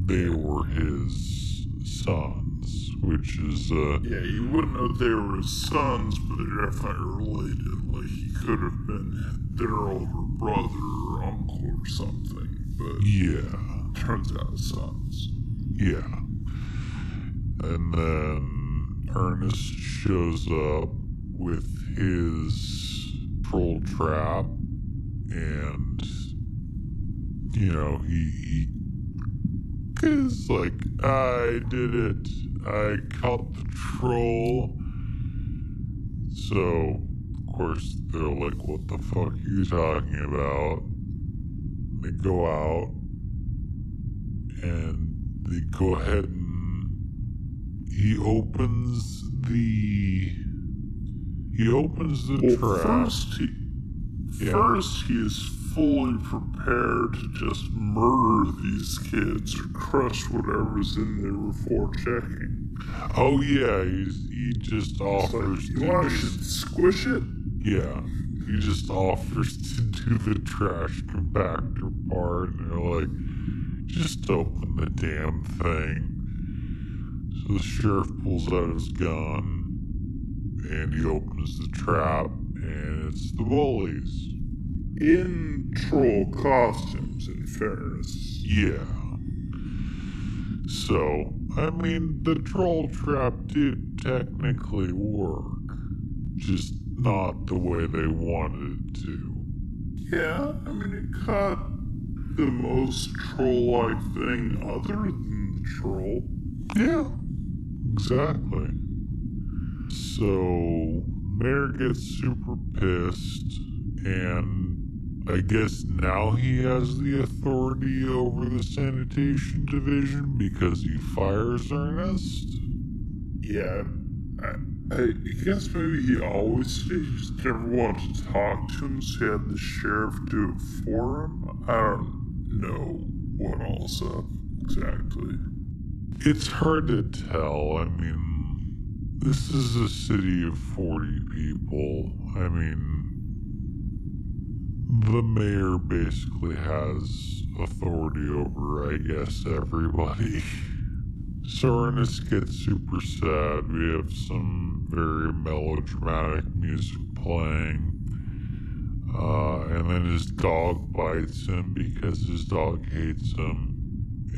they were his sons, which is, uh... yeah, you wouldn't know they were his sons, but they're definitely related. Like, he could have been their older brother or uncle or something, but... yeah. Turns out sons. Yeah. And then Ernest shows up with his troll trap and, you know, he, he is like, I did it. I caught the troll. So, of course, they're like, what the fuck are you talking about? They go out and they go ahead and he opens the he opens the well, trap. First he, yeah. first he is fully prepared to just murder these kids or crush whatever's in there before checking. Oh yeah, he's, he just offers like, to well, just, squish it. Yeah, he just offers to do the trash compactor part, and they're like, just open the damn thing. So the sheriff pulls out his gun and he opens the trap, and it's the bullies. In troll costumes, in fairness. Yeah. So, I mean, the troll trap did technically work, just not the way they wanted it to. Yeah, I mean, it caught the most troll-like thing other than the troll. Yeah, exactly. So, Mayor gets super pissed, and I guess now he has the authority over the sanitation division because he fires Ernest? Yeah, I, I guess maybe he always he just never wanted to talk to him, so he had the sheriff do it for him. I don't know what all's up exactly. It's hard to tell. I mean, this is a city of forty people. I mean, the mayor basically has authority over, I guess, everybody. So Ernest gets super sad. We have some very melodramatic music playing. Uh, and then his dog bites him because his dog hates him.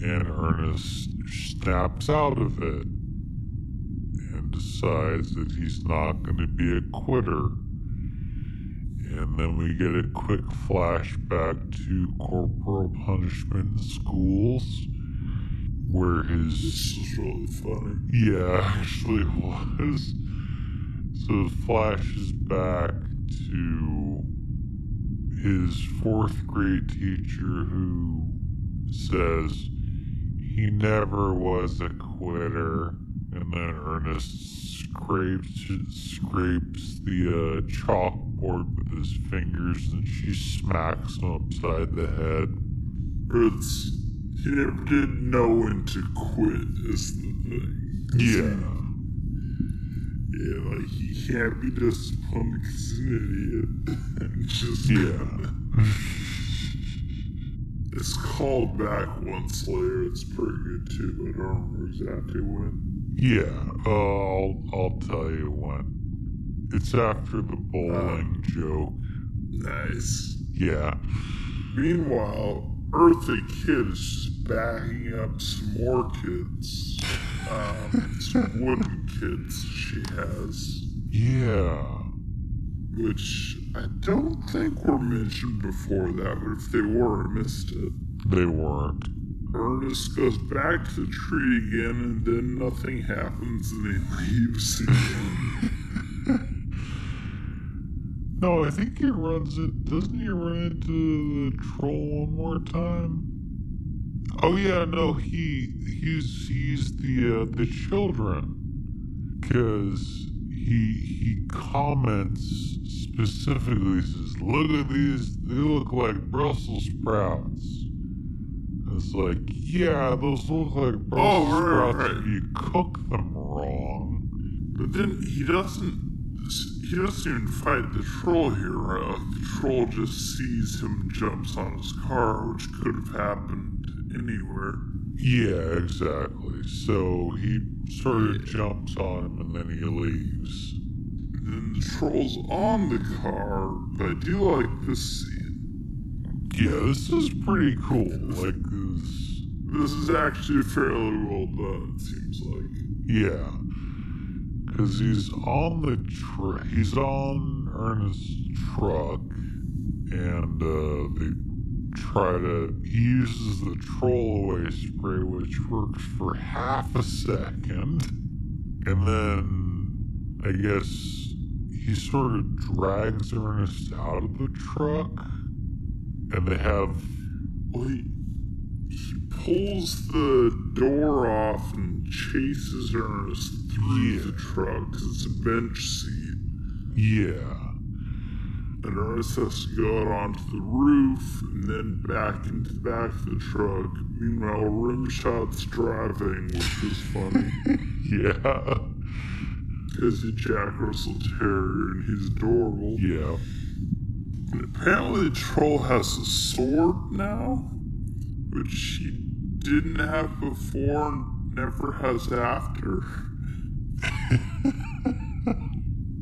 And Ernest snaps out of it and decides that he's not going to be a quitter. And then we get a quick flashback to corporal punishment in schools, where his... This is really funny. Yeah, actually was. So it flashes back to his fourth grade teacher who says he never was a quitter, and then Ernest scrapes scrapes the uh, chalkboard with his fingers, and she smacks him upside the head. It's, he never did know when to quit is the thing. Yeah. Yeah, like, he can't be disciplined because he's an idiot. And just, yeah. It's called back once later. It's pretty good too, but I don't remember exactly when. Yeah, uh, I'll, I'll tell you when. It's after the bowling uh, joke. Nice. Yeah. Meanwhile, Eartha Kitt is just backing up some more kids. Um, some wooden kids she has. Yeah. Which I don't think were mentioned before that, but if they were, I missed it. They weren't. Ernest goes back to the tree again, and then nothing happens, and he leaves again. No, I think he runs it. Doesn't he run into the troll one more time? Oh yeah, no, he he sees the uh, the children, because he he comments. Specifically says, look at these, they look like Brussels sprouts. It's like, yeah, those look like Brussels oh, right, sprouts right. If you cook them wrong. But then he doesn't, he doesn't even fight the troll here. Right? The troll just sees him, jumps on his car, which could have happened anywhere. Yeah, exactly. So he sort of yeah. jumps on him and then he leaves. Then the troll's on the car, but I do like this scene. Yeah, this is pretty cool. Like this, this is actually fairly well done, it seems like. Yeah, because he's on the tr- he's on Ernest's truck, and uh, they try to he uses the troll away spray, which works for half a second, and then I guess. He sort of drags Ernest out of the truck, and they have... Well, he, he pulls the door off and chases Ernest through yeah. the truck, because it's a bench seat. Yeah. And Ernest has to go out onto the roof, and then back into the back of the truck. Meanwhile, Rimshot's driving, which is funny. Yeah. Because he's Jack Russell Terrier and he's adorable. Yeah. And apparently the troll has a sword now, which he didn't have before and never has after.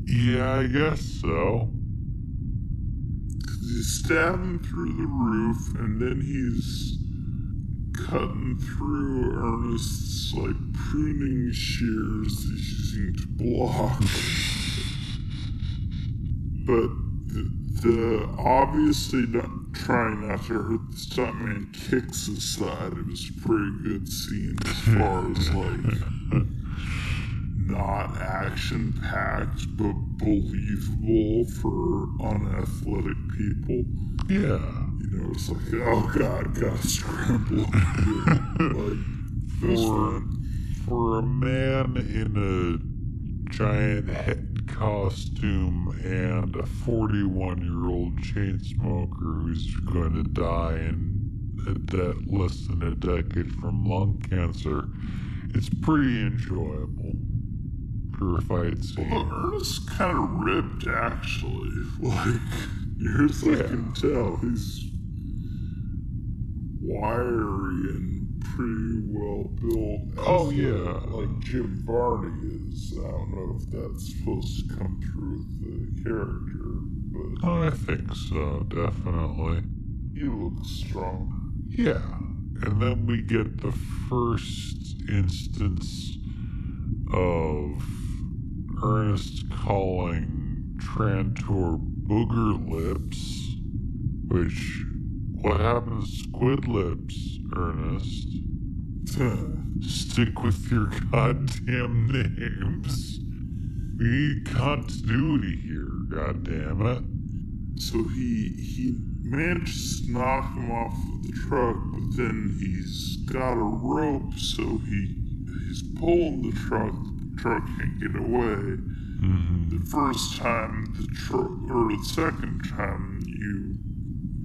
Yeah, I guess so. Because you stab him through the roof and then he's cutting through Ernest's, like, pruning shears he's using to block. But the, the obviously not trying not to hurt the stuntman kicks his side. It was a pretty good scene as far as, like, not action-packed, but believable for unathletic people. Yeah. You know, it's like, oh god, gotta scramble. Like, for, for a man in a giant head costume and a forty-one-year-old chain smoker who's going to die in a de- less than a decade from lung cancer, it's pretty enjoyable for a fight scene. Well, Ernest's kind of ripped, actually. Like, here's what yeah. I can tell. He's wiry and pretty well built. Oh yeah, like Jim Varney is. I don't know if that's supposed to come through with the character, but oh, I think so, definitely. He looks strong. Yeah, and then we get the first instance of Ernest calling Trantor booger lips, which. What happens to squid lips, Ernest? Stick with your goddamn names. We need continuity here, goddammit. So he he manages to knock him off of the truck, but then he's got a rope, so he he's pulling the truck. The truck can't get away. Mm-hmm. The first time, the tr- or the second time, you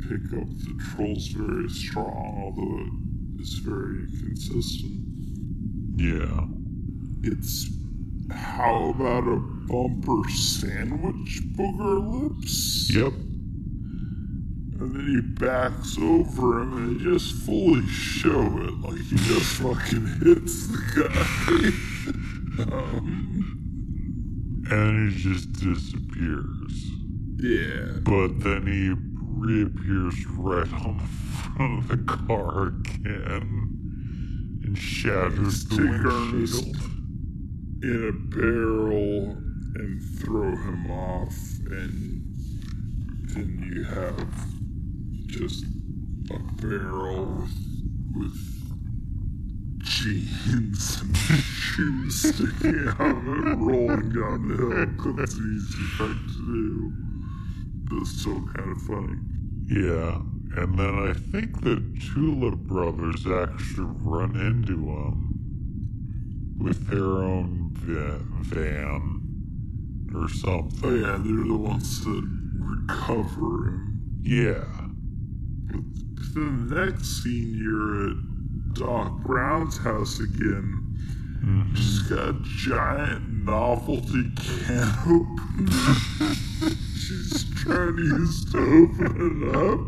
pick up the troll's very strong, although it is very inconsistent. Yeah. It's, how about a bumper sandwich, booger lips? Yep. And then he backs over him and they just fully show it, like he just fucking hits the guy. um, and he just disappears. Yeah. But then he reappears right on the front of the car again and shatters the windshield in a barrel and throw him off, and then you have just a barrel with, with jeans and shoes sticking out and rolling down the hill. That's an easy thing to do. That's so kind of funny. Yeah, and then I think the Tula brothers actually run into him with their own van or something. Oh yeah, they're the ones that recover him. Yeah. But then the next scene, you're at Doc Brown's house again. Mm-hmm. She's got a giant novelty can opener. She's trying to use to open it up.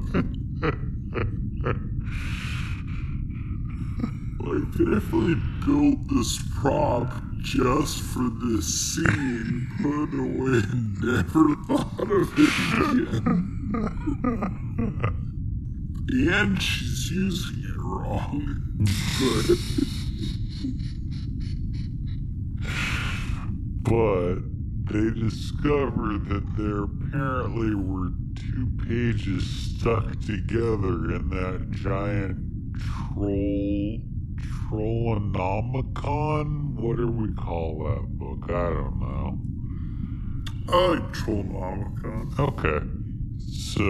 Like, they definitely built this prop just for this scene, put it away, and never thought of it again. And she's using it wrong. But, but they discovered that there apparently were two pages stuck together in that giant troll, Trollonomicon? What do we call that book? I don't know. I like Trollonomicon. Okay. So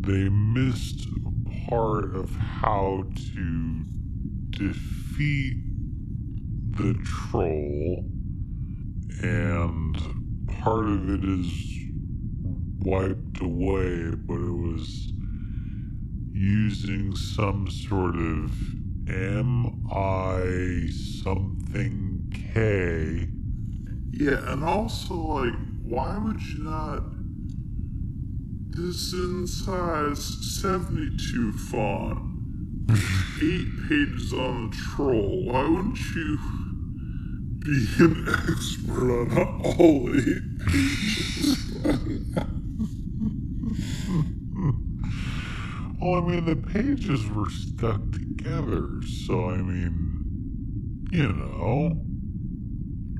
they missed a part of how to defeat the troll. And part of it is wiped away, but it was using some sort of M I something K. Yeah, and also, like, why would you not? This in size seventy-two font, eight pages on the troll. Why wouldn't you be an expert on all eight pages? Well, I mean, the pages were stuck together, so I mean, you know,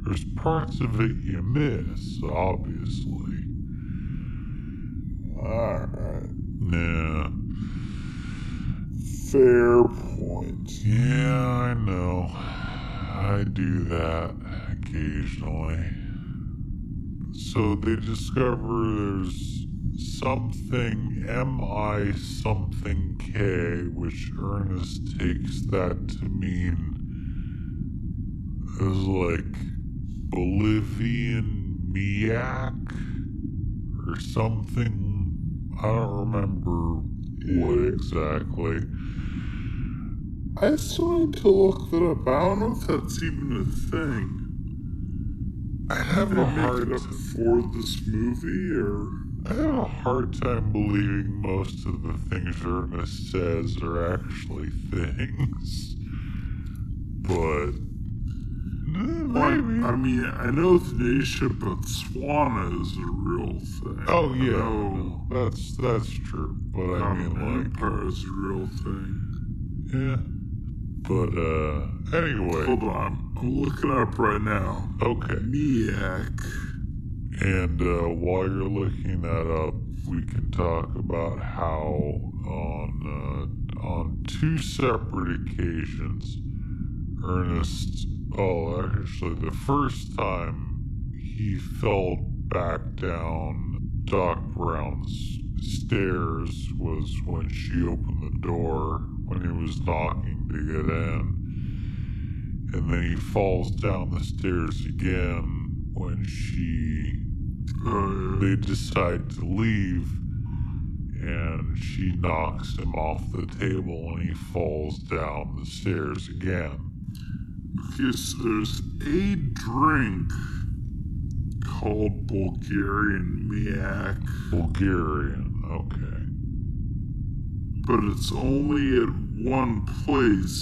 there's parts of it you miss, obviously. Alright. Yeah. Fair point. Yeah, I know. I do that occasionally. So they discover there's something M I something K, which Ernest takes that to mean is like Bolivian Miak or something. I don't remember what exactly. I still need to look that up. I don't know if that's even a thing. I have a hard up for this movie, or I have a hard time believing most of the things Ernest says are actually things. But... Maybe. I mean, I know today ship at Botswana is a real thing. Oh, yeah. No, that's that's true. But I mean, like... Empire is a real thing. Yeah. But, uh, anyway. Hold on. I'm looking up right now. Okay. Miak. And, uh, while you're looking that up, we can talk about how on, uh, on two separate occasions, Ernest... Oh, actually, the first time he fell back down Doc Brown's stairs was when she opened the door when he was knocking to get in. And then he falls down the stairs again when she... Uh, they decide to leave, and she knocks him off the table and he falls down the stairs again. Okay, so there's a drink called Bulgarian Miak. Bulgarian, okay. But it's only at one place,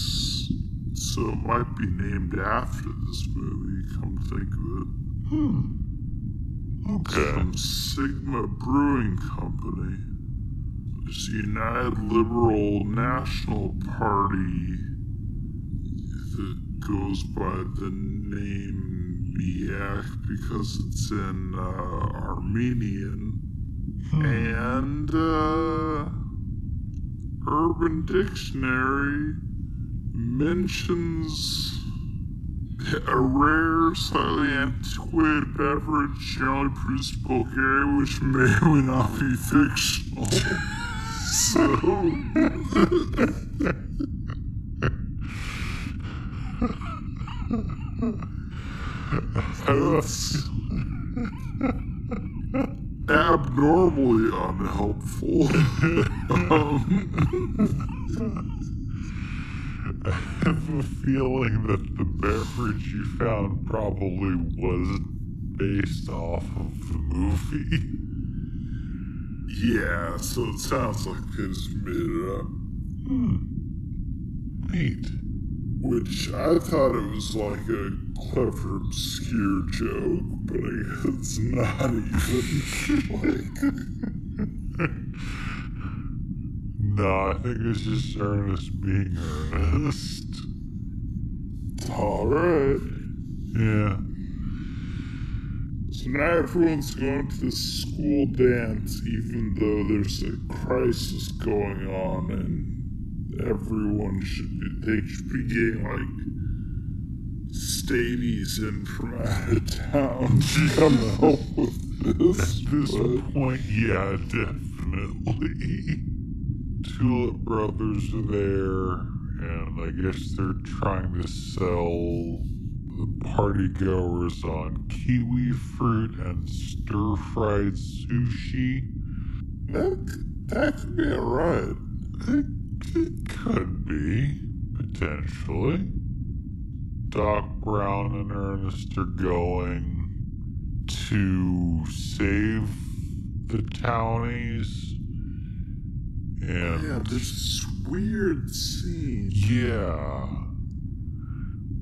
so it might be named after this movie, come think of it. Hmm. Okay. From Sigma Brewing Company. It's the United Liberal National Party that goes by the name Miak because it's in uh, Armenian. Hmm. And uh, Urban Dictionary mentions a rare, slightly antiquated beverage generally produced in Bulgaria, which may or may not be fictional. So... That's abnormally unhelpful. um, I have a feeling that the beverage you found probably wasn't based off of the movie. Yeah, so it sounds like they just made it up. Hmm. Neat. Which I thought it was like a clever, obscure joke, but I guess it's not even, like... No, I think it's just Ernest being Ernest. Alright. Yeah. So now everyone's going to the school dance, even though there's a crisis going on, and... Everyone should be, they should be getting, like, stadies in from out of town to come help with this. At this but... point, yeah, definitely. Tulip Brothers are there, and I guess they're trying to sell the partygoers on kiwi fruit and stir-fried sushi. That, that could be alright. That It could be, potentially. Doc Brown and Ernest are going to save the townies. And yeah, there's this weird scene. Yeah.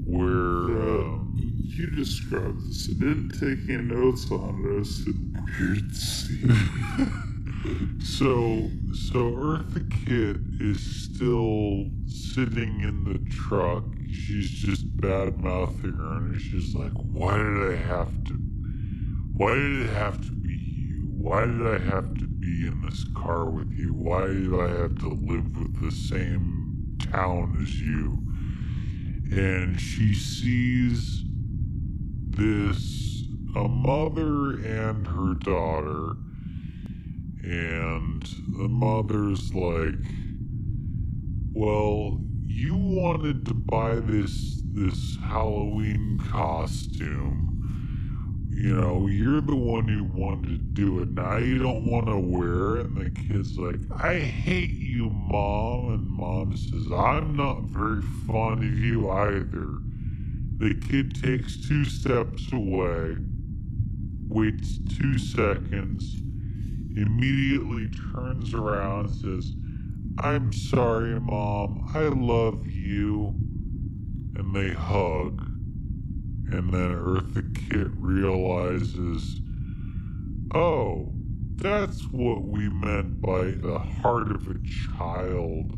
Where, uh, you described this. I didn't take any notes on it. I said, weird scene. So, so Eartha Kitt is still sitting in the truck. She's just bad-mouthing her, and she's like, why did I have to, why did it have to be you? Why did I have to be in this car with you? Why did I have to live with the same town as you? And she sees this, a mother and her daughter. And the mother's like, well, you wanted to buy this this Halloween costume. You know, you're the one who wanted to do it. Now you don't want to wear it. And the kid's like, I hate you, Mom. And Mom says, I'm not very fond of you either. The kid takes two steps away, waits two seconds, immediately turns around and says, "I'm sorry, Mom, I love you." And they hug. And then Eartha Kitt realizes, oh, that's what we meant by the heart of a child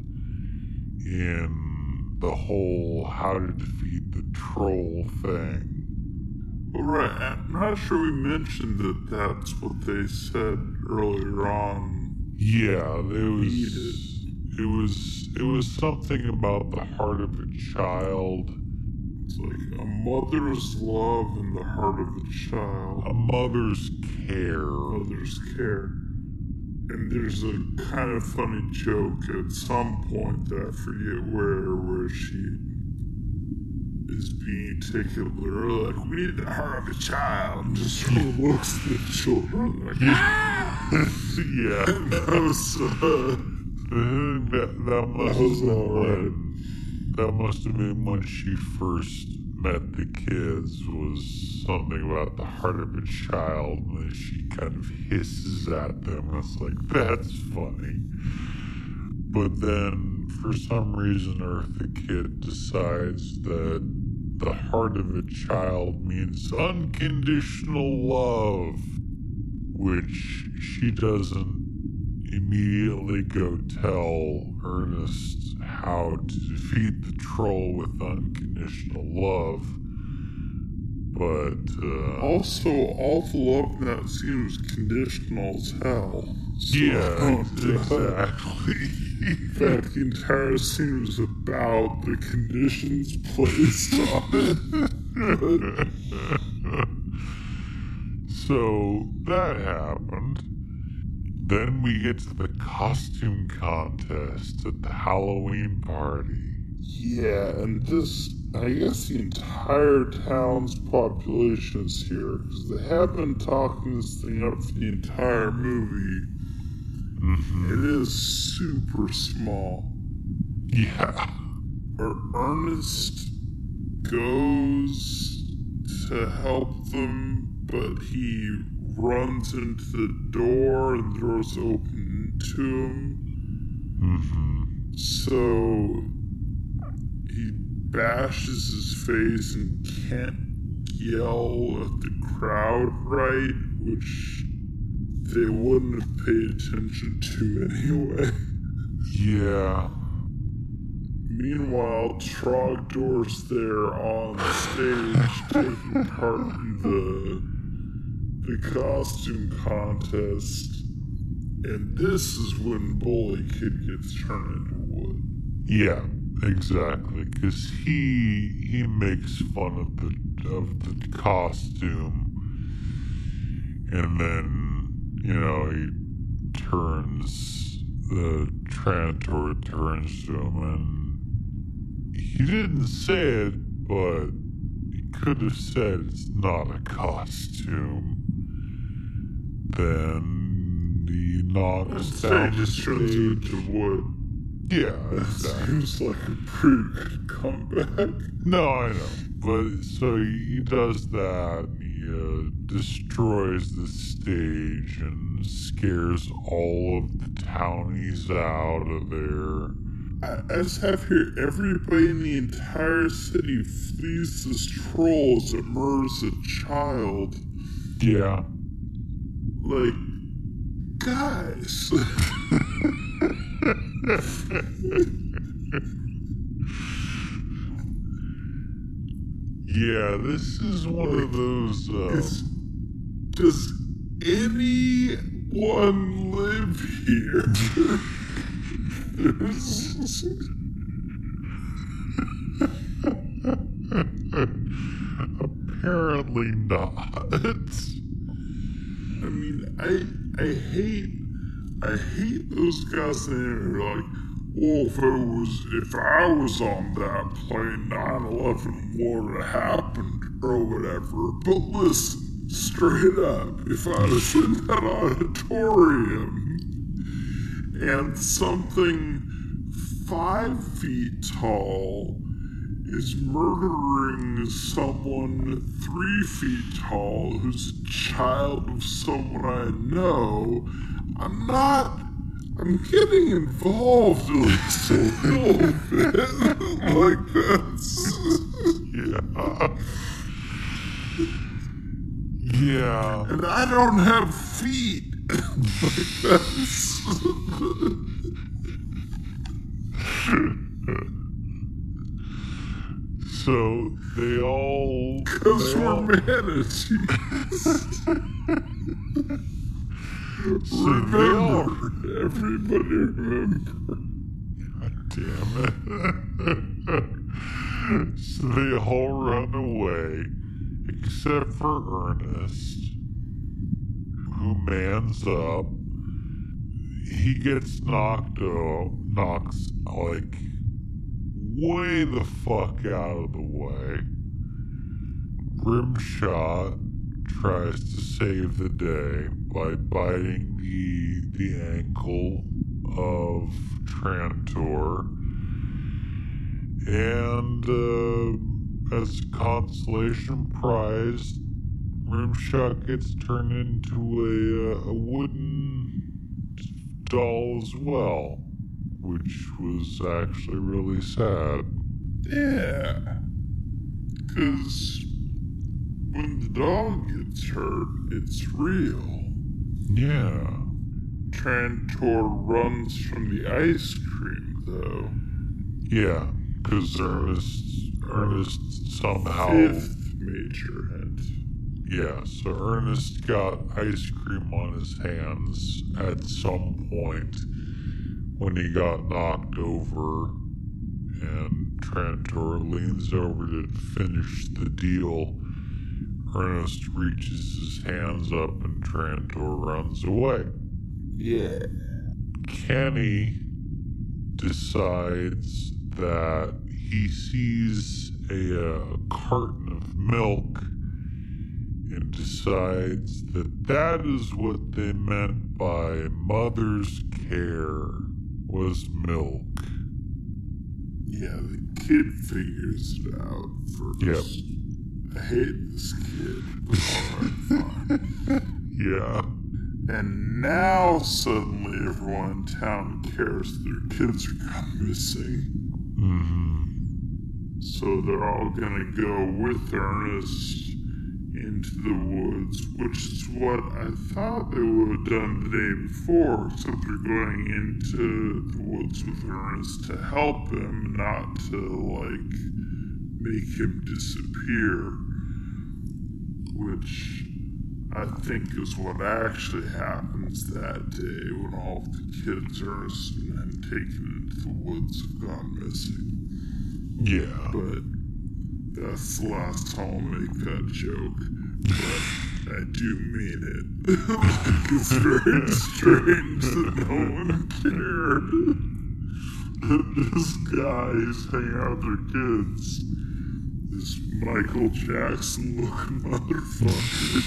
in the whole how to defeat the troll thing. Well, right, I'm not sure we mentioned that that's what they said earlier on. Yeah, it was, it was, it was something about the heart of a child. It's like a mother's love in the heart of a child. A mother's care. Mother's care. And there's a kind of funny joke at some point that I forget where, where she... is being taken literally like, we need the heart of a child, and just looks at the children like, ah! Yeah. That was, uh, that, that, must that, was right. that must have been when she first met the kids, was something about the heart of a child, and then she kind of hisses at them, and it's like, that's funny. But then, for some reason, Eartha Kitt decides that the heart of a child means unconditional love, which she doesn't immediately go tell Ernest how to defeat the troll with unconditional love. But, uh... also, all the love now seems conditional as hell. So yeah, exactly. In fact, the entire scene was about the conditions placed on it. So, that happened. Then we get to the costume contest at the Halloween party. Yeah, and this... I guess the entire town's population is here, because they have been talking this thing up for the entire movie. Mm-hmm. It is super small. Yeah. Ernest goes to help them, but he runs into the door and the door's open to him. Mm-hmm. So he bashes his face and can't yell at the crowd right, which they wouldn't have paid attention to anyway. Yeah. Meanwhile, Trogdor's there on stage taking part in the, the costume contest, and this is when Bully Kid gets turned into wood. Yeah. Exactly, because he he makes fun of the of the costume, and then you know he turns the Trantor turns to him, and he didn't say it, but he could have said it's not a costume. Then he knocks down the stage of wood. Yeah, that exactly. Seems like a pretty good comeback. No, I know. But so he does that, and he uh, destroys the stage and scares all of the townies out of there. I, I just have here, everybody in the entire city flees this troll as it murders a child. Yeah. Like, guys. Yeah, this is one like, of those. Um, is, does anyone live here? Apparently not. I mean, I I hate. I hate those guys in there like, well, if, it was, if I was on that plane, nine eleven would have happened or whatever. But listen, straight up, if I was in that auditorium and something five feet tall is murdering someone three feet tall who's a child of someone I know, I'm not... I'm getting involved at least a little bit. Like that's... Yeah. Yeah. And I don't have feet. Like that's... So, they all... Because we're all... manatees. So remember, they all... everybody remember. God damn it. So they all run away, except for Ernest, who mans up. He gets knocked out, knocks, like... way the fuck out of the way. Rimshot tries to save the day by biting the the ankle of Trantor, and uh, as a consolation prize, Rimshot gets turned into a, a wooden doll as well, which was actually really sad. Yeah. Because when the dog gets hurt, it's real. Yeah. Trantor runs from the ice cream, though. Yeah, because Ernest, Ernest somehow... Fifth major hint. Yeah, so Ernest got ice cream on his hands at some point when he got knocked over, and Trantor leans over to finish the deal. Ernest reaches his hands up and Trantor runs away. Yeah. Kenny decides that he sees a uh, carton of milk and decides that that is what they meant by mother's care. Was milk. Yeah, the kid figures it out first. Yep. I hate this kid. All right, fine. Yeah. And now suddenly everyone in town cares their kids are gone missing. Mm-hmm. So they're all gonna go with Ernest into the woods, which is what I thought they would have done the day before, except they're going into the woods with Ernest to help him, not to, like, make him disappear, which I think is what actually happens that day when all of the kids, Ernest and him taken into the woods, have gone missing. Yeah. But... that's the last time I'll make that joke, but I do mean it. It's very strange that no one cared. And this guy is hanging out with their kids. This Michael Jackson-looking motherfucker.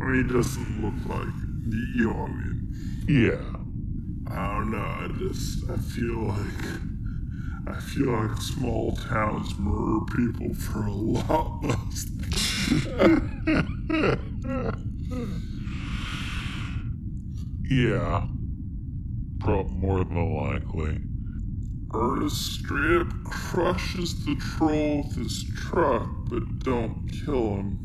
I mean, he doesn't look like, you know what I mean? Yeah. I don't know, I just, I feel like... I feel like small towns murder people for a lot less. Yeah. Probably more than likely. Ernest straight up crushes the troll with his truck, but don't kill him.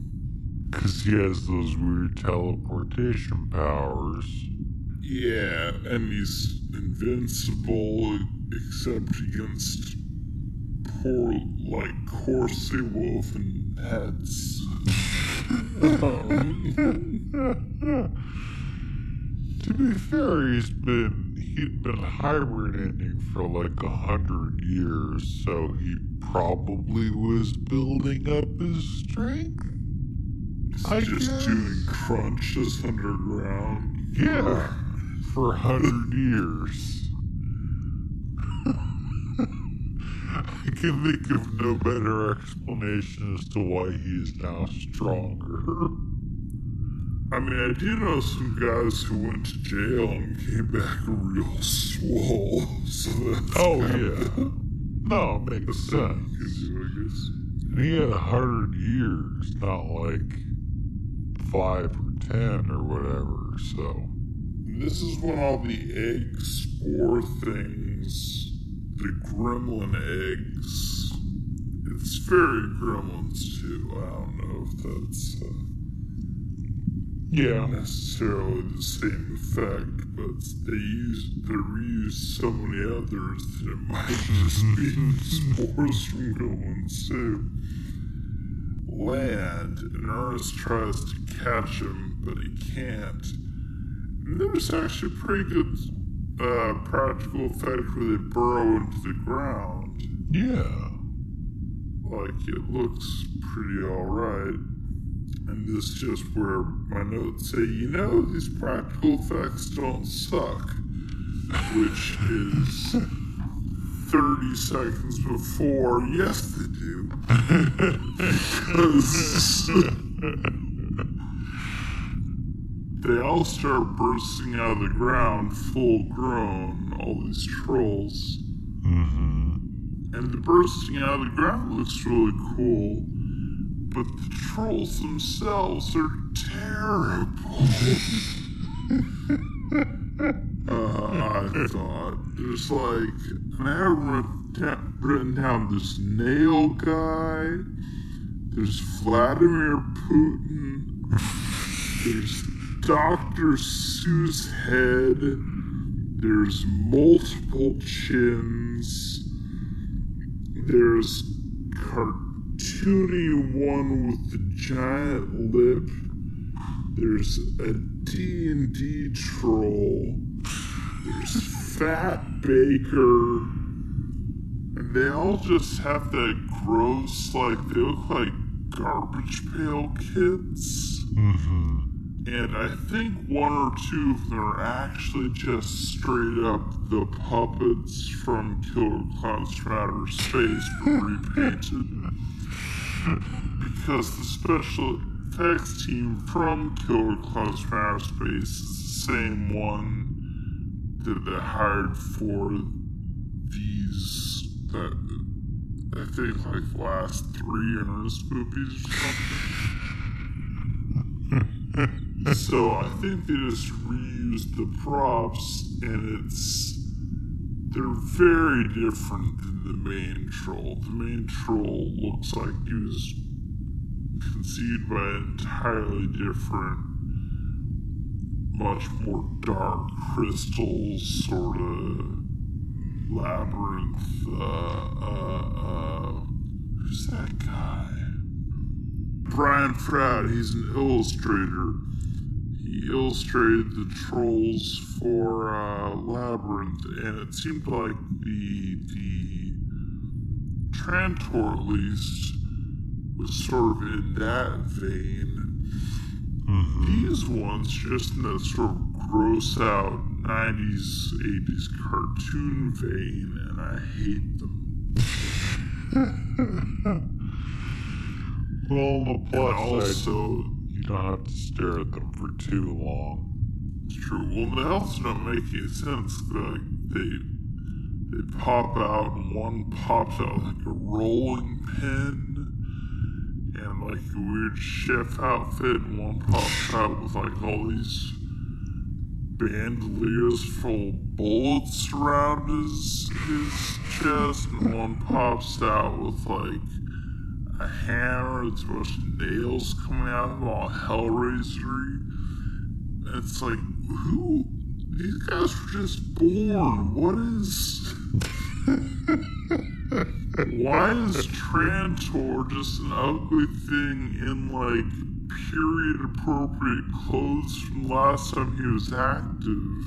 Because he has those weird teleportation powers. Yeah, and he's invincible, except against poor, like, Corsi Wolf and pets. um, to be fair, he's been, he'd been hibernating for like a hundred years, so he probably was building up his strength. He's I just guess. doing crunches underground. Yeah, for a hundred years. I can think of no better explanation as to why he is now stronger. I mean, I do know some guys who went to jail and came back real swole. So that's oh, yeah. No, makes sense. He had a hundred years, not like five or ten or whatever, so. This is when all the egg spore things, the gremlin eggs, it's fairy gremlins too, I don't know if that's, uh, yeah, necessarily the same effect, but they use, they reuse so many others that it might just be spores from gremlins too. Land, and Ernest tries to catch him, but he can't. And there's actually a pretty good uh, practical effect where they burrow into the ground. Yeah. Like, it looks pretty alright. And this is just where my notes say, you know, these practical effects don't suck. Which is thirty seconds before, yes they do. Because they all start bursting out of the ground, full grown, all these trolls. Mm-hmm. And the bursting out of the ground looks really cool, but the trolls themselves are terrible. uh, I thought, there's like, and I haven't written down this nail guy, there's Vladimir Putin, there's Doctor Seuss head, there's multiple chins, there's cartoony one with the giant lip, there's a D and D troll, there's Fat Baker, and they all just have that gross, like, they look like garbage pail kids. Mm-hmm. And I think one or two of them are actually just straight up the puppets from Killer Klowns from Outer Space repainted. Because the special effects team from Killer Klowns from Outer Space is the same one that they hired for these, that, I think, like the last three Ernest movies or something. So I think they just reused the props, and it's, they're very different than the main troll. The main troll looks like he was conceived by an entirely different, much more dark crystal sort of labyrinth. Uh, uh, uh, who's that guy? Brian Froud. He's an illustrator. He illustrated the trolls for uh, Labyrinth, and it seemed like the the Trantor, at least, was sort of in that vein. Mm-hmm. These ones, just in that sort of gross-out nineties, eighties cartoon vein, and I hate them. Well, the plus also... You don't have to stare at them for too long. It's true. Well, they also don't make any sense. Like, they they pop out, and one pops out like a rolling pin, and like a weird chef outfit, and one pops out with like all these bandoliers full of bullets around his, his chest, and one pops out with like a hammer, it's a bunch of nails coming out of all Hellraiser-y. It's like, who? These guys were just born. What is... Why is Trantor just an ugly thing in, like, period-appropriate clothes from last time he was active?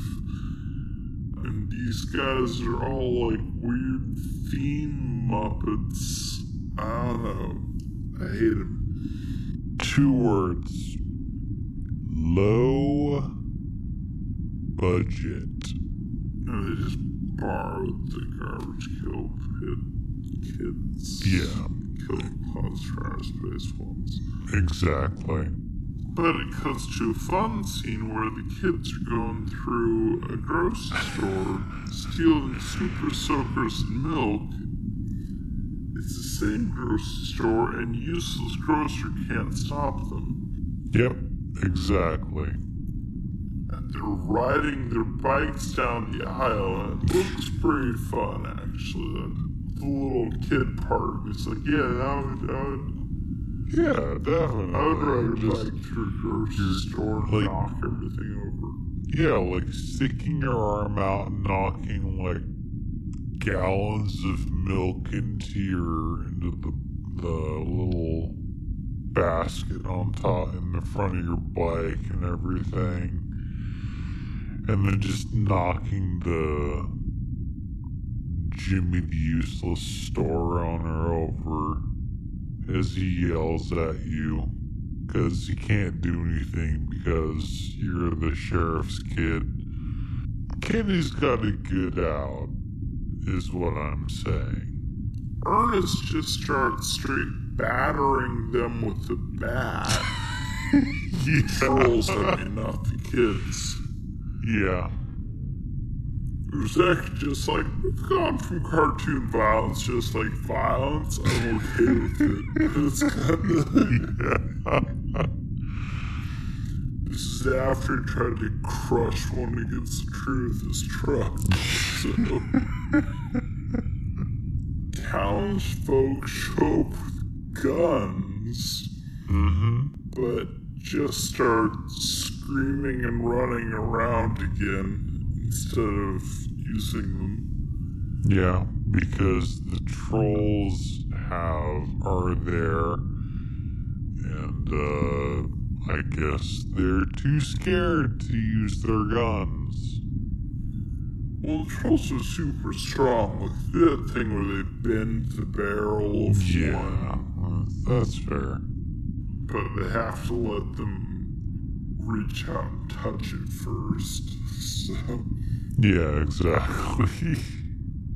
And these guys are all, like, weird theme Muppets. I don't know. I hate him. Two words. Low budget. And they just borrowed the garbage kill kid, kids. Yeah. Kill Klowns from Outer Space ones. Exactly. But it cuts to a fun scene where the kids are going through a grocery store, stealing super soakers and milk. It's the same grocery store, and useless grocer can't stop them. Yep, exactly. And they're riding their bikes down the aisle, and it looks pretty fun, actually. The little kid part of it's like, yeah, that would... That would yeah, definitely. I would rather just bike through a grocery store and like, knock everything over. Yeah, like sticking your arm out and knocking, like, gallons of milk and tear into the the little basket on top in the front of your bike and everything, and then just knocking the Jimmy the useless store owner over as he yells at you because you can't do anything because you're the sheriff's kid. Kenny's gotta get out, is what I'm saying. Ernest just starts straight battering them with the bat. He trolls them, not the kids. Yeah. Zach just like, we've gone from cartoon violence, just like violence. I'm okay with it. It's kind of... This is after he tried to crush one against the tree with his truck. So, townsfolk show up with guns, mm-hmm. but just start screaming and running around again instead of using them. Yeah, because the trolls have are there, and uh... I guess they're too scared to use their guns. Well, the trolls are super strong with that thing where they bend the barrel of yeah, one. Yeah, that's fair. But they have to let them reach out and touch it first, so... Yeah, exactly.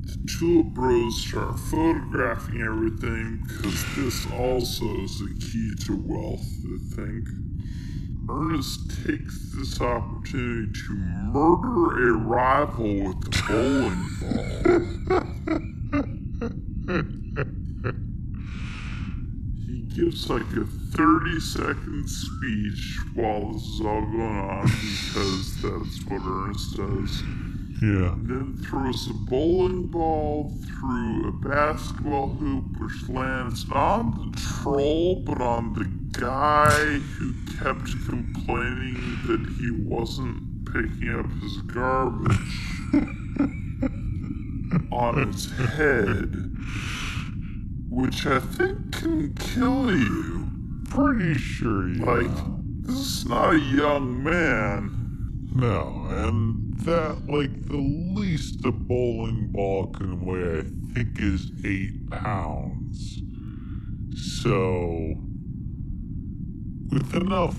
The Tool Bros start photographing everything, because this also is the key to wealth, I think. Ernest takes this opportunity to murder a rival with the bowling ball. He gives like a thirty second speech while this is all going on because that's what Ernest does. Yeah. And then throws a bowling ball through a basketball hoop, which lands not on the troll, but on the guy who kept complaining that he wasn't picking up his garbage on his head, which I think can kill you. Pretty sure you. Like, know. This is not a young man. No, and... That, like, the least a bowling ball can weigh, I think, is eight pounds. So, with enough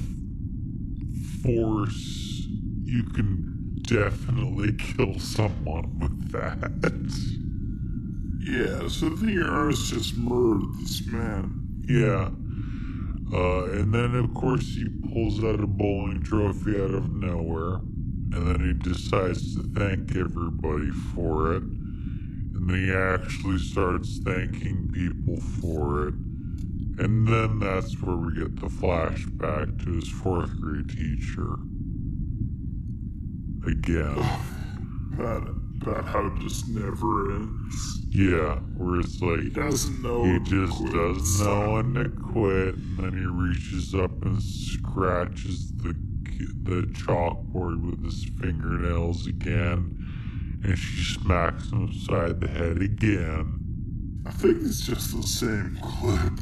force, you can definitely kill someone with that. Yeah, so I think Ernest just murdered this man. Yeah. Uh, and then, of course, he pulls out a bowling trophy out of nowhere. And then he decides to thank everybody for it. And then he actually starts thanking people for it. And then that's where we get the flashback to his fourth grade teacher. Again. That, that how it just never ends. Yeah, where it's like... He doesn't know He just quit. doesn't know when to quit. And then he reaches up and scratches the the chalkboard with his fingernails again, and she smacks him upside the head again. I think it's just the same clip.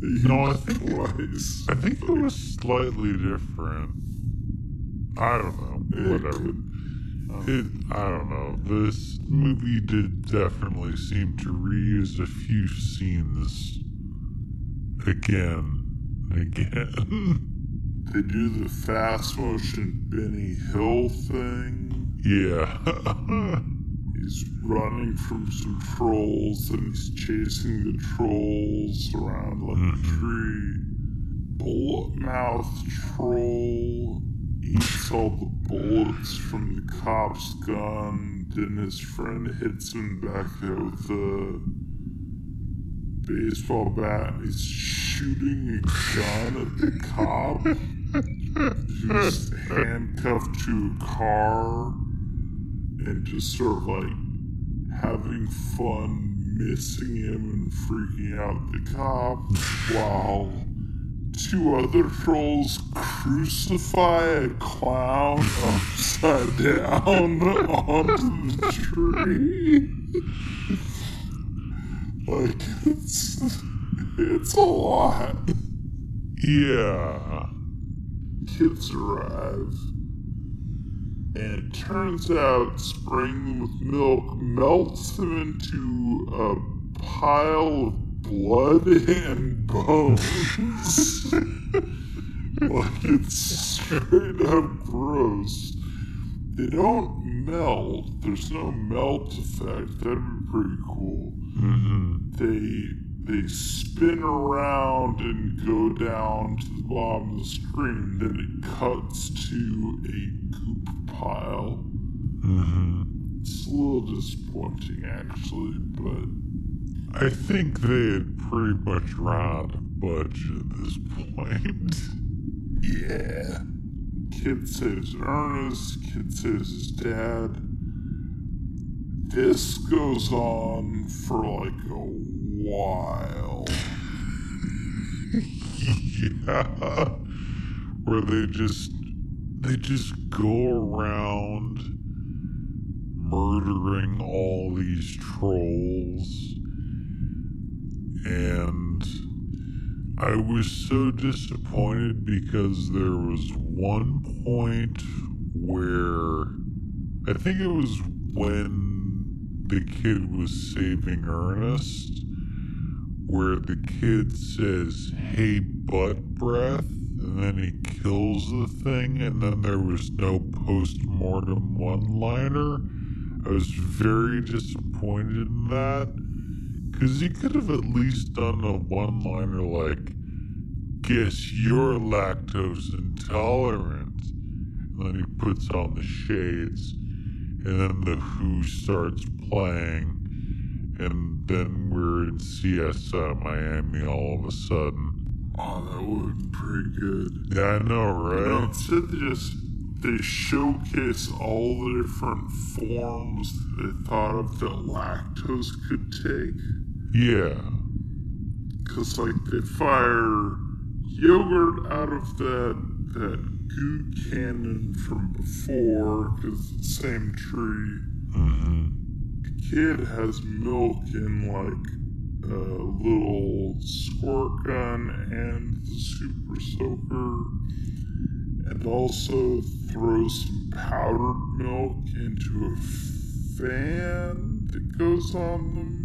No, I think twice. It, I think it was slightly different. I don't know. Whatever. It, I don't know. This movie did definitely seem to reuse a few scenes again and again. They do the fast motion Benny Hill thing. Yeah. He's running from some trolls and he's chasing the trolls around like mm-hmm. a tree. Bullet mouth troll eats all the bullets from the cop's gun. Then his friend hits him back out with a baseball bat and he's shooting a gun at the cop who's handcuffed to a car and just sort of like having fun missing him and freaking out the cop while two other trolls crucify a clown upside down onto the tree. Like, it's, it's a lot. Yeah. Kids arrive, and it turns out spraying them with milk melts them into a pile of blood and bones. Like, it's straight up gross. They don't melt. There's no melt effect. That'd be pretty cool. Mm-hmm. They they spin around and go down to the bottom of the screen. Then it cuts to a goop pile. Mm-hmm. It's a little disappointing, actually, but I think they had pretty much run out of budget at this point. Yeah. Kid saves Ernest, kid saves his dad. This goes on for like a while. Yeah. Where they just they just go around murdering all these trolls. And I was so disappointed because there was one point where I think it was when the kid was saving Ernest, where the kid says, "Hey, butt breath," and then he kills the thing, and then there was no post-mortem one-liner. I was very disappointed in that. Because he could have at least done a one-liner like, "Guess you're lactose intolerant." And then he puts on the shades, and then the Who starts playing, and then we're in C S I Miami all of a sudden. Oh, that would be pretty good. Yeah, I know, right? Instead they just, they showcase all the different forms they thought of that lactose could take. Yeah. Because, like, they fire yogurt out of that, that goo cannon from before, because it's the same tree. Mm-hmm. The kid has milk in, like, a little squirt gun and the super soaker. And also throw some powdered milk into a fan that goes on them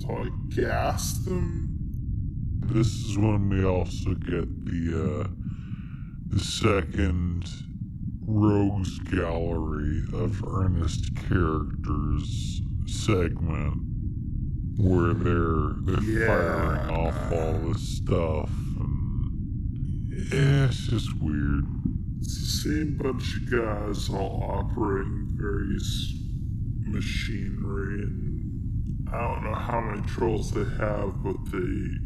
to, like, gas them. This is when we also get the, uh, the second Rogues Gallery of Ernest characters segment where they're, they're yeah. firing off all this stuff. And yeah, it's just weird. It's the same bunch of guys all operating various machinery, and I don't know how many trolls they have, but they...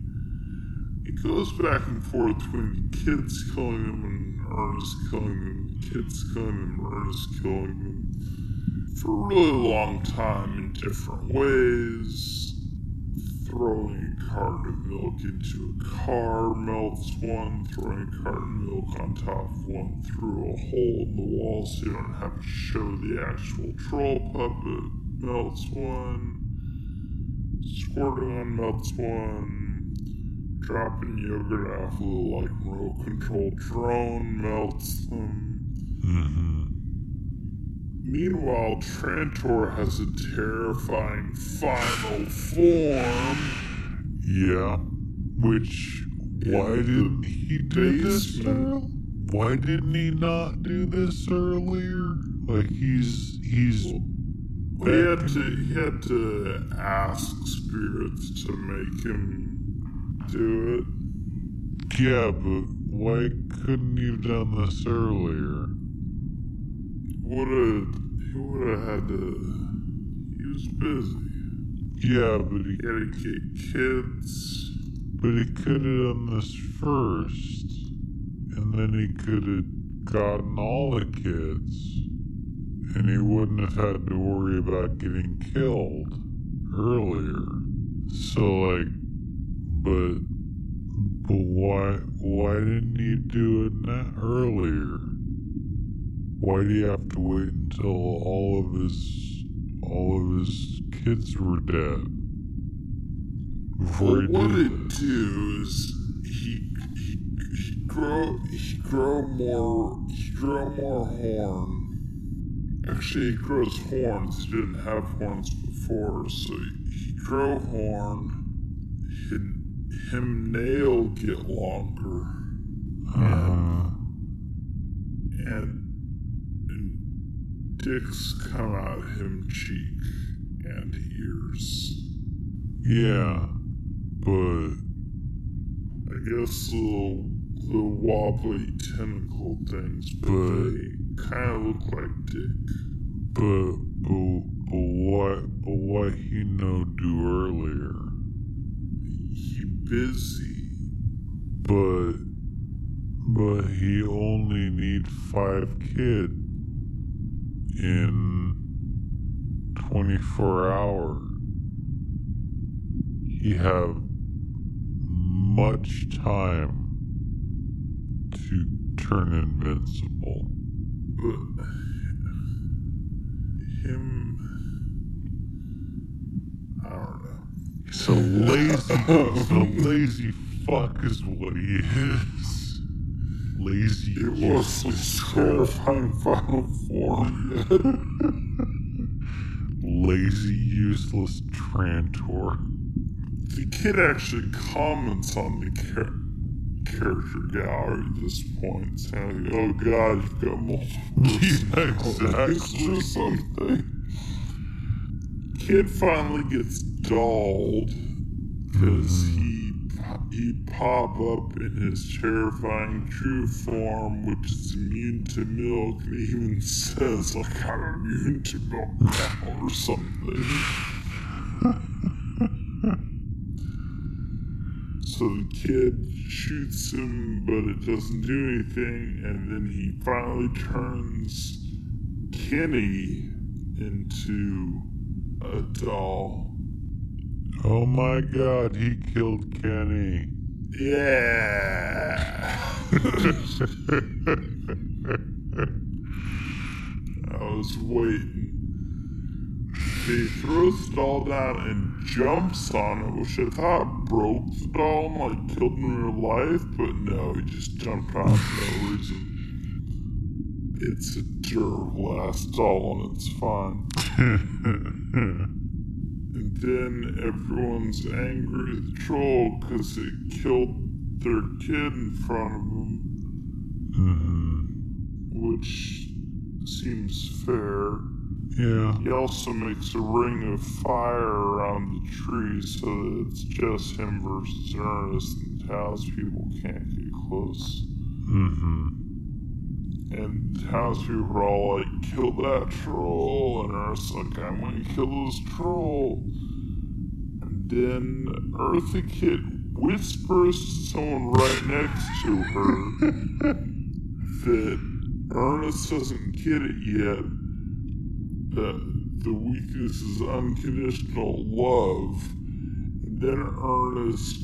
It goes back and forth between the kids killing them and Ernest killing them, the kids killing them and Ernest killing them, for a really long time in different ways. Throwing a carton of milk into a car melts one, throwing a carton of milk on top of one through a hole in the wall so you don't have to show the actual troll puppet melts one, squirting on melts one, dropping yogurt off a little like remote control drone melts them. Mm-hmm. Meanwhile, Trantor has a terrifying final form. Yeah. Which, why didn't he do this? Why didn't he not do this earlier? Like, he's... he's well, he, had to, he had to ask spirits to make him do it. Yeah, but why couldn't he have done this earlier? Would have, he would have had to, he was busy. Yeah, but he had to get kids. But he could have done this first, and then he could have gotten all the kids, and he wouldn't have had to worry about getting killed earlier. So, like, but, but why, why didn't he do it now, earlier? Why do you have to wait until all of his, all of his kids were dead? Well, what it do is he he he grow he grow more he grow more horn. Actually, he grows horns. He didn't have horns before, so he grow horn. Him, him nail get longer, uh-huh. and, and and dicks come out him cheek and ears. Yeah. But I guess the, the wobbly tentacle things, but, but they kind of look like dick. But but but why but why he no do earlier? He busy. But but he only need five kid in twenty four hours. He have much time to turn invincible. But him, I don't know. He's a lazy, he's a lazy fuck is what he is. Lazy. It was the terrifying final form. Lazy, useless Trantor. The kid actually comments on the char- character gallery at this point, saying, "Oh God, you've got multiple exactly or something." Kid finally gets dulled because he he pop up in his terrifying true form, which is immune to milk, and he even says, "Like I'm immune to milk now," or something. So the kid shoots him, but it doesn't do anything, and then he finally turns Kenny into a doll. Oh my God, he killed Kenny. Yeah! I was waiting. He throws the doll down and jumps on it, which I thought broke the doll and like killed him in real life, but no, he just jumped on it for no reason. It's a terrible ass doll and it's fine. And then everyone's angry at the troll because it killed their kid in front of them, mm-hmm. which seems fair. Yeah. He also makes a ring of fire around the tree so that it's just him versus Ernest and the townspeople can't get close. Mm-hmm. And the townspeople are all like, "Kill that troll!" And Ernest's like, "I'm gonna kill this troll." And then Eartha Kitt whispers to someone right next to her that Ernest doesn't get it yet. Uh, the weakness is unconditional love. And then Ernest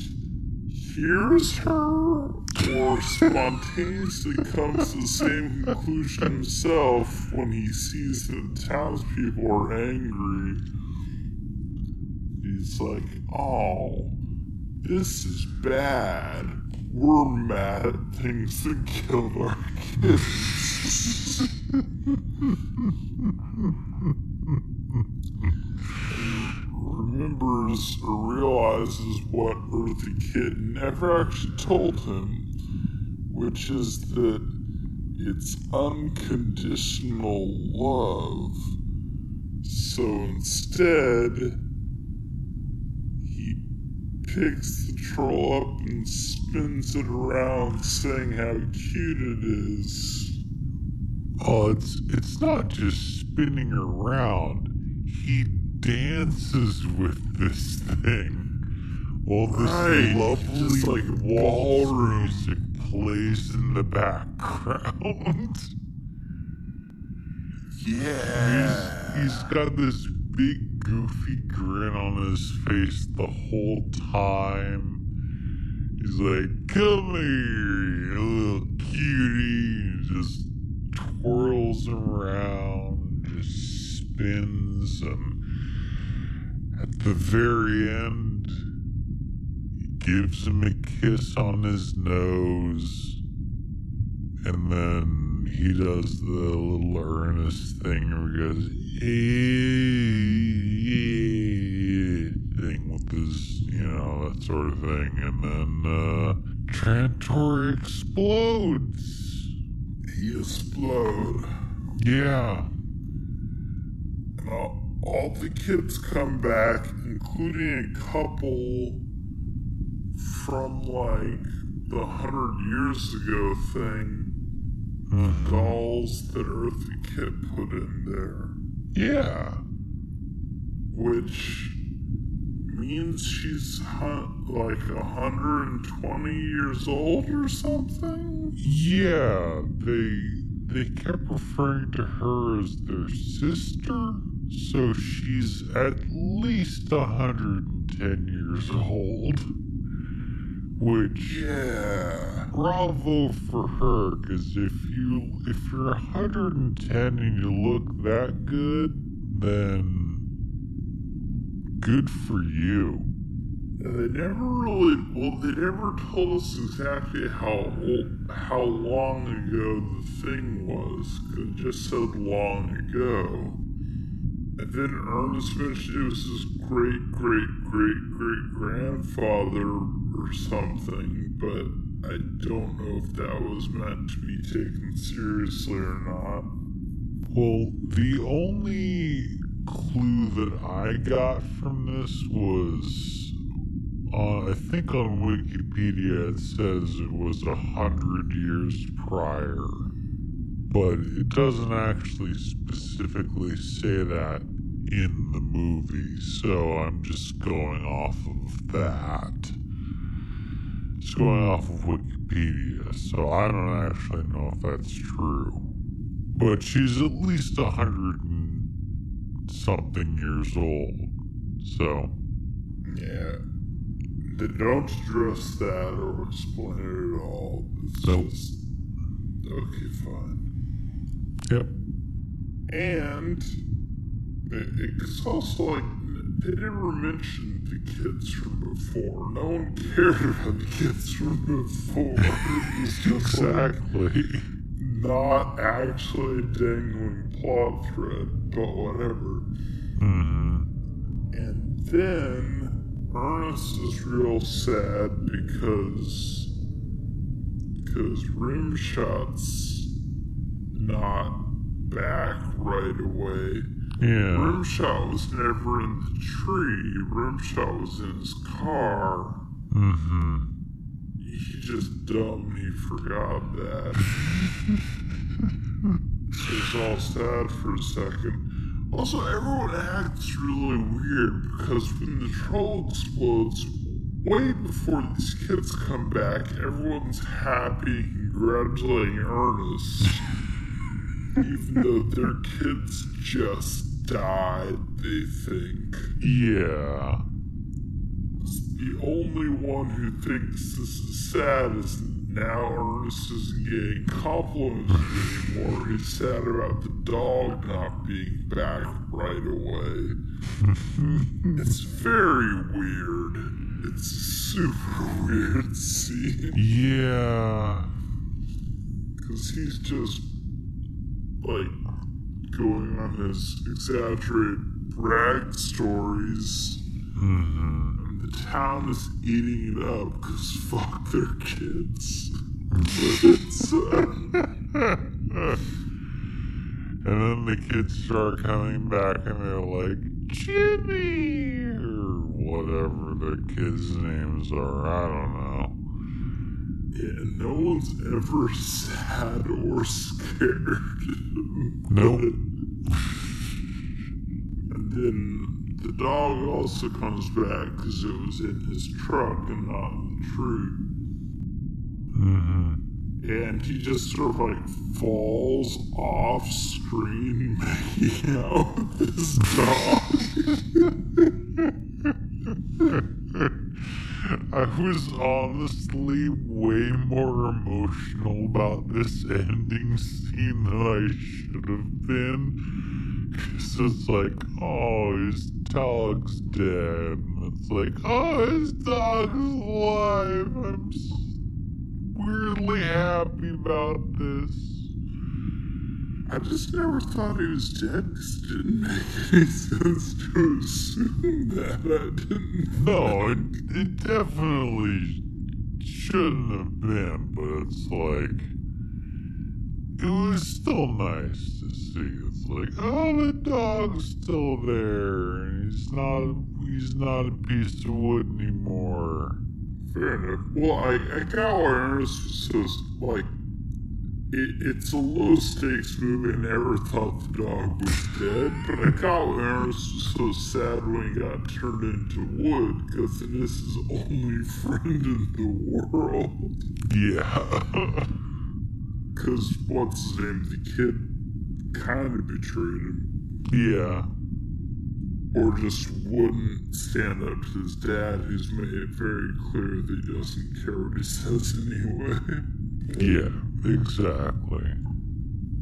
hears her or spontaneously comes to the same conclusion himself when he sees that the townspeople are angry. He's like, "Oh, this is bad. We're mad at things that killed our kids." Remembers or realizes what Eartha Kitt never actually told him, which is that it's unconditional love. So instead, he picks the troll up and spins it around, saying how cute it is. Oh, it's it's not just spinning around. He dances with this thing All this right. lovely, just like wall music plays in the background. Yeah. He's, he's got this big, goofy grin on his face the whole time. He's like, come here, you little cutie. He just twirls around, just spins, and at the very end, he gives him a kiss on his nose, and then he does the little Ernest thing where he goes, eeeeeeeeeeeeeeeeeeeeeeeeeeeeeeeeeeeeeeeeeeeeeeeeeeeeeeeeeeeeeeeeeeeee thing with his, you know, that sort of thing. And then, uh, Trantor explodes. He explodes. Yeah. And all, all the kids come back, including a couple from, like, the hundred years ago thing. Mm-hmm. Dolls that Eartha Kitt put in there. Yeah. Which means she's hun- like one hundred twenty years old or something? Yeah, they they kept referring to her as their sister, so she's at least one hundred ten years old. Which, yeah, bravo for her, because if, you, if you're one hundred ten and you look that good, then good for you. Yeah, they never really, well, they never told us exactly how old, how long ago the thing was, because it just said long ago. And then Ernest mentioned it was his great-great-great-great-grandfather, or something, but I don't know if that was meant to be taken seriously or not. Well, the only clue that I got from this was, uh, I think on Wikipedia it says it was a hundred years prior, but it doesn't actually specifically say that in the movie, so I'm just going off of that. It's going off of Wikipedia, so I don't actually know if that's true. But she's at least a hundred and something years old, so. Yeah. They don't address that or explain it at all. It's nope. Just, okay, fine. Yep. And it, it's also like, they never mentioned the kids from before. No one cared about the kids from before. It was just exactly. Like not actually a dangling plot thread, but whatever. Mm-hmm. And then Ernest is real sad because because Rimshot's not back right away. Yeah. Rimshot was never in the tree. Rimshot was in his car. Mm-hmm. He just dumbly forgot that. So it's all sad for a second. Also, everyone acts really weird because when the troll explodes, way before these kids come back, everyone's happy congratulating Ernest. Even though their kids just died, they think. Yeah. The only one who thinks this is sad is now Ernest isn't getting compliments anymore. He's sad about the dog not being back right away. It's very weird. It's a super weird scene. Yeah. Because he's just like going on his exaggerated brag stories. Mm-hmm. And the town is eating it up because fuck their kids. But it's, uh... And then the kids start coming back and they're like, Jimmy, or whatever their kids' names are, I don't know. Yeah, no one's ever sad or scared. Nope. And then The dog also comes back because it was in his truck and not in the tree. Mm-hmm. And he just sort of like falls off screen making out with his dog. I was honestly way more emotional about this ending scene than I should have been. Because it's like, oh, his dog's dead. And it's like, oh, his dog's alive. I'm weirdly happy about this. I just never thought he was dead. This didn't make any sense to assume that. I didn't. No, it, it definitely shouldn't have been. But it's like, it was still nice to see. It's like, oh, the dog's still there, and he's not, he's not a piece of wood anymore. Fair enough. Well, I, I got why Ernest was just, like, it, it's a low-stakes movie. I never thought the dog was dead, but I got why Ernest was so sad when he got turned into wood, because it is his only friend in the world. Yeah. Because, what's his name, the kid kind of betrayed him. Yeah. Or just wouldn't stand up to his dad, who's made it very clear that he doesn't care what he says anyway. Yeah, exactly.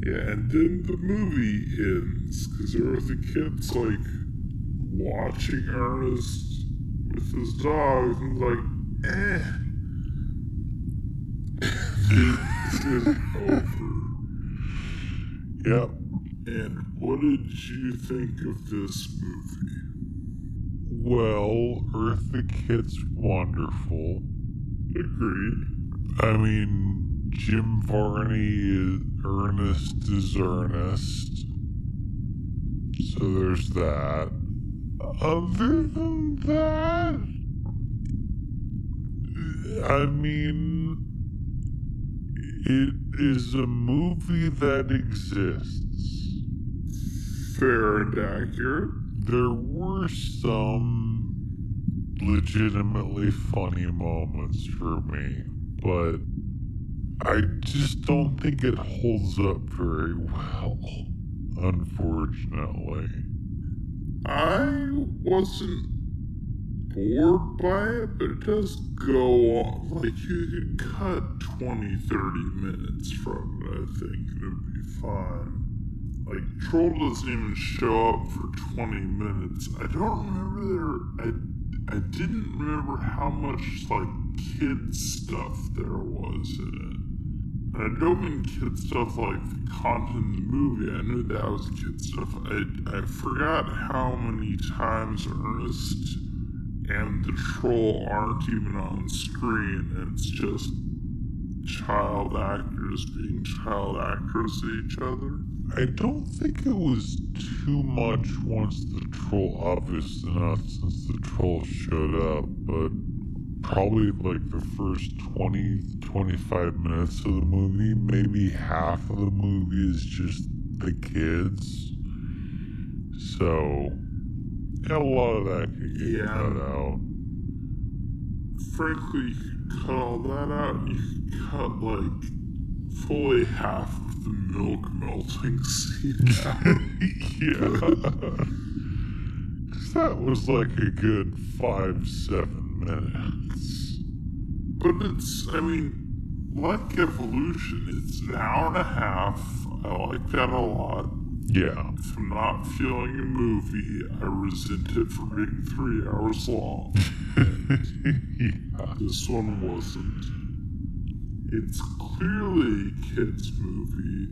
Yeah, and then the movie ends, because Eartha Kitt's, like, watching Ernest with his dog, and like, eh. It's over. Yep. And what did you think of this movie? Well, Eartha Kitt's wonderful. Agreed. I mean, Jim Varney is Ernest is Ernest. So there's that. Other than that, I mean, it is a movie that exists. Fair and accurate. There were some legitimately funny moments for me, but I just don't think it holds up very well, unfortunately. I wasn't bored by it, but it does go on. Like, you could cut twenty, thirty minutes from it, I think, and it would be fine. Like, Troll doesn't even show up for twenty minutes. I don't remember there, I, I didn't remember how much, like, kid stuff there was in it. And I don't mean kid stuff like the content of the movie. I knew that was kid stuff. I, I forgot how many times Ernest and the troll aren't even on screen, and it's just child actors being child actors to each other. I don't think it was too much once the troll, obviously not since the troll showed up, but probably like the first twenty, twenty-five minutes of the movie, maybe half of the movie is just the kids. So, yeah, a lot of that can get yeah. cut out. Frankly, you could cut all that out, and you could cut, like, fully half of the milk melting scene out. Yeah. Because that was, like, a good five, seven minutes. But it's, I mean, like Evolution, it's an hour and a half. I like that a lot. Yeah. From not feeling a movie, I resent it for being three hours long. Yeah. This one wasn't. It's clearly a kids' movie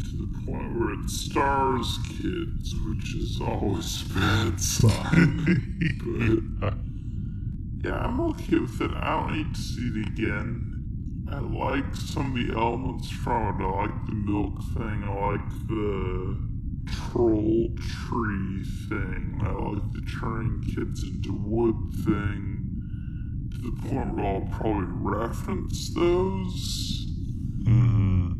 to the point where it stars kids, which is always a bad sign. But yeah, I'm okay with it. I don't need to see it again. I like some of the elements from it. I like the milk thing. I like the troll tree thing. I like the turning kids into wood thing. To the point where I'll probably reference those. Mm-hmm.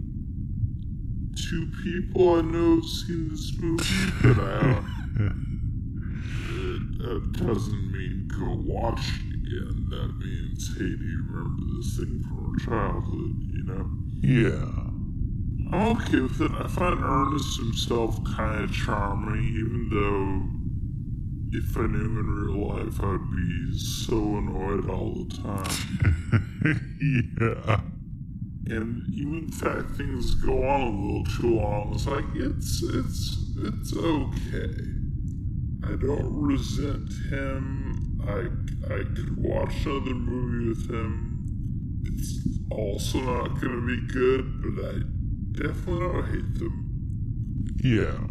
Two people I know have seen this movie, but I don't. That doesn't mean go watch it again. That means, hey, do you remember this thing from our childhood, you know? Yeah. I'm okay with it. I find Ernest himself kind of charming, even though if I knew him in real life, I'd be so annoyed all the time. Yeah. And even in fact, things go on a little too long. It's like, it's, it's, it's okay. I don't resent him. I, I could watch another movie with him. It's also not going to be good, but I definitely don't hate them. Yeah.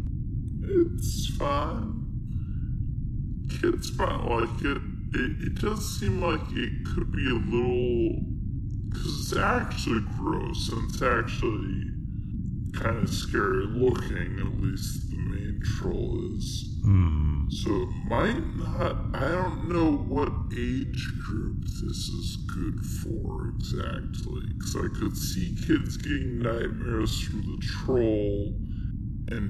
It's fine. Kids might like it. It, it does seem like it could be a little... Because it's actually gross, and it's actually kind of scary looking, at least the main troll is. Mm. So it might not, I don't know what age group this is good for exactly. Because I could see kids getting nightmares from the troll, and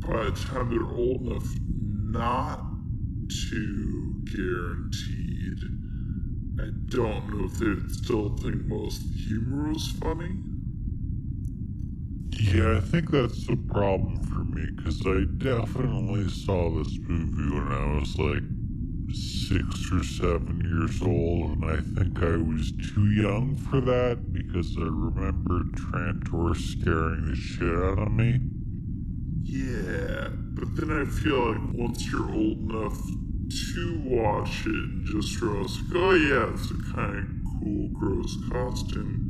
by the time they're old enough, not too guaranteed. I don't know if they still think most humor is funny. Yeah, I think that's the problem for me, because I definitely saw this movie when I was like six or seven years old, and I think I was too young for that, because I remember Trantor scaring the shit out of me. Yeah, but then I feel like once you're old enough to watch it and just realize, oh yeah, it's a kind of cool, gross costume,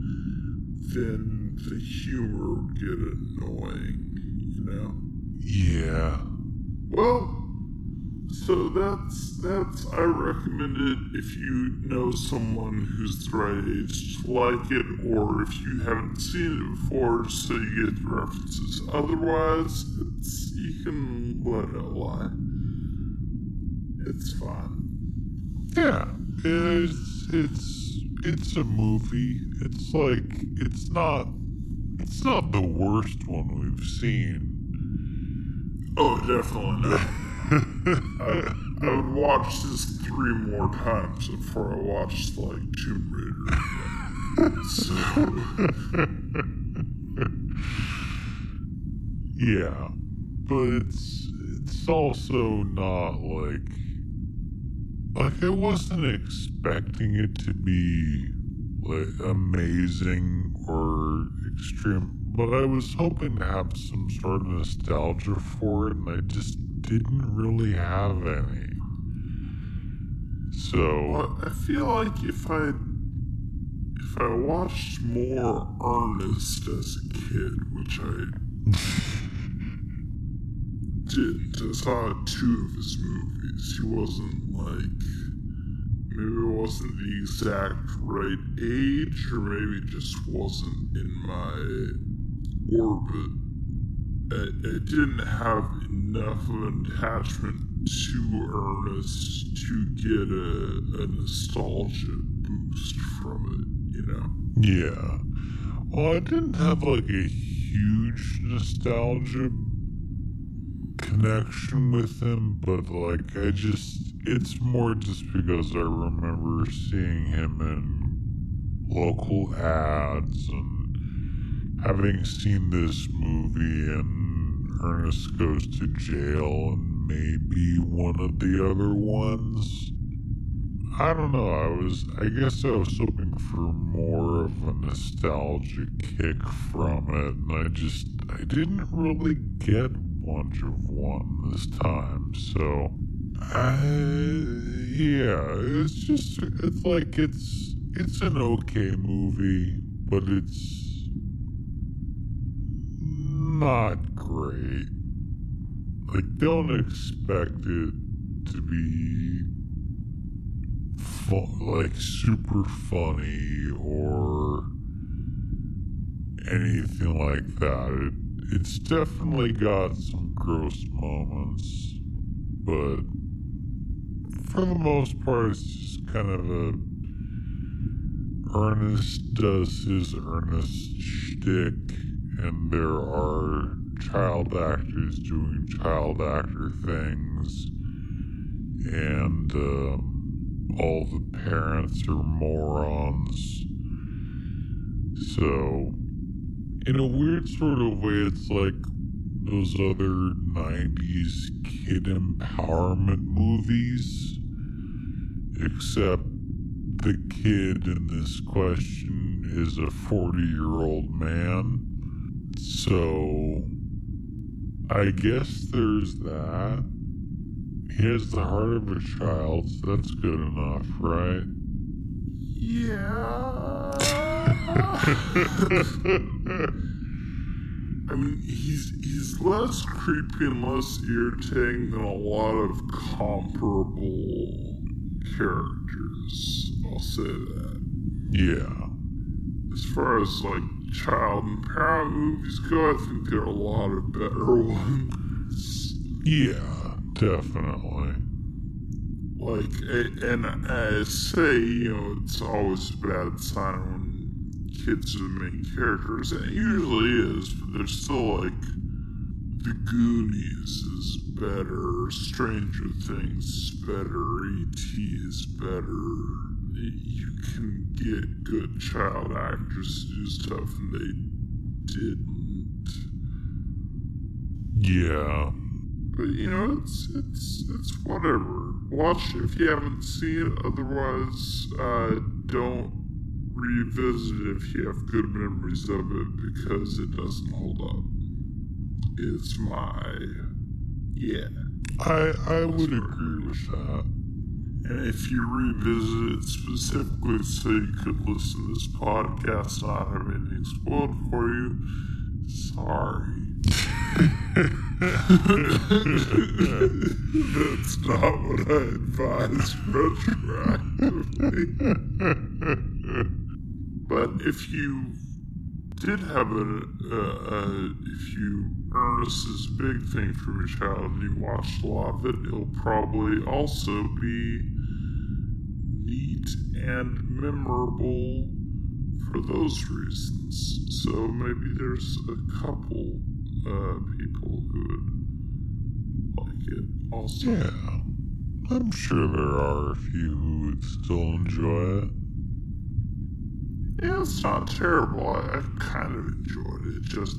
then the humor would get annoying, you know? Yeah. Well, so that's, that's, I recommend it if you know someone who's the right age to like it, or if you haven't seen it before, so you get the references. Otherwise, it's, you can let it lie. It's fun. Yeah, it's it's it's a movie. It's like it's not it's not the worst one we've seen. Oh, definitely not. I, I would watch this three more times before I watched like Tomb Raider. So yeah, but it's it's also not like. Like, I wasn't expecting it to be, like, amazing or extreme, but I was hoping to have some sort of nostalgia for it, and I just didn't really have any. So... Well, I feel like if I... If I watched more Ernest as a kid, which I... didn't. I saw two of his movies. He wasn't like, maybe it wasn't the exact right age, or maybe it just wasn't in my orbit. I, I didn't have enough of an attachment to Ernest to get a, a nostalgia boost from it, you know? Yeah. Well, I didn't have like a huge nostalgia connection with him, but like I just it's more just because I remember seeing him in local ads and having seen this movie and Ernest Goes to Jail and maybe one of the other ones. I don't know, I was I guess I was hoping for more of a nostalgia kick from it, and I just I didn't really get bunch of one this time, so I, yeah, it's just, it's like, it's, it's an okay movie, but it's not great. Like, don't expect it to be fun, like, super funny or anything like that. It, It's definitely got some gross moments, but for the most part, it's just kind of a Ernest does his Ernest shtick, and there are child actors doing child actor things, and um, all the parents are morons. So, in a weird sort of way, it's like those other nineties kid empowerment movies, except the kid in this question is a forty-year-old man. So, I guess there's that. He has the heart of a child, so that's good enough, right? Yeah. I mean, he's he's less creepy and less irritating than a lot of comparable characters. I'll say that. Yeah. As far as, like, child empowerment movies go, I think there are a lot of better ones. Yeah, definitely. Like, and I say, you know, it's always a bad sign when kids are the main characters, and it usually is, but there's still, like, The Goonies is better, Stranger Things is better, E T is better. You can get good child actors to do stuff, and they didn't. Yeah. But, you know, it's it's it's whatever. Watch it if you haven't seen it. Otherwise, uh, don't revisit it if you have good memories of it, because it doesn't hold up. It's my... Yeah. I, I would agree with that. And if you revisit it specifically so you could listen to this podcast and not have anything spoiled for you, sorry. That's not what I advise retroactively. But if you did have a, uh, uh, if you Ernest's big thing from your childhood and you watched a lot of it, it'll probably also be neat and memorable for those reasons. So maybe there's a couple uh, people who would like it also. Yeah, I'm sure there are a few who would still enjoy it. Yeah, it's not terrible. I, I kind of enjoyed it. Just,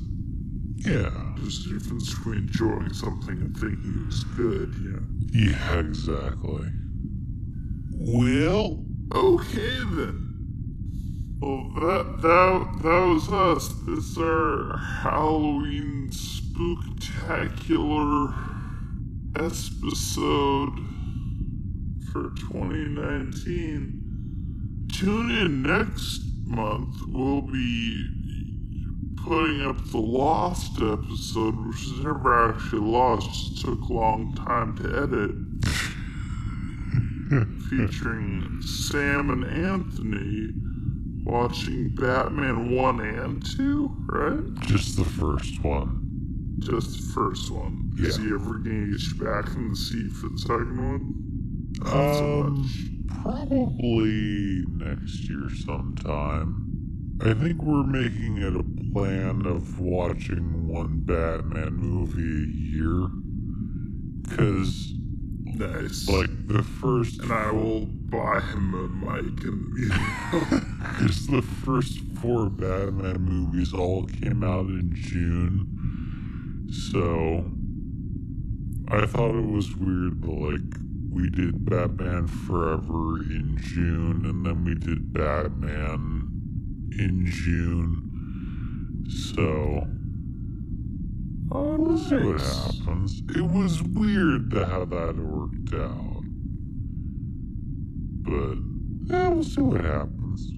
yeah. There's a difference between enjoying something and thinking it's good, you know? Yeah, exactly. Well, okay then. Well, that, that, that was us. This is our Halloween spooktacular episode for twenty nineteen. Tune in next month. We'll be putting up the Lost episode, which is never actually lost. It took a long time to edit. Featuring Sam and Anthony watching Batman one and two, right? Just the first one. Just the first one. Yeah. Is he ever going to get back in the seat for the second one? Not um, so much. Probably next year sometime. I think we're making it a plan of watching one Batman movie a year. Because, nice. Like, the first... And I will buy him a mic and... Because the first four Batman movies all came out in June. So, I thought it was weird, but, like... We did Batman Forever in June, and then we did Batman in June. So, oh, we'll see what happens. It was weird how that worked out. But, yeah, we'll see what happens.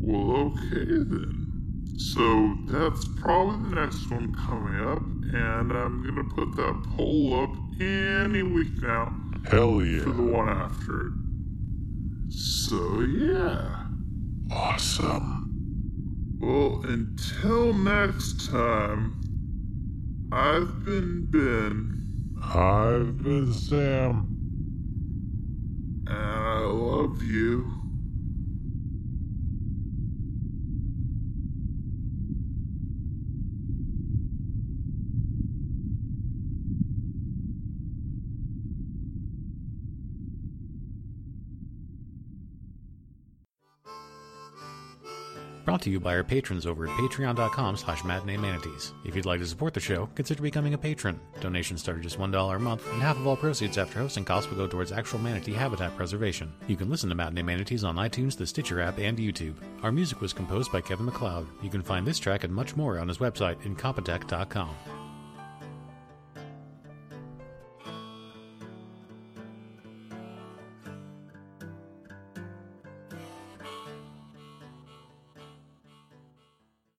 Well, okay then. So, that's probably the next one coming up, and I'm gonna put that poll up any week now. Hell yeah. For the one after it. So, yeah. Awesome. Well, until next time, I've been Ben. I've been Sam. And I love you. brought to you by our patrons over at patreon dot com slash matinee manatees. If you'd like to support the show, consider becoming a patron. Donations start at just one dollar a month, and half of all proceeds after hosting costs will go towards actual manatee habitat preservation. You can listen to Matinee Manatees on iTunes, the Stitcher app, and YouTube. Our music was composed by Kevin MacLeod. You can find this track and much more on his website, incompetech dot com.